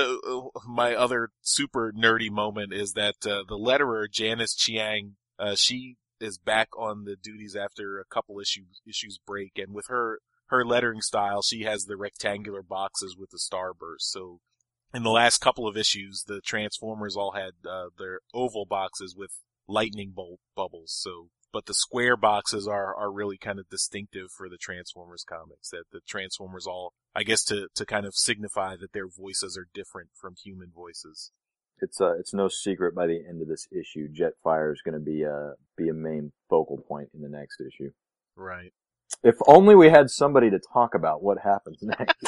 my other super nerdy moment is that the letterer, Janice Chiang, she is back on the duties after a couple issues break. And with her lettering style, she has the rectangular boxes with the starburst. So in the last couple of issues, the Transformers all had their oval boxes with lightning bolt bubbles. So. But the square boxes are really kind of distinctive for the Transformers comics, that the Transformers all, I guess, to kind of signify that their voices are different from human voices. It's no secret by the end of this issue, Jetfire is going to be a main focal point in the next issue. Right. If only we had somebody to talk about what happens next.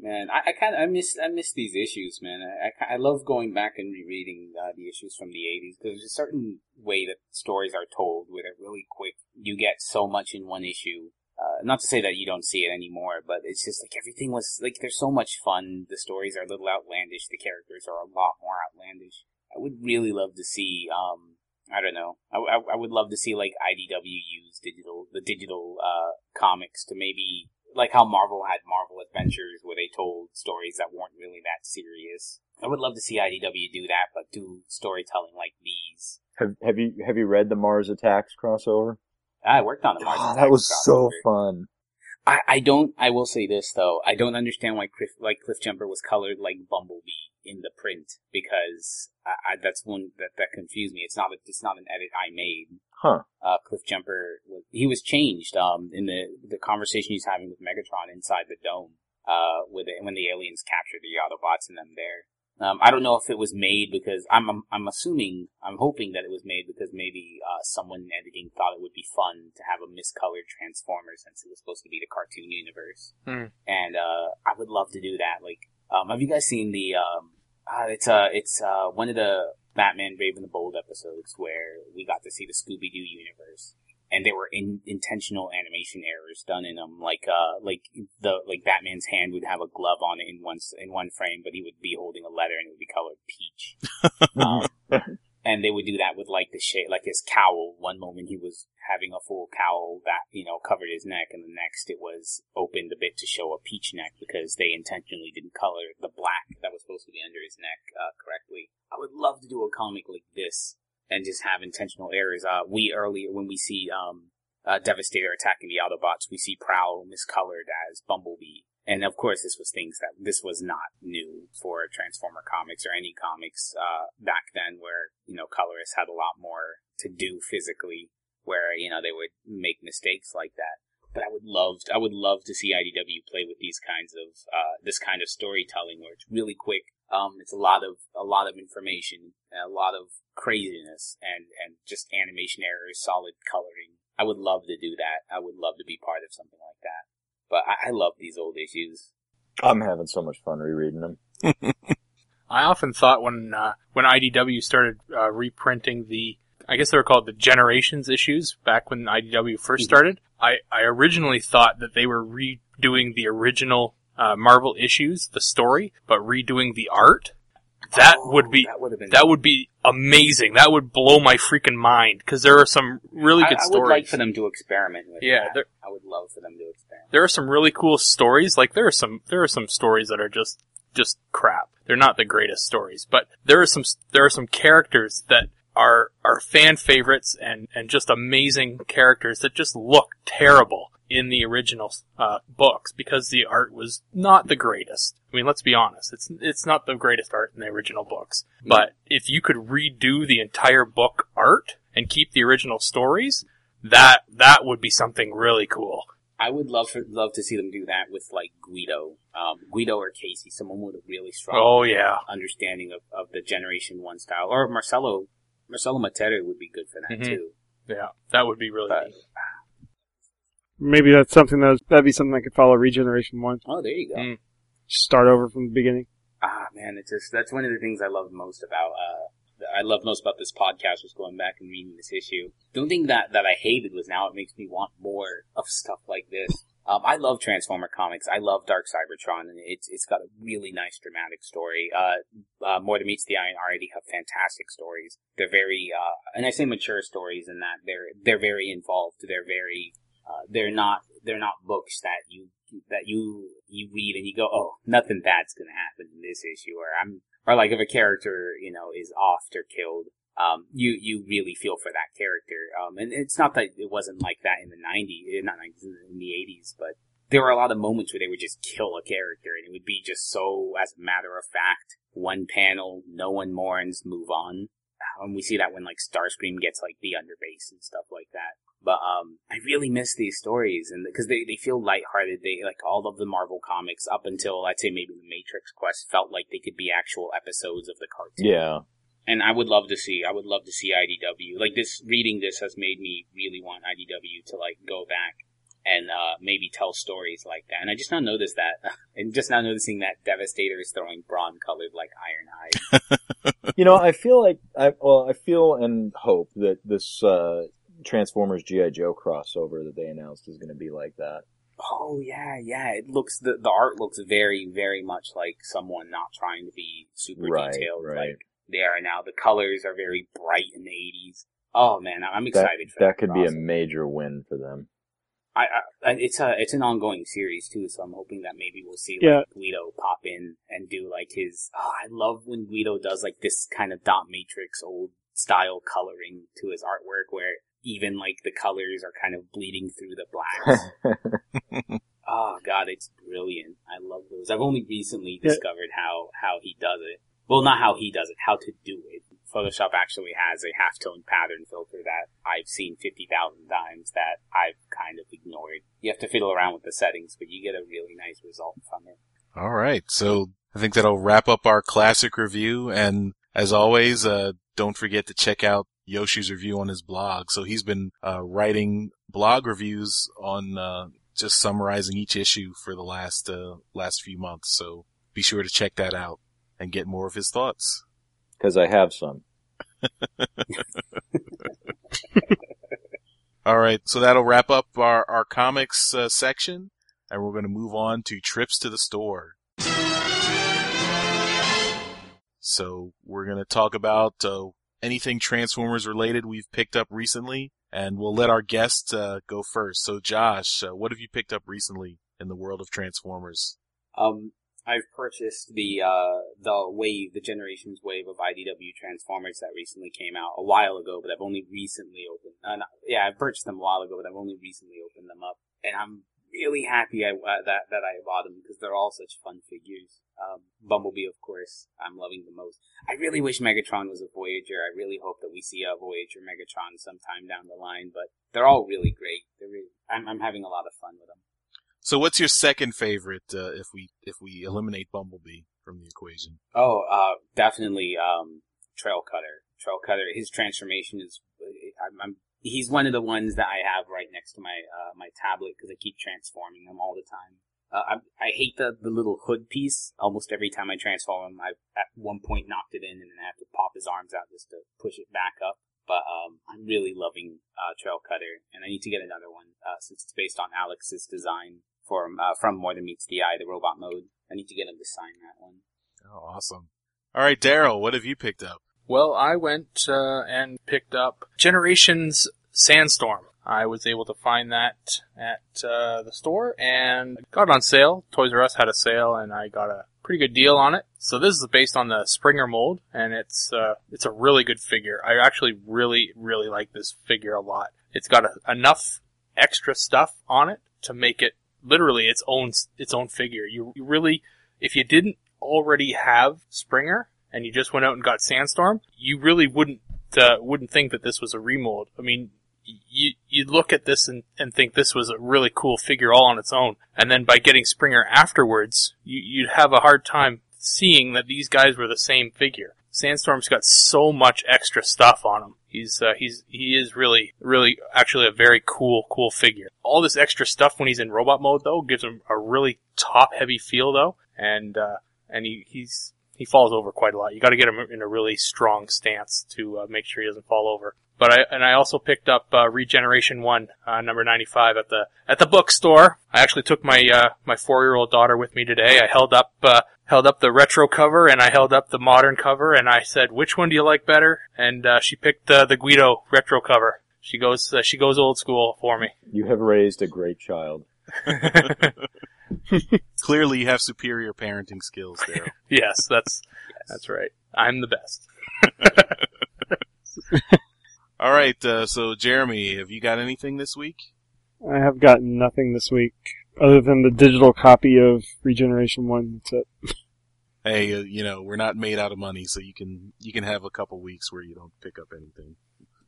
Man, I miss these issues, man. I love going back and rereading the issues from the 80s, because there's a certain way that stories are told where they're really quick. You get so much in one issue. Not to say that you don't see it anymore, but it's just like everything was, like, there's so much fun. The stories are a little outlandish. The characters are a lot more outlandish. I would really love to see I don't know. I would love to see like IDW use digital comics to maybe like how Marvel had Marvel Adventures where they told stories that weren't really that serious. I would love to see IDW do that, but do storytelling like these. Have you read the Mars Attacks crossover? I worked on the Mars Attacks. That was crossover. So fun. I will say this though. I don't understand why Cliffjumper was colored like Bumblebee in the print, because that's one that confused me. It's not an edit I made. Huh. Cliffjumper, he was changed in the conversation he's having with Megatron inside the dome when the aliens captured the Autobots and them there. I don't know if it was made because I'm hoping that it was made because maybe someone in editing thought it would be fun to have a miscolored Transformer since it was supposed to be the cartoon universe. Mm. And I would love to do that. Like, have you guys seen the? It's one of the Batman Brave and the Bold episodes where we got to see the Scooby-Doo universe, and there were intentional animation errors done in them. Like Batman's hand would have a glove on it in one frame, but he would be holding a letter and it would be colored peach. And they would do that with like the shape, like his cowl. One moment he was having a full cowl that, you know, covered his neck, and the next it was opened a bit to show a peach neck because they intentionally didn't color the black that was supposed to be under his neck correctly. I would love to do a comic like this and just have intentional errors. When we see Devastator attacking the Autobots, we see Prowl miscolored as Bumblebee. And of course, this was not new for Transformer comics or any comics back then, where, you know, colorists had a lot more to do physically, where, you know, they would make mistakes like that. But I would love to see IDW play with these kinds of this kind of storytelling, where it's really quick. It's a lot of information, and a lot of craziness, and just animation errors, solid coloring. I would love to do that. I would love to be part of something like that. But I love these old issues. I'm having so much fun rereading them. I often thought when IDW started reprinting the, I guess they were called the Generations issues back when IDW first started, I originally thought that they were redoing the original Marvel issues, the story, but redoing the art. That would be amazing. That would blow my freaking mind, because there are some really good stories. I would like for them to experiment with that. I would love for them to experiment. There are some really cool stories. Like there are some stories that are just crap. They're not the greatest stories, but there are some characters that are fan favorites and just amazing characters that just look terrible in the original books because the art was not the greatest. I mean, let's be honest. It's not the greatest art in the original books. But if you could redo the entire book art and keep the original stories, that would be something really cool. I would love to see them do that with like Guido or Casey, someone with a really strong understanding of the Generation 1 style, or Marcello Matera would be good for that too. Yeah, that would be really neat. Maybe that's something that'd be something I could follow Regeneration 1. Oh, there you go. Just start over from the beginning. Ah, man, that's one of the things I love most about this podcast was going back and reading this issue. The only thing that I hated was now it makes me want more of stuff like this. I love Transformer comics. I love Dark Cybertron, and it's got a really nice dramatic story. More Than Meets the Eye and already have fantastic stories. They're very and I say mature stories in that they're very involved. They're very they're not books that you read and you go, oh, nothing bad's gonna happen in this issue, or like if a character, you know, is offed or killed, you really feel for that character. And it's not that it wasn't like that in in the 80s, but there were a lot of moments where they would just kill a character and it would be just so, as a matter of fact, one panel, no one mourns, move on. And we see that when like Starscream gets like the underbase and stuff like that. But I really miss these stories, and because they feel lighthearted. They, like all of the Marvel comics up until I'd say maybe the Matrix Quest, felt like they could be actual episodes of the cartoon. Yeah. And I would love to see IDW like this. Reading this has made me really want IDW to like go back and maybe tell stories like that. And I just now noticed that, and just now noticing that Devastator is throwing brawn colored like Ironhide. You know, I feel and hope that this Transformers G.I. Joe crossover that they announced is going to be like that. Oh yeah. It looks the art looks very, very much like someone not trying to be super detailed. Right. Like they are now. The colors are very bright in the 80s. Oh man, I'm excited for that. That could be a major win for them. It's an ongoing series too, so I'm hoping that maybe we'll see Guido pop in and do like his. Oh, I love when Guido does like this kind of dot matrix old style coloring to his artwork, where even like the colors are kind of bleeding through the blacks. Oh god, it's brilliant. I love those. I've only recently discovered how he does it. Well, not how he does it, how to do it. Photoshop actually has a halftone pattern filter that I've seen 50,000 times that I've kind of ignored. You have to fiddle around with the settings, but you get a really nice result from it. All right, so I think that'll wrap up our classic review. And as always, don't forget to check out Yoshi's review on his blog. So he's been writing blog reviews on just summarizing each issue for the last few months. So be sure to check that out and get more of his thoughts. Because I have some. All right, so that'll wrap up our comics section, and we're going to move on to trips to the store. So we're going to talk about anything Transformers-related we've picked up recently, and we'll let our guest go first. So Josh, what have you picked up recently in the world of Transformers? I've purchased the wave, the Generations wave of IDW Transformers that recently came out a while ago, but I've only recently opened. I've purchased them a while ago, but I've only recently opened them up, and I'm really happy that I bought them because they're all such fun figures. Bumblebee, of course, I'm loving the most. I really wish Megatron was a Voyager. I really hope that we see a Voyager Megatron sometime down the line, but they're all really great. I'm having a lot of fun with them. So what's your second favorite if we eliminate Bumblebee from the equation? Oh, definitely Trailcutter. Trailcutter, his transformation is he's one of the ones that I have right next to my my tablet because I keep transforming them all the time. I hate the little hood piece. Almost every time I transform him, I've at one point knocked it in and then I have to pop his arms out just to push it back up. But I'm really loving Trailcutter, and I need to get another one since it's based on Alex's design from More Than Meets the Eye, the robot mode. I need to get him to sign that one. Oh, awesome. All right, Daryl, what have you picked up? Well, I went and picked up Generations Sandstorm. I was able to find that at the store and got it on sale. Toys R Us had a sale, and I got a pretty good deal on it. So this is based on the Springer mold, and it's a really good figure. I actually really, really like this figure a lot. It's got enough extra stuff on it to make it literally its own figure. You really, if you didn't already have Springer and you just went out and got Sandstorm, you really wouldn't think that this was a remold. I mean, you look at this and think this was a really cool figure all on its own. And then by getting Springer afterwards, you'd have a hard time seeing that these guys were the same figure. Sandstorm's got so much extra stuff on him. He is really, really actually a very cool figure. All this extra stuff when he's in robot mode, though, gives him a really top-heavy feel, though. And he falls over quite a lot. You got to get him in a really strong stance to make sure he doesn't fall over. But I also picked up Regeneration 1, number 95 at the bookstore. I actually took my 4-year-old daughter with me today. I held up the retro cover and I held up the modern cover and I said, "Which one do you like better?" And she picked the Guido retro cover. She goes old school for me. You have raised a great child. Clearly, you have superior parenting skills there. Yes, that's right. I'm the best. All right, so Jeremy, have you got anything this week? I have gotten nothing this week, other than the digital copy of Regeneration 1. That's it. Hey, we're not made out of money, so you can have a couple weeks where you don't pick up anything.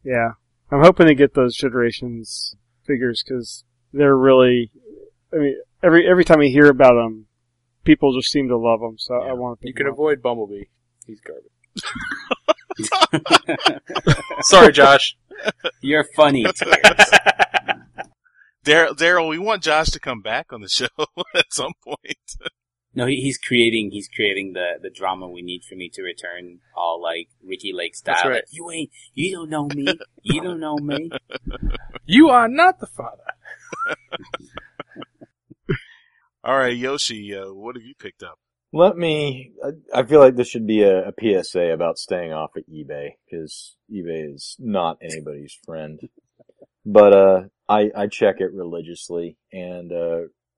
Yeah, I'm hoping to get those Generations figures, because they're really, I mean, every time I hear about them, people just seem to love them, so yeah. I want to pick them up. You can avoid Bumblebee. He's garbage. Sorry, Josh. You're funny. Daryl, we want Josh to come back on the show at some point. No, he's creating the drama we need for me to return, all like Ricky Lake style. That's right. Like, you don't know me. You don't know me. You are not the father. All right, Yoshi, what have you picked up? I feel like this should be a PSA about staying off of eBay, because eBay is not anybody's friend. But I check it religiously, and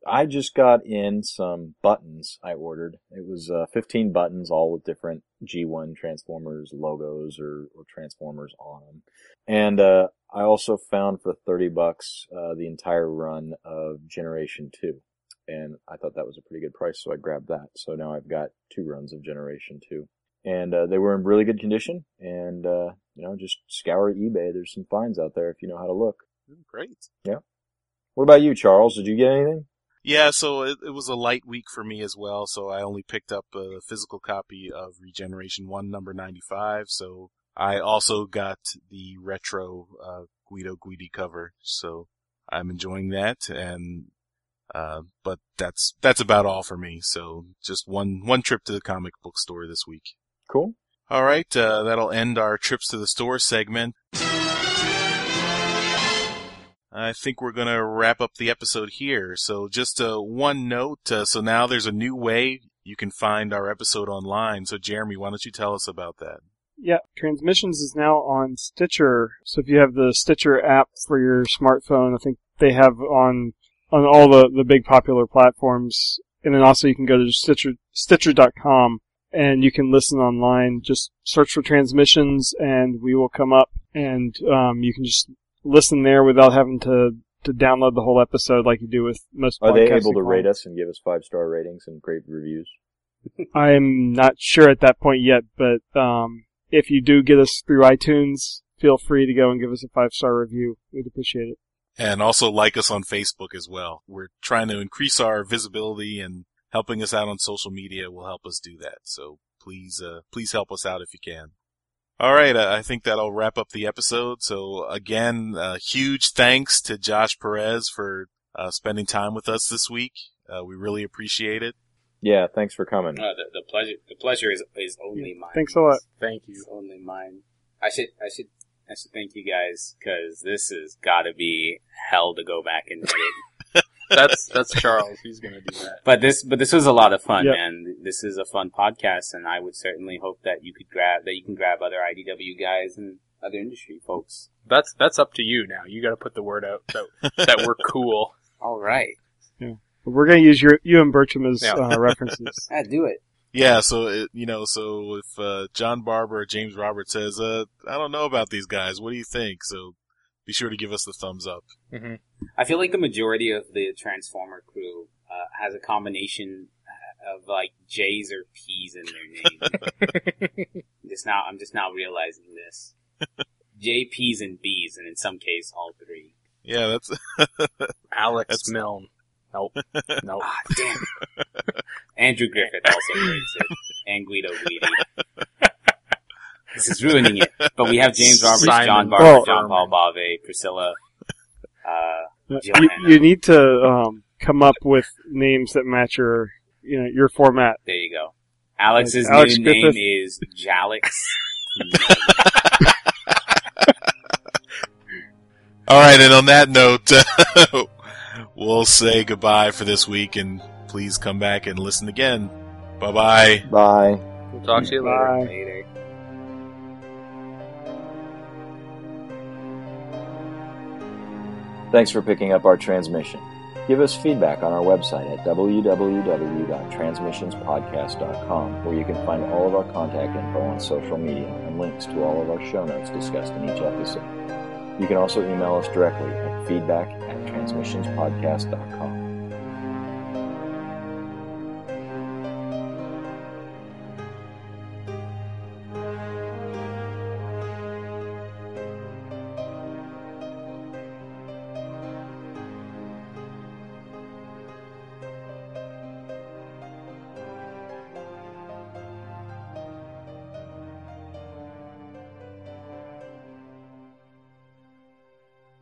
I just got in some buttons I ordered. It was 15 buttons, all with different G1 Transformers logos or Transformers on them. And I also found for $30 the entire run of Generation 2. And I thought that was a pretty good price, so I grabbed that. So now I've got two runs of Generation 2. And they were in really good condition. And, just scour eBay. There's some finds out there if you know how to look. Great. Yeah. What about you, Charles? Did you get anything? Yeah, so it was a light week for me as well. So I only picked up a physical copy of Regeneration 1, number 95. So I also got the retro Guido Guidi cover. So I'm enjoying that. And... but that's about all for me. So just one trip to the comic book store this week. Cool. All right, that'll end our trips to the store segment. I think we're going to wrap up the episode here. So just one note. So now there's a new way you can find our episode online. So Jeremy, why don't you tell us about that? Yeah, Transmissions is now on Stitcher. So if you have the Stitcher app for your smartphone, I think they have on all the big popular platforms. And then also you can go to Stitcher.com and you can listen online. Just search for Transmissions and we will come up, and you can just listen there without having to download the whole episode like you do with most podcasts. Are they able to rate us and give us 5-star ratings and great reviews? I'm not sure at that point yet, but if you do get us through iTunes, feel free to go and give us a 5-star review. We'd appreciate it. And also like us on Facebook as well. We're trying to increase our visibility, and helping us out on social media will help us do that. So please help us out if you can. All right, I think that'll wrap up the episode. So again, huge thanks to Josh Perez for spending time with us this week. We really appreciate it. Yeah, thanks for coming. The pleasure is only mine. Thanks a lot. Thank you. It's only mine. I should thank you guys, because this has got to be hell to go back and edit. That's Charles. He's going to do that. But this was a lot of fun, man. This is a fun podcast, and I would certainly hope that you can grab other IDW guys and other industry folks. That's up to you now. You got to put the word out that we're cool. All right. Yeah. We're going to use you and Bertram as references. Yeah, do it. Yeah, so if John Barber or James Roberts says, I don't know about these guys, what do you think? So be sure to give us the thumbs up. Mm-hmm. I feel like the majority of the Transformer crew has a combination of like J's or P's in their name. I'm just now realizing this. J, P's, and B's, and in some case, all three. Yeah, that's... Alex Milne. Nope. Ah, damn. Andrew Griffith also rates it. And Guido Guidi. This is ruining it. But we have James Roberts, John Barber, John Paul Bave, Priscilla, you need to come up with names that match your format. There you go. Alex's new Griffith. Name is Jalix. All right, and on that note... We'll say goodbye for this week, and please come back and listen again. Bye-bye. Bye. We'll talk to you later. Bye. Thanks for picking up our transmission. Give us feedback on our website at www.transmissionspodcast.com, where you can find all of our contact info on social media and links to all of our show notes discussed in each episode. You can also email us directly at feedback@transmissionspodcast.com.